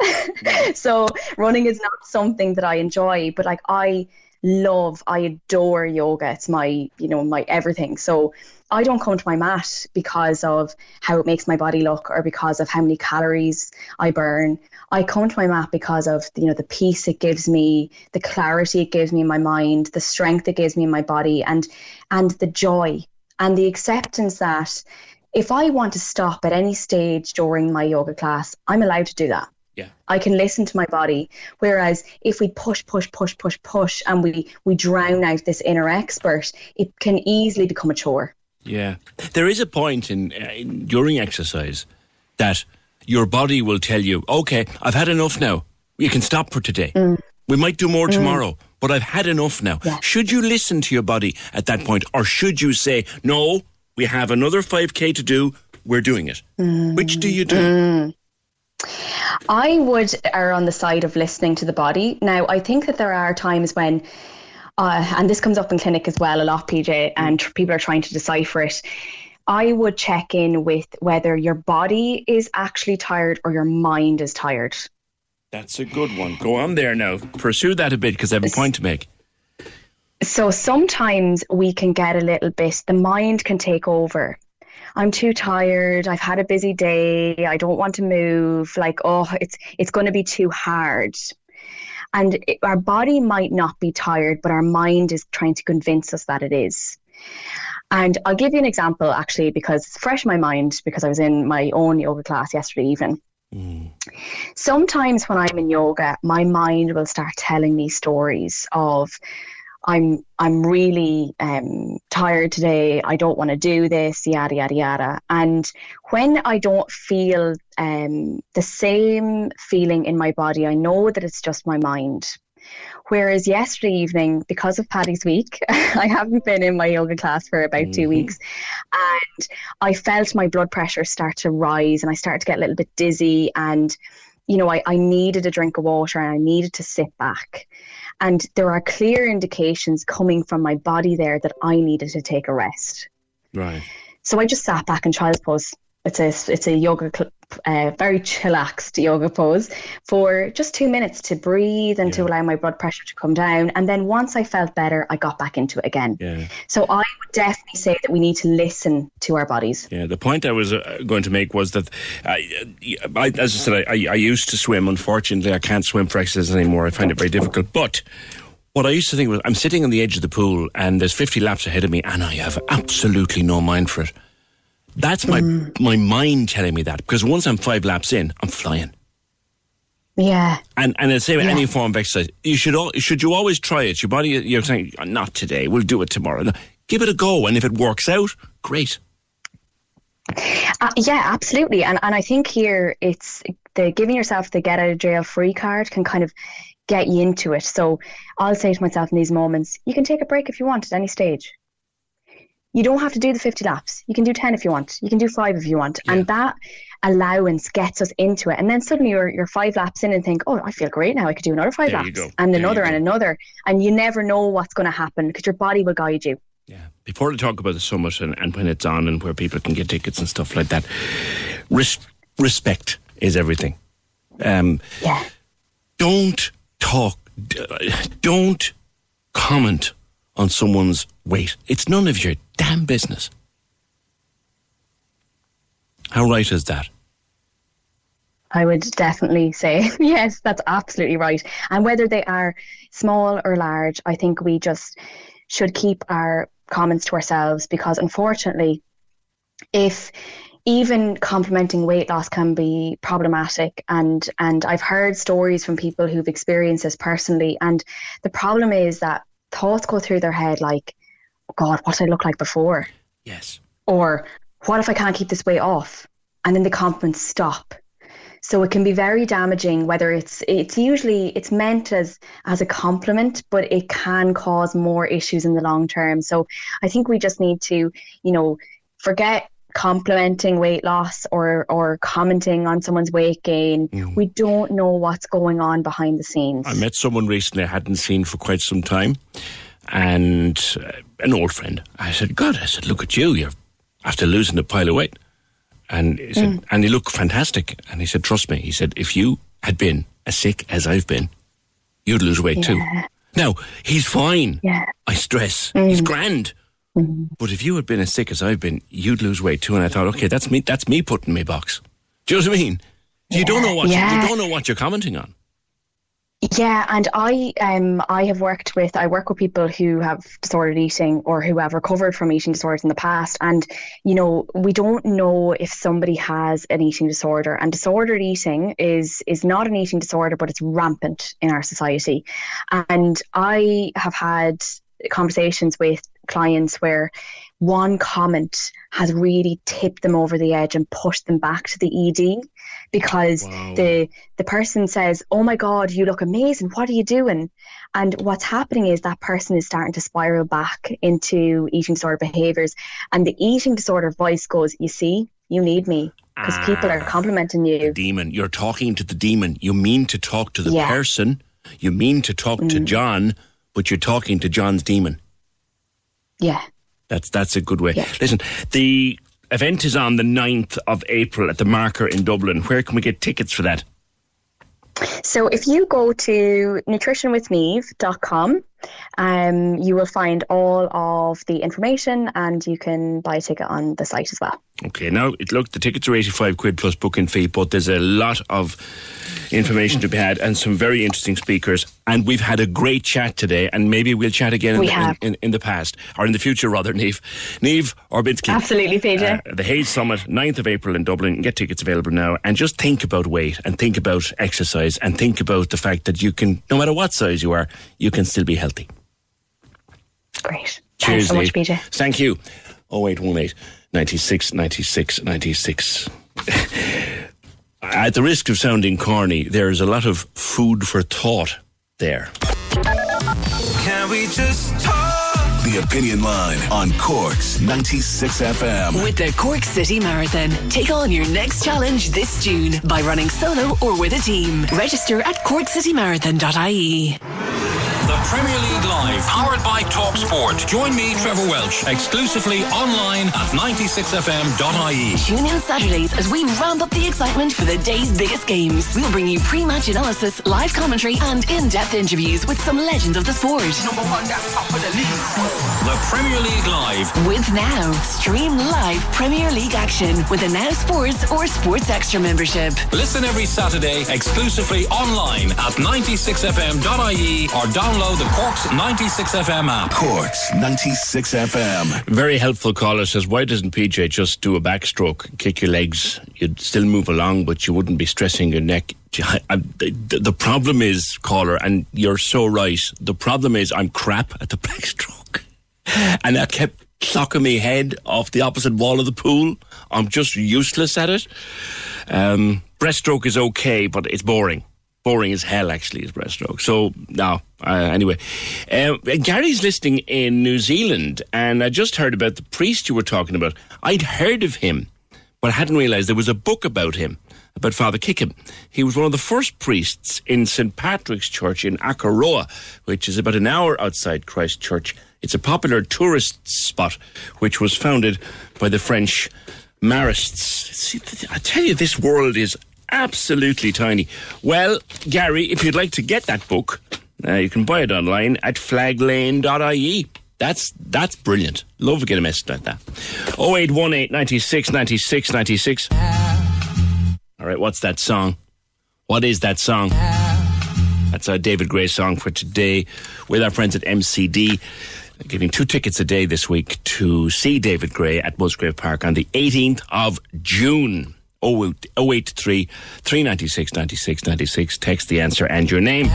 So running is not something that I enjoy, but like I love, I adore yoga. It's my, you know, my everything. So I don't come to my mat because of how it makes my body look or because of how many calories I burn. I come to my mat because of, you know, the peace it gives me, the clarity it gives me in my mind, the strength it gives me in my body, and and the joy. And the acceptance that if I want to stop at any stage during my yoga class, I'm allowed to do that. Yeah, I can listen to my body. Whereas if we push, push, push, push, push, and we, we drown out this inner expert, it can easily become a chore. Yeah. There is a point in, in during exercise that your body will tell you, okay, I've had enough now. You can stop for today. Mm. We might do more mm. tomorrow, but I've had enough now. Yeah. Should you listen to your body at that point, or should you say, no, we have another five K to do, we're doing it? Mm. Which do you do? Mm. I would err on the side of listening to the body. Now, I think that there are times when, uh, and this comes up in clinic as well a lot, P J, and tr- people are trying to decipher it. I would check in with whether your body is actually tired or your mind is tired. That's a good one. Go on there now. Pursue that a bit, because I have a point to make. So sometimes we can get a little bit, the mind can take over. I'm too tired. I've had a busy day. I don't want to move. Like, oh, it's it's going to be too hard. And it, our body might not be tired, but our mind is trying to convince us that it is. And I'll give you an example, actually, because it's fresh in my mind, because I was in my own yoga class yesterday evening. Sometimes when I'm in yoga, my mind will start telling me stories of I'm I'm really um, tired today, I don't want to do this, yada, yada, yada. And when I don't feel um, the same feeling in my body, I know that it's just my mind. Whereas yesterday evening, because of Paddy's week, I haven't been in my yoga class for about mm-hmm. two weeks. And I felt my blood pressure start to rise, and I started to get a little bit dizzy. And, you know, I, I needed a drink of water, and I needed to sit back. And there are clear indications coming from my body there that I needed to take a rest. Right. So I just sat back in child's pose. It's a, it's a yoga, uh, very chillaxed yoga pose for just two minutes to breathe and yeah. to allow my blood pressure to come down. And then once I felt better, I got back into it again. Yeah. So I would definitely say that we need to listen to our bodies. Yeah, the point I was uh, going to make was that, I, I, as I said, I, I used to swim. Unfortunately, I can't swim for exercise anymore. I find it very difficult. But what I used to think was, I'm sitting on the edge of the pool and there's fifty laps ahead of me and I have absolutely no mind for it. That's my mm. my mind telling me that, because once I'm five laps in, I'm flying. Yeah. And and it's the same with yeah. any form of exercise. You should all, should you always try it? Your body, you're saying, not today, we'll do it tomorrow. No, give it a go, and if it works out, great. Uh, yeah, absolutely. And and I think here it's the giving yourself the get out of jail free card can kind of get you into it. So I'll say to myself in these moments, you can take a break if you want at any stage. You don't have to do the fifty laps. You can do ten if you want. You can do five if you want. Yeah. And that allowance gets us into it. And then suddenly you're, you're five laps in and think, oh, I feel great now. I could do another five there laps. You go. And there another and another. And you never know what's going to happen because your body will guide you. Yeah. Before we talk about the summit and, and when it's on and where people can get tickets and stuff like that, res- respect is everything. Um, yeah. Don't talk. Don't comment on someone's weight. It's none of your damn business. How right is that? I would definitely say, yes, that's absolutely right. And whether they are small or large, I think we just should keep our comments to ourselves, because unfortunately, if even complimenting weight loss can be problematic, and and I've heard stories from people who've experienced this personally, and the problem is that thoughts go through their head like, oh God, what did I look like before? Yes. Or what if I can't keep this weight off? And then the compliments stop. So it can be very damaging, whether it's it's usually it's meant as as a compliment, but it can cause more issues in the long term. So I think we just need to, you know, forget complimenting weight loss or or commenting on someone's weight gain. Mm. We don't know what's going on behind the scenes. I met someone recently I hadn't seen for quite some time, and uh, an old friend. I said, God, I said, look at you, you're after losing a pile of weight. And he said, mm. and he looked fantastic. And he said, trust me, he said, if you had been as sick as I've been, you'd lose weight yeah. too. Now, he's fine. Yeah. I stress. Mm. He's grand. Mm. But if you had been as sick as I've been, you'd lose weight too. And I thought, okay, that's me that's me putting me box. Do you know what I mean? You yeah. don't know what yeah. you, you don't know what you're commenting on. Yeah, and I um I have worked with I work with people who have disordered eating or who have recovered from eating disorders in the past, and you know, we don't know if somebody has an eating disorder, and disordered eating is is not an eating disorder, but it's rampant in our society. And I have had conversations with clients where one comment has really tipped them over the edge and pushed them back to the E D, because wow. the the person says, oh my God, you look amazing, what are you doing? And what's happening is that person is starting to spiral back into eating disorder behaviours, and the eating disorder voice goes, you see, you need me, because ah, people are complimenting you. The demon, you're talking to the demon. You mean to talk to the yeah. person, you mean to talk mm. to John, but you're talking to John's demon. Yeah. That's that's a good way. Yeah. Listen, the event is on the ninth of April at the Marker in Dublin. Where can we get tickets for that? So if you go to nutrition with neve dot com, um, you will find all of the information, and you can buy a ticket on the site as well. Okay, now, it look, the tickets are eighty-five quid plus booking fee, but there's a lot of information to be had and some very interesting speakers. And we've had a great chat today, and maybe we'll chat again we in, the, in, in, in the past, or in the future rather, Niamh. Niamh Orbinski. Absolutely, P J. Uh, the Hayes Summit, ninth of April in Dublin. Get tickets available now. And just think about weight, and think about exercise, and think about the fact that you can, no matter what size you are, you can still be healthy. Great. Cheers, thanks so much, P J. Thank you. oh eight one eight ninety-six, ninety-six, ninety-six At the risk of sounding corny, there is a lot of food for thought there. Can we just talk? The Opinion Line on Cork's ninety-six F M. With the Cork City Marathon. Take on your next challenge this June by running solo or with a team. Register at cork city marathon dot I E. The Premier League Live, powered by Talk Sport. Join me, Trevor Welch, exclusively online at ninety-six F M dot I E. Tune in Saturdays as we ramp up the excitement for the day's biggest games. We'll bring you pre-match analysis, live commentary, and in-depth interviews with some legends of the sport. Number one, that's top of the league. The Premier League Live. With Now, stream live Premier League action with a Now Sports or Sports Extra membership. Listen every Saturday, exclusively online at ninety-six F M dot I E, or download the Cork's ninety-six F M app. Cork's ninety-six F M. Very helpful caller says, why doesn't P J just do a backstroke, kick your legs? You'd still move along, but you wouldn't be stressing your neck. I, I, the, the problem is, caller, and you're so right, the problem is I'm crap at the backstroke. And I kept clocking me head off the opposite wall of the pool. I'm just useless at it. Um, breaststroke is okay, but it's boring. Boring as hell, actually, is breaststroke. So, no, uh, anyway. Uh, Gary's listening in New Zealand, and I just heard about the priest you were talking about. I'd heard of him, but I hadn't realised there was a book about him, about Father Kickham. He was one of the first priests in Saint Patrick's Church in Akaroa, which is about an hour outside Christchurch. It's a popular tourist spot, which was founded by the French Marists. See, I tell you, this world is absolutely tiny. Well, Gary, if you'd like to get that book, uh, you can buy it online at flag lane dot I E. That's that's brilliant. Love to get a message like that. oh eight one eight, nine six, nine six, nine six. All right, what's that song? What is that song? That's our David Gray song for today with our friends at M C D. They're giving two tickets a day this week to see David Gray at Musgrave Park on the eighteenth of June. oh eight three, three nine six, nine six nine six. Text the answer and your name.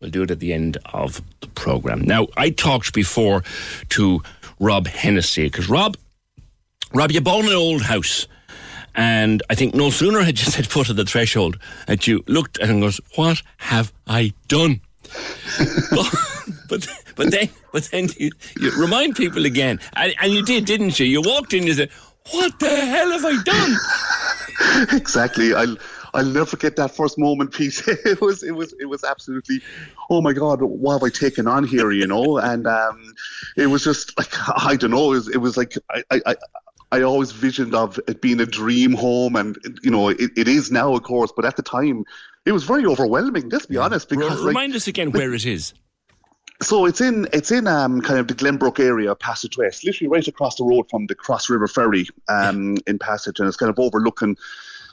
We'll do it at the end of the programme. Now, I talked before to Rob Hennessy, because Rob, Rob, you bought an old house, and I think no sooner had you set foot at the threshold that you looked at it and goes, what have I done? but, but but then but then you, you remind people again, and, and you did, didn't you? You walked in and you said, what the hell have I done? Exactly. I'll I'll never forget that first moment, Pete. It was it was it was absolutely, oh my God, what have I taken on here? You know, and um, it was just like, I don't know. It was, it was like I. I, I I always visioned of it being a dream home, and you know it, it is now, of course. But at the time, it was very overwhelming. Let's be honest. Because remind like, us again where it is. So it's in it's in um, kind of the Glenbrook area, Passage West, literally right across the road from the Cross River Ferry um, in Passage, and it's kind of overlooking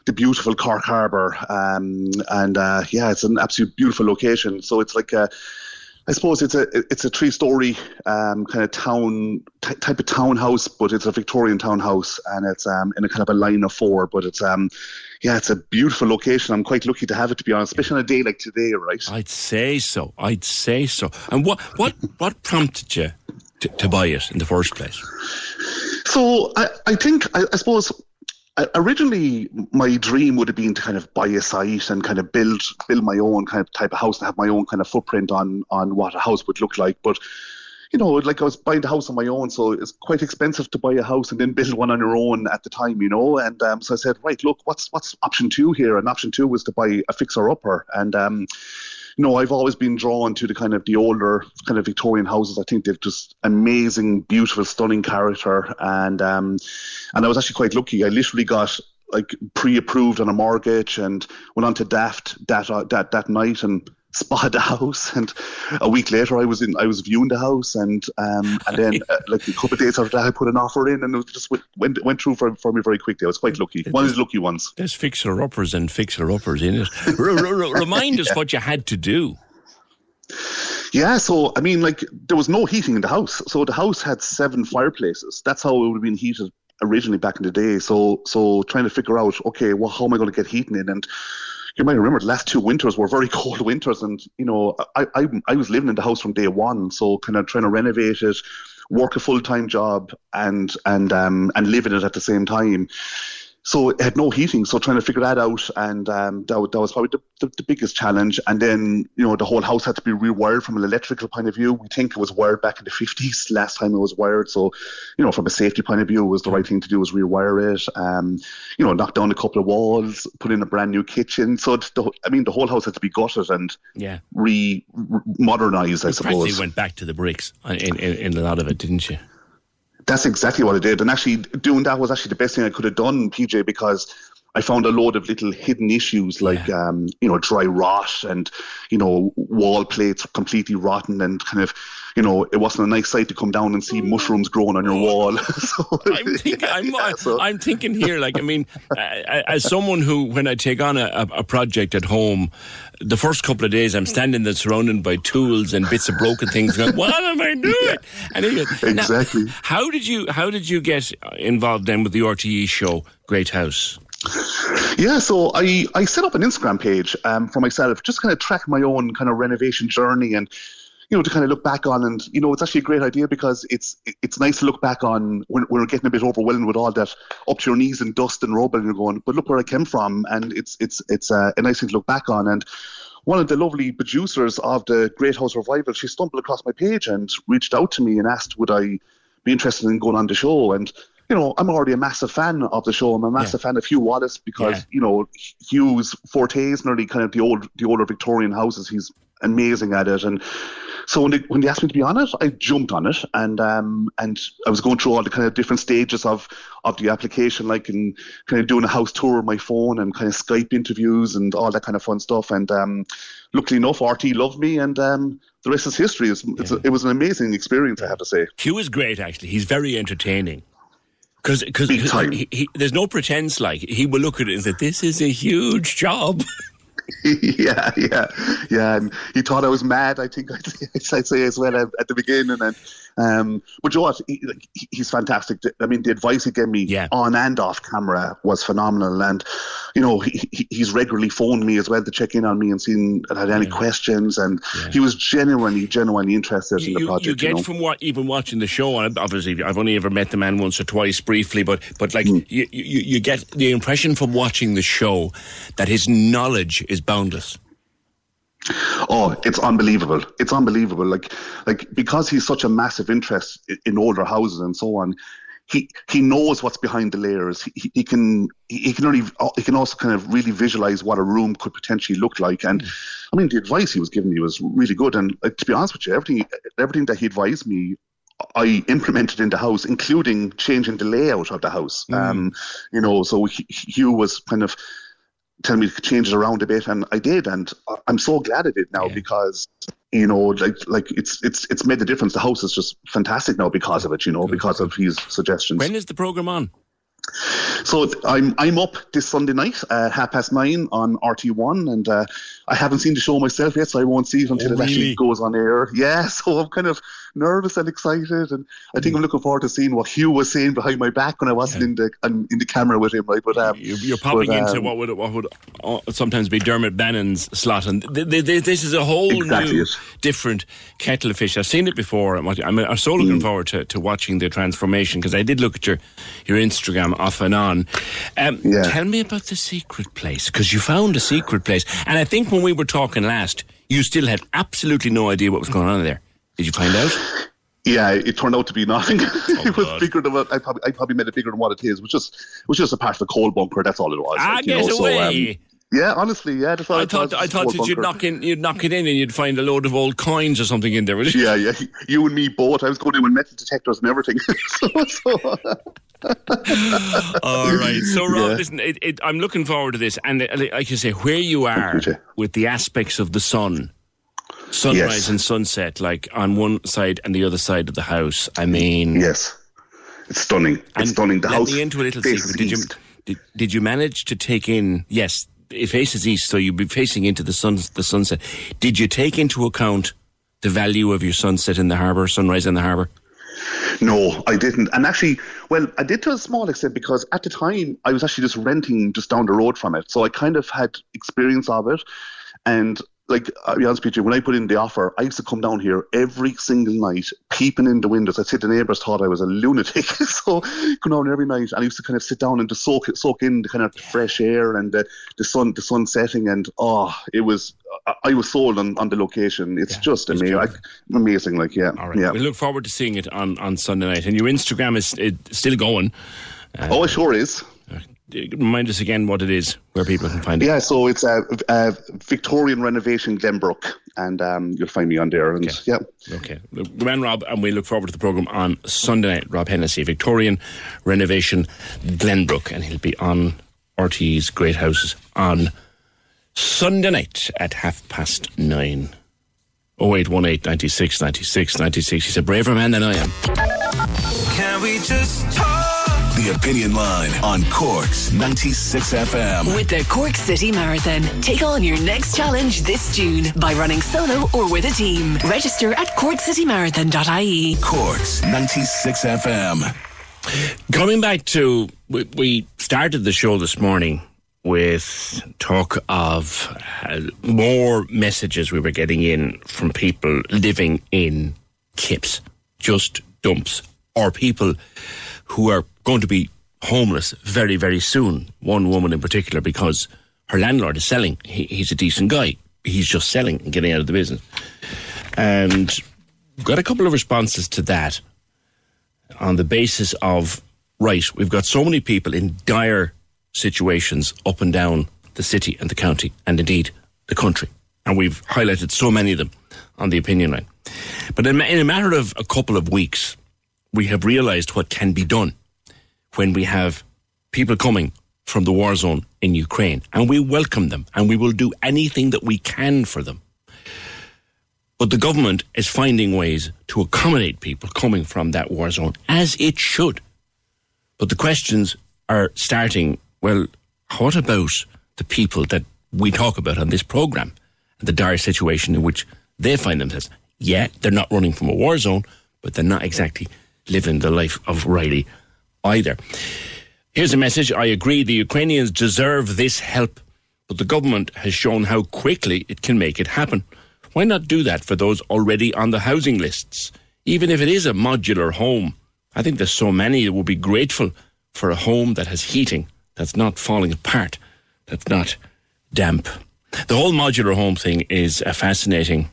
the beautiful Cork Harbour. Um, and uh, yeah, it's an absolute beautiful location. So it's like a, I suppose it's a it's a three-story um, kind of town t- type of townhouse, but it's a Victorian townhouse, and it's um, in a kind of a line of four. But it's um, yeah, it's a beautiful location. I'm quite lucky to have it, to be honest, especially on a day like today, right? I'd say so. I'd say so. And what what, what prompted you to, to buy it in the first place? So I I think I, I suppose. Originally, my dream would have been to kind of buy a site and kind of build build my own kind of type of house and have my own kind of footprint on on what a house would look like. But, you know, like I was buying the house on my own, so it's quite expensive to buy a house and then build one on your own at the time, you know. And um, so I said, right, look, what's what's option two here? And option two was to buy a fixer-upper. And, um, you know, I've always been drawn to the kind of the older kind of Victorian houses. I think they've just amazing, beautiful, stunning character. And um, and I was actually quite lucky. I literally got like pre-approved on a mortgage and went on to Daft that uh, that that night and spotted the house. And a week later, I was in I was viewing the house, and um, and then uh, like a couple of days after that, I put an offer in, and it just went went, went through for, for me very quickly. I was quite lucky. One of the lucky ones. There's fixer-uppers and fixer-uppers in it. R- r- r- remind us yeah. what you had to do. Yeah, so, I mean, like, there was no heating in the house. So the house had seven fireplaces. That's how it would have been heated originally back in the day. So so trying to figure out, okay, well, how am I going to get heating in? And you might remember the last two winters were very cold winters. And, you know, I, I, I was living in the house from day one. So kind of trying to renovate it, work a full-time job and, and, um, and live in it at the same time. So it had no heating, so trying to figure that out, and um, that, that was probably the, the, the biggest challenge. And then, you know, the whole house had to be rewired from an electrical point of view. We think it was wired back in the fifties, last time it was wired. So, you know, from a safety point of view, it was the right thing to do was rewire it. Um, you know, knock down a couple of walls, put in a brand new kitchen. So, the, I mean, the whole house had to be gutted and yeah. re, re- modernized, I you suppose. You practically went back to the bricks in, in, in a lot of it, didn't you? That's exactly what I did. And actually doing that was actually the best thing I could have done, P J, because I found a load of little hidden issues like, yeah. um, you know, dry rot and, you know, wall plates completely rotten and kind of, you know, it wasn't a nice sight to come down and see mushrooms growing on your wall. so, I'm, think, yeah, I'm, yeah, so. I'm thinking here, like, I mean, as someone who, when I take on a, a project at home, the first couple of days I'm standing there surrounded by tools and bits of broken things going, what am I doing? Yeah, and anyway, exactly. Now, how did you, how did you get involved then with the R T E show, Great House? Yeah, so I, I set up an Instagram page um, for myself, just kind of track my own kind of renovation journey and, you know, to kind of look back on. And, you know, it's actually a great idea because it's it's nice to look back on when we're getting a bit overwhelmed with all that up to your knees in dust and rubble and you're going, but look where I came from. And it's it's it's uh, a nice thing to look back on. And one of the lovely producers of the Great House Revival, she stumbled across my page and reached out to me and asked would I be interested in going on the show. And you know, I'm already a massive fan of the show. I'm a massive yeah. fan of Hugh Wallace because, yeah. you know, Hugh's forte is nearly kind of the old, the older Victorian houses. He's amazing at it. And so when they, when they asked me to be on it, I jumped on it. And um, and I was going through all the kind of different stages of, of the application, like in kind of doing a house tour on my phone and kind of Skype interviews and all that kind of fun stuff. And um, luckily enough, R T loved me and... Um, the rest is history. It's, yeah. it's, it was an amazing experience, I have to say. Hugh is great, actually. He's very entertaining. Because there's no pretense, like, he will look at it and say, this is a huge job. yeah, yeah, yeah. And he thought I was mad, I think I'd, I'd say as well at, at the beginning. And um, but you know what, he, he's fantastic. I mean, the advice he gave me yeah. on and off camera was phenomenal. And, you know, he, he, he's regularly phoned me as well to check in on me and seen if I had any yeah. questions. And yeah. he was genuinely, genuinely interested you, in the project. You get you know? from what, even watching the show, and obviously I've only ever met the man once or twice briefly, but, but like, mm. you, you, you get the impression from watching the show that his knowledge is boundless. Oh, it's unbelievable. It's unbelievable. Like, like because he's such a massive interest in older houses and so on, he, he knows what's behind the layers. He, he can he can really, he can also kind of really visualize what a room could potentially look like. And I mean, the advice he was giving me was really good. And uh, to be honest with you, everything everything that he advised me, I implemented in the house, including changing the layout of the house. Mm. Um, you know, so he, Hugh was kind of tell me to change it around a bit, and I did, and I'm so glad I did now yeah. because, you know, like like it's it's it's made a difference. The house is just fantastic now because of it, you know, because of his suggestions. When is the programme on? So I'm I'm up this Sunday night at half past nine on R T one, and uh, I haven't seen the show myself yet, so I won't see it until oh, really? it actually goes on air. Yeah, so I'm kind of nervous and excited, and I think mm. I'm looking forward to seeing what Hugh was saying behind my back when I wasn't yeah. in the um, in the camera with him. Right, but um, you're, you're popping but, um, into what would what would sometimes be Dermot Bannon's slot, and th- th- th- this is a whole exactly new it. different kettle of fish. I've seen it before. I'm, I'm so looking mm. forward to, to watching the transformation because I did look at your your Instagram. Off and on. Um, yeah. Tell me about the secret place, because you found a secret place. And I think when we were talking last, you still had absolutely no idea what was going on there. Did you find out? Yeah, it turned out to be nothing. Oh, it was God. bigger than what I probably, I probably made it bigger than what it is. It was just, it was just a part of the coal bunker. That's all it was. Ah, like, get you know, away. So, um, yeah, honestly, yeah. That's what I, I thought I thought that you'd knock in, you'd knock it in, and you'd find a load of old coins or something in there. Would you? Yeah, yeah. You and me both. I was going in with metal detectors and everything. so, so. All right. So, Rob, yeah. listen, it, it, I'm looking forward to this, and like you say, where you are with the aspects of the sun, sunrise yes. and sunset, like on one side and the other side of the house. I mean, yes, it's stunning. It's stunning. The let house. Let me into a little secret. Did you did, did you manage to take in? Yes. It faces east, so you'd be facing into the sun, the sunset. Did you take into account the value of your sunset in the harbour, sunrise in the harbour? No, I didn't. And actually, well, I did to a small extent because at the time I was actually just renting just down the road from it. So I kind of had experience of it. And like, I'll be honest with you, when I put in the offer, I used to come down here every single night, peeping in the windows. I'd say the neighbours thought I was a lunatic. so come down every night, and I used to kind of sit down and just soak soak in the kind of fresh air and the, the sun the sun setting. And oh, it was I was sold on, on the location. It's yeah, just it's amazing, like, amazing. Like yeah, all right. Yeah. We look forward to seeing it on, on Sunday night. And your Instagram is it still going? Uh, oh, it sure is. Remind us again what it is, where people can find it. Yeah, so it's a, a Victorian renovation, Glenbrook, and um, you'll find me on there. And, okay. Yeah. Okay. Come on, Rob, and we look forward to the programme on Sunday night. Rob Hennessy, Victorian renovation, Glenbrook, and he'll be on R T E's Great Houses on Sunday night at half past nine. oh eight one eight, nine six, nine six, nine six. He's a braver man than I am. Can we just talk? The Opinion Line on Cork's ninety-six F M. With the Cork City Marathon. Take on your next challenge this June by running solo or with a team. Register at Cork City Marathon dot I E. Cork's ninety-six F M. Coming back to, we, we started the show this morning with talk of uh, more messages we were getting in from people living in kips, just dumps, or people who are going to be homeless very, very soon. One woman in particular, because her landlord is selling. He, he's a decent guy. He's just selling and getting out of the business. And we've got a couple of responses to that on the basis of, right, we've got so many people in dire situations up and down the city and the county and indeed the country. And we've highlighted so many of them on the Opinion Line. But in, in a matter of a couple of weeks, we have realised what can be done when we have people coming from the war zone in Ukraine. And we welcome them and we will do anything that we can for them. But the government is finding ways to accommodate people coming from that war zone, as it should. But the questions are starting, well, what about the people that we talk about on this programme and the dire situation in which they find themselves? Yeah, they're not running from a war zone, but they're not exactly living the life of Riley either. Here's a message. I agree the Ukrainians deserve this help, but the government has shown how quickly it can make it happen. Why not do that for those already on the housing lists? Even if it is a modular home, I think there's so many that will be grateful for a home that has heating, that's not falling apart, that's not damp. The whole modular home thing is a fascinating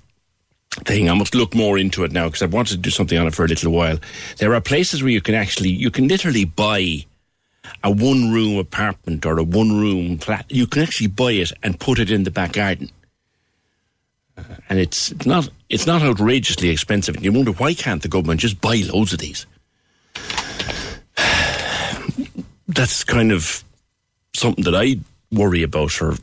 thing. I must look more into it now because I've wanted to do something on it for a little while. There are places where you can actually, you can literally buy a one-room apartment or a one-room flat. You can actually buy it and put it in the back garden. Uh, and it's not, it's not outrageously expensive. And you wonder, why can't the government just buy loads of these? That's kind of something that I worry about, or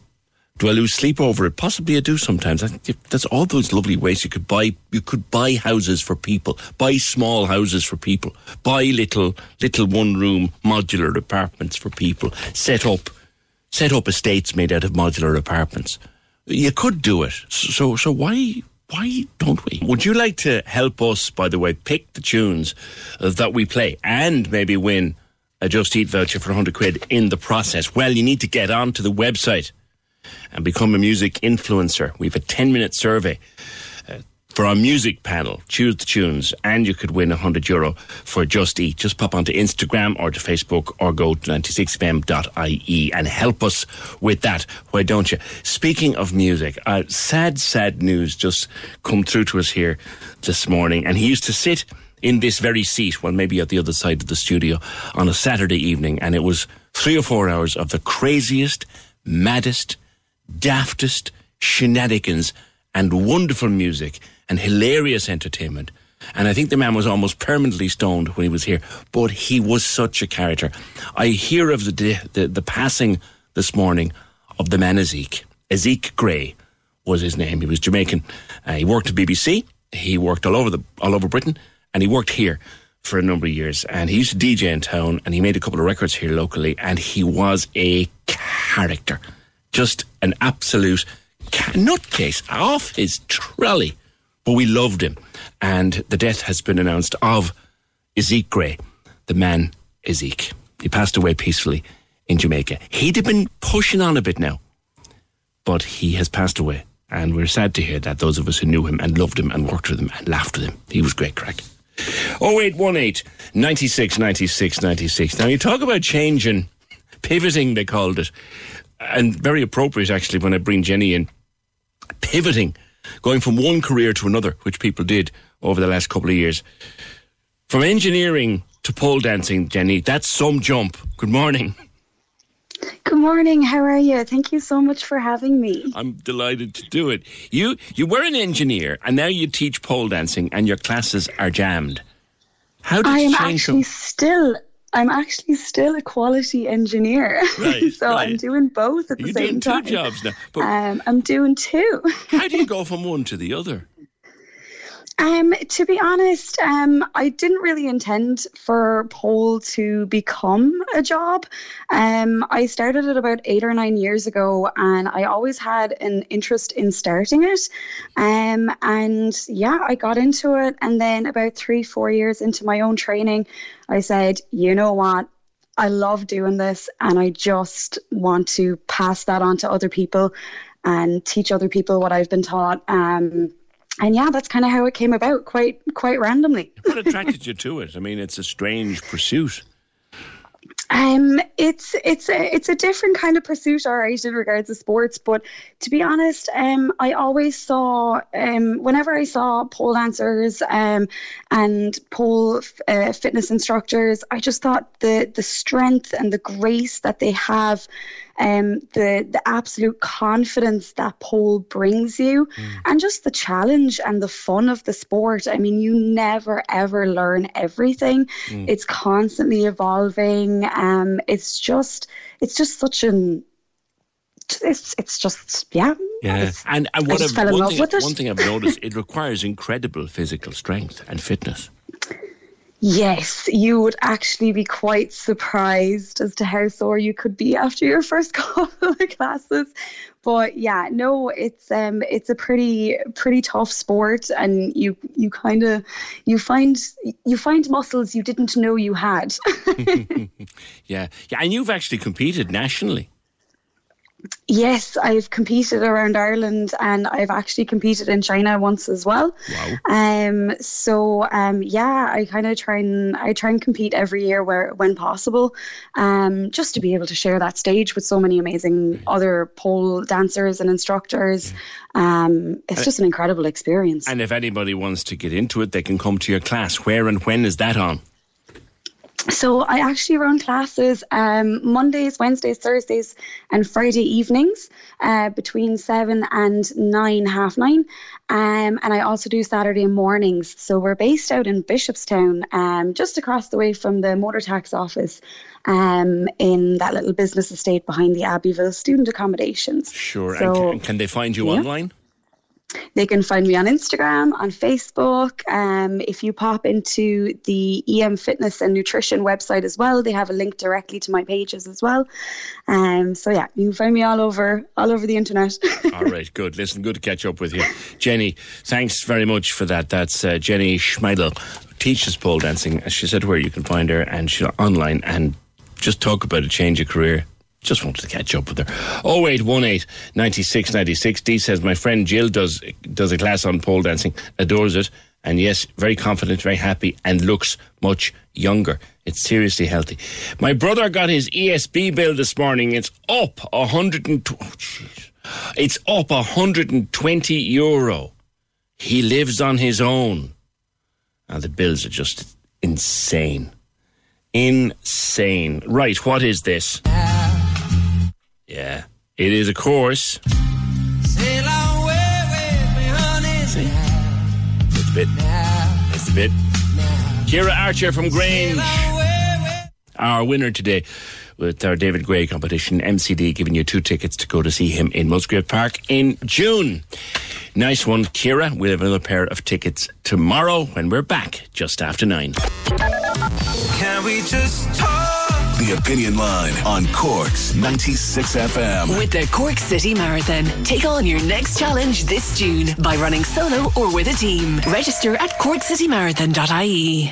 do I lose sleep over it? Possibly I do sometimes. I think that's all those lovely ways you could buy. You could buy houses for people, buy small houses for people, buy little little one-room modular apartments for people, set up set up estates made out of modular apartments. You could do it. So so why why don't we? Would you like to help us, by the way, pick the tunes that we play and maybe win a Just Eat voucher for one hundred quid in the process? Well, you need to get onto the website and become a music influencer. We have a ten-minute survey uh, for our music panel. Choose the tunes and you could win one hundred euro for Just Eat. Just pop onto Instagram or to Facebook or go to ninety-six F M dot I E and help us with that. Why don't you? Speaking of music, uh, sad, sad news just come through to us here this morning. And he used to sit in this very seat, well, maybe at the other side of the studio, on a Saturday evening, and it was three or four hours of the craziest, maddest, daftest shenanigans and wonderful music and hilarious entertainment. And I think the man was almost permanently stoned when he was here, but he was such a character. I hear of the de- the, the passing this morning of the man Ezek. Ezek Gray was his name. He was Jamaican. Uh, he worked at B B C. He worked all over the all over Britain. And he worked here for a number of years. And he used to D J in town and he made a couple of records here locally. And he was a character. Just an absolute nutcase off his trolley. But we loved him. And the death has been announced of Ezek Gray, the man Ezek. He passed away peacefully in Jamaica. He'd have been pushing on a bit now, but he has passed away. And we're sad to hear that, those of us who knew him and loved him and worked with him and laughed with him. He was great crack. oh eight one eight, nine six, nine six, nine six. Now, you talk about changing, pivoting, they called it. And very appropriate, actually, when I bring Jenny in. Pivoting, going from one career to another, which people did over the last couple of years. From engineering to pole dancing, Jenny, that's some jump. Good morning. Good morning. How are you? Thank you so much for having me. I'm delighted to do it. You you were an engineer and now you teach pole dancing and your classes are jammed. How did I you change? I am actually them? still I'm actually still a quality engineer. Right, so right. I'm doing both at the You're same time. You're doing two time. jobs now. But um, I'm doing two. How do you go from one to the other? Um, to be honest, um, I didn't really intend for pole to become a job. Um, I started it about eight or nine years ago, and I always had an interest in starting it. Um, and yeah, I got into it. And then about three, four years into my own training, I said, you know what? I love doing this, and I just want to pass that on to other people and teach other people what I've been taught. Um, And yeah, that's kind of how it came about, quite quite randomly. What attracted you to it? I mean, it's a strange pursuit. Um, it's it's a it's a different kind of pursuit, all right, in regards to sports. But to be honest, um, I always saw um, whenever I saw pole dancers um, and pole uh, fitness instructors, I just thought the the strength and the grace that they have. Um, the the absolute confidence that pole brings you mm. and just the challenge and the fun of the sport. I mean, you never, ever learn everything. Mm. It's constantly evolving. Um, it's just, it's just such an, it's, it's just, yeah. Yeah, and, and what I I've, one, thing, one thing I've noticed, it requires incredible physical strength and fitness. Yes, you would actually be quite surprised as to how sore you could be after your first couple of classes. But yeah, no, it's um, it's a pretty pretty tough sport, and you you kind of you find you find muscles you didn't know you had. yeah, yeah, and you've actually competed nationally. Yes, I've competed around Ireland, and I've actually competed in China once as well. Wow. Um, so um, yeah, I kind of try and I try and compete every year where when possible, um, just to be able to share that stage with so many amazing yeah. other pole dancers and instructors. Yeah. Um, it's and just an incredible experience. And if anybody wants to get into it, they can come to your class. Where and when is that on? So I actually run classes um, Mondays, Wednesdays, Thursdays and Friday evenings uh, between seven and nine, half nine. Um, and I also do Saturday mornings. So we're based out in Bishopstown, um, just across the way from the motor tax office um, in that little business estate behind the Abbeville student accommodations. Sure. So, and can, and can they find you yeah. online? They can find me on Instagram, on Facebook. Um, if you pop into the E M Fitness and Nutrition website as well, they have a link directly to my pages as well. Um, so yeah, you can find me all over, all over the internet. All right, good. Listen, good to catch up with you, Jenny. Thanks very much for that. That's uh, Jenny Schmeidel, who teaches pole dancing. As she said, where you can find her, and she's online. And just talk about a change of career. Just wanted to catch up with her. oh eight one eight, nine six nine six. Dee says, my friend Jill does does a class on pole dancing, adores it, and yes, very confident, very happy, and looks much younger. It's seriously healthy. My brother got his E S B bill this morning. It's up one hundred twenty, oh geez. It's up one hundred twenty euro. He lives on his own. And the bills are just insane. Insane. Right, what is this? Yeah, it is, of course. Sail away with me, honey. See? That's the bit. That's the bit. Ciara Archer from Grange. Our winner today with our David Gray competition. M C D giving you two tickets to go to see him in Musgrave Park in June. Nice one, Ciara. We'll have another pair of tickets tomorrow when we're back just after nine. Can we just talk? The Opinion Line on Cork's ninety-six F M. With the Cork City Marathon. Take on your next challenge this June by running solo or with a team. Register at Cork City Marathon dot I E.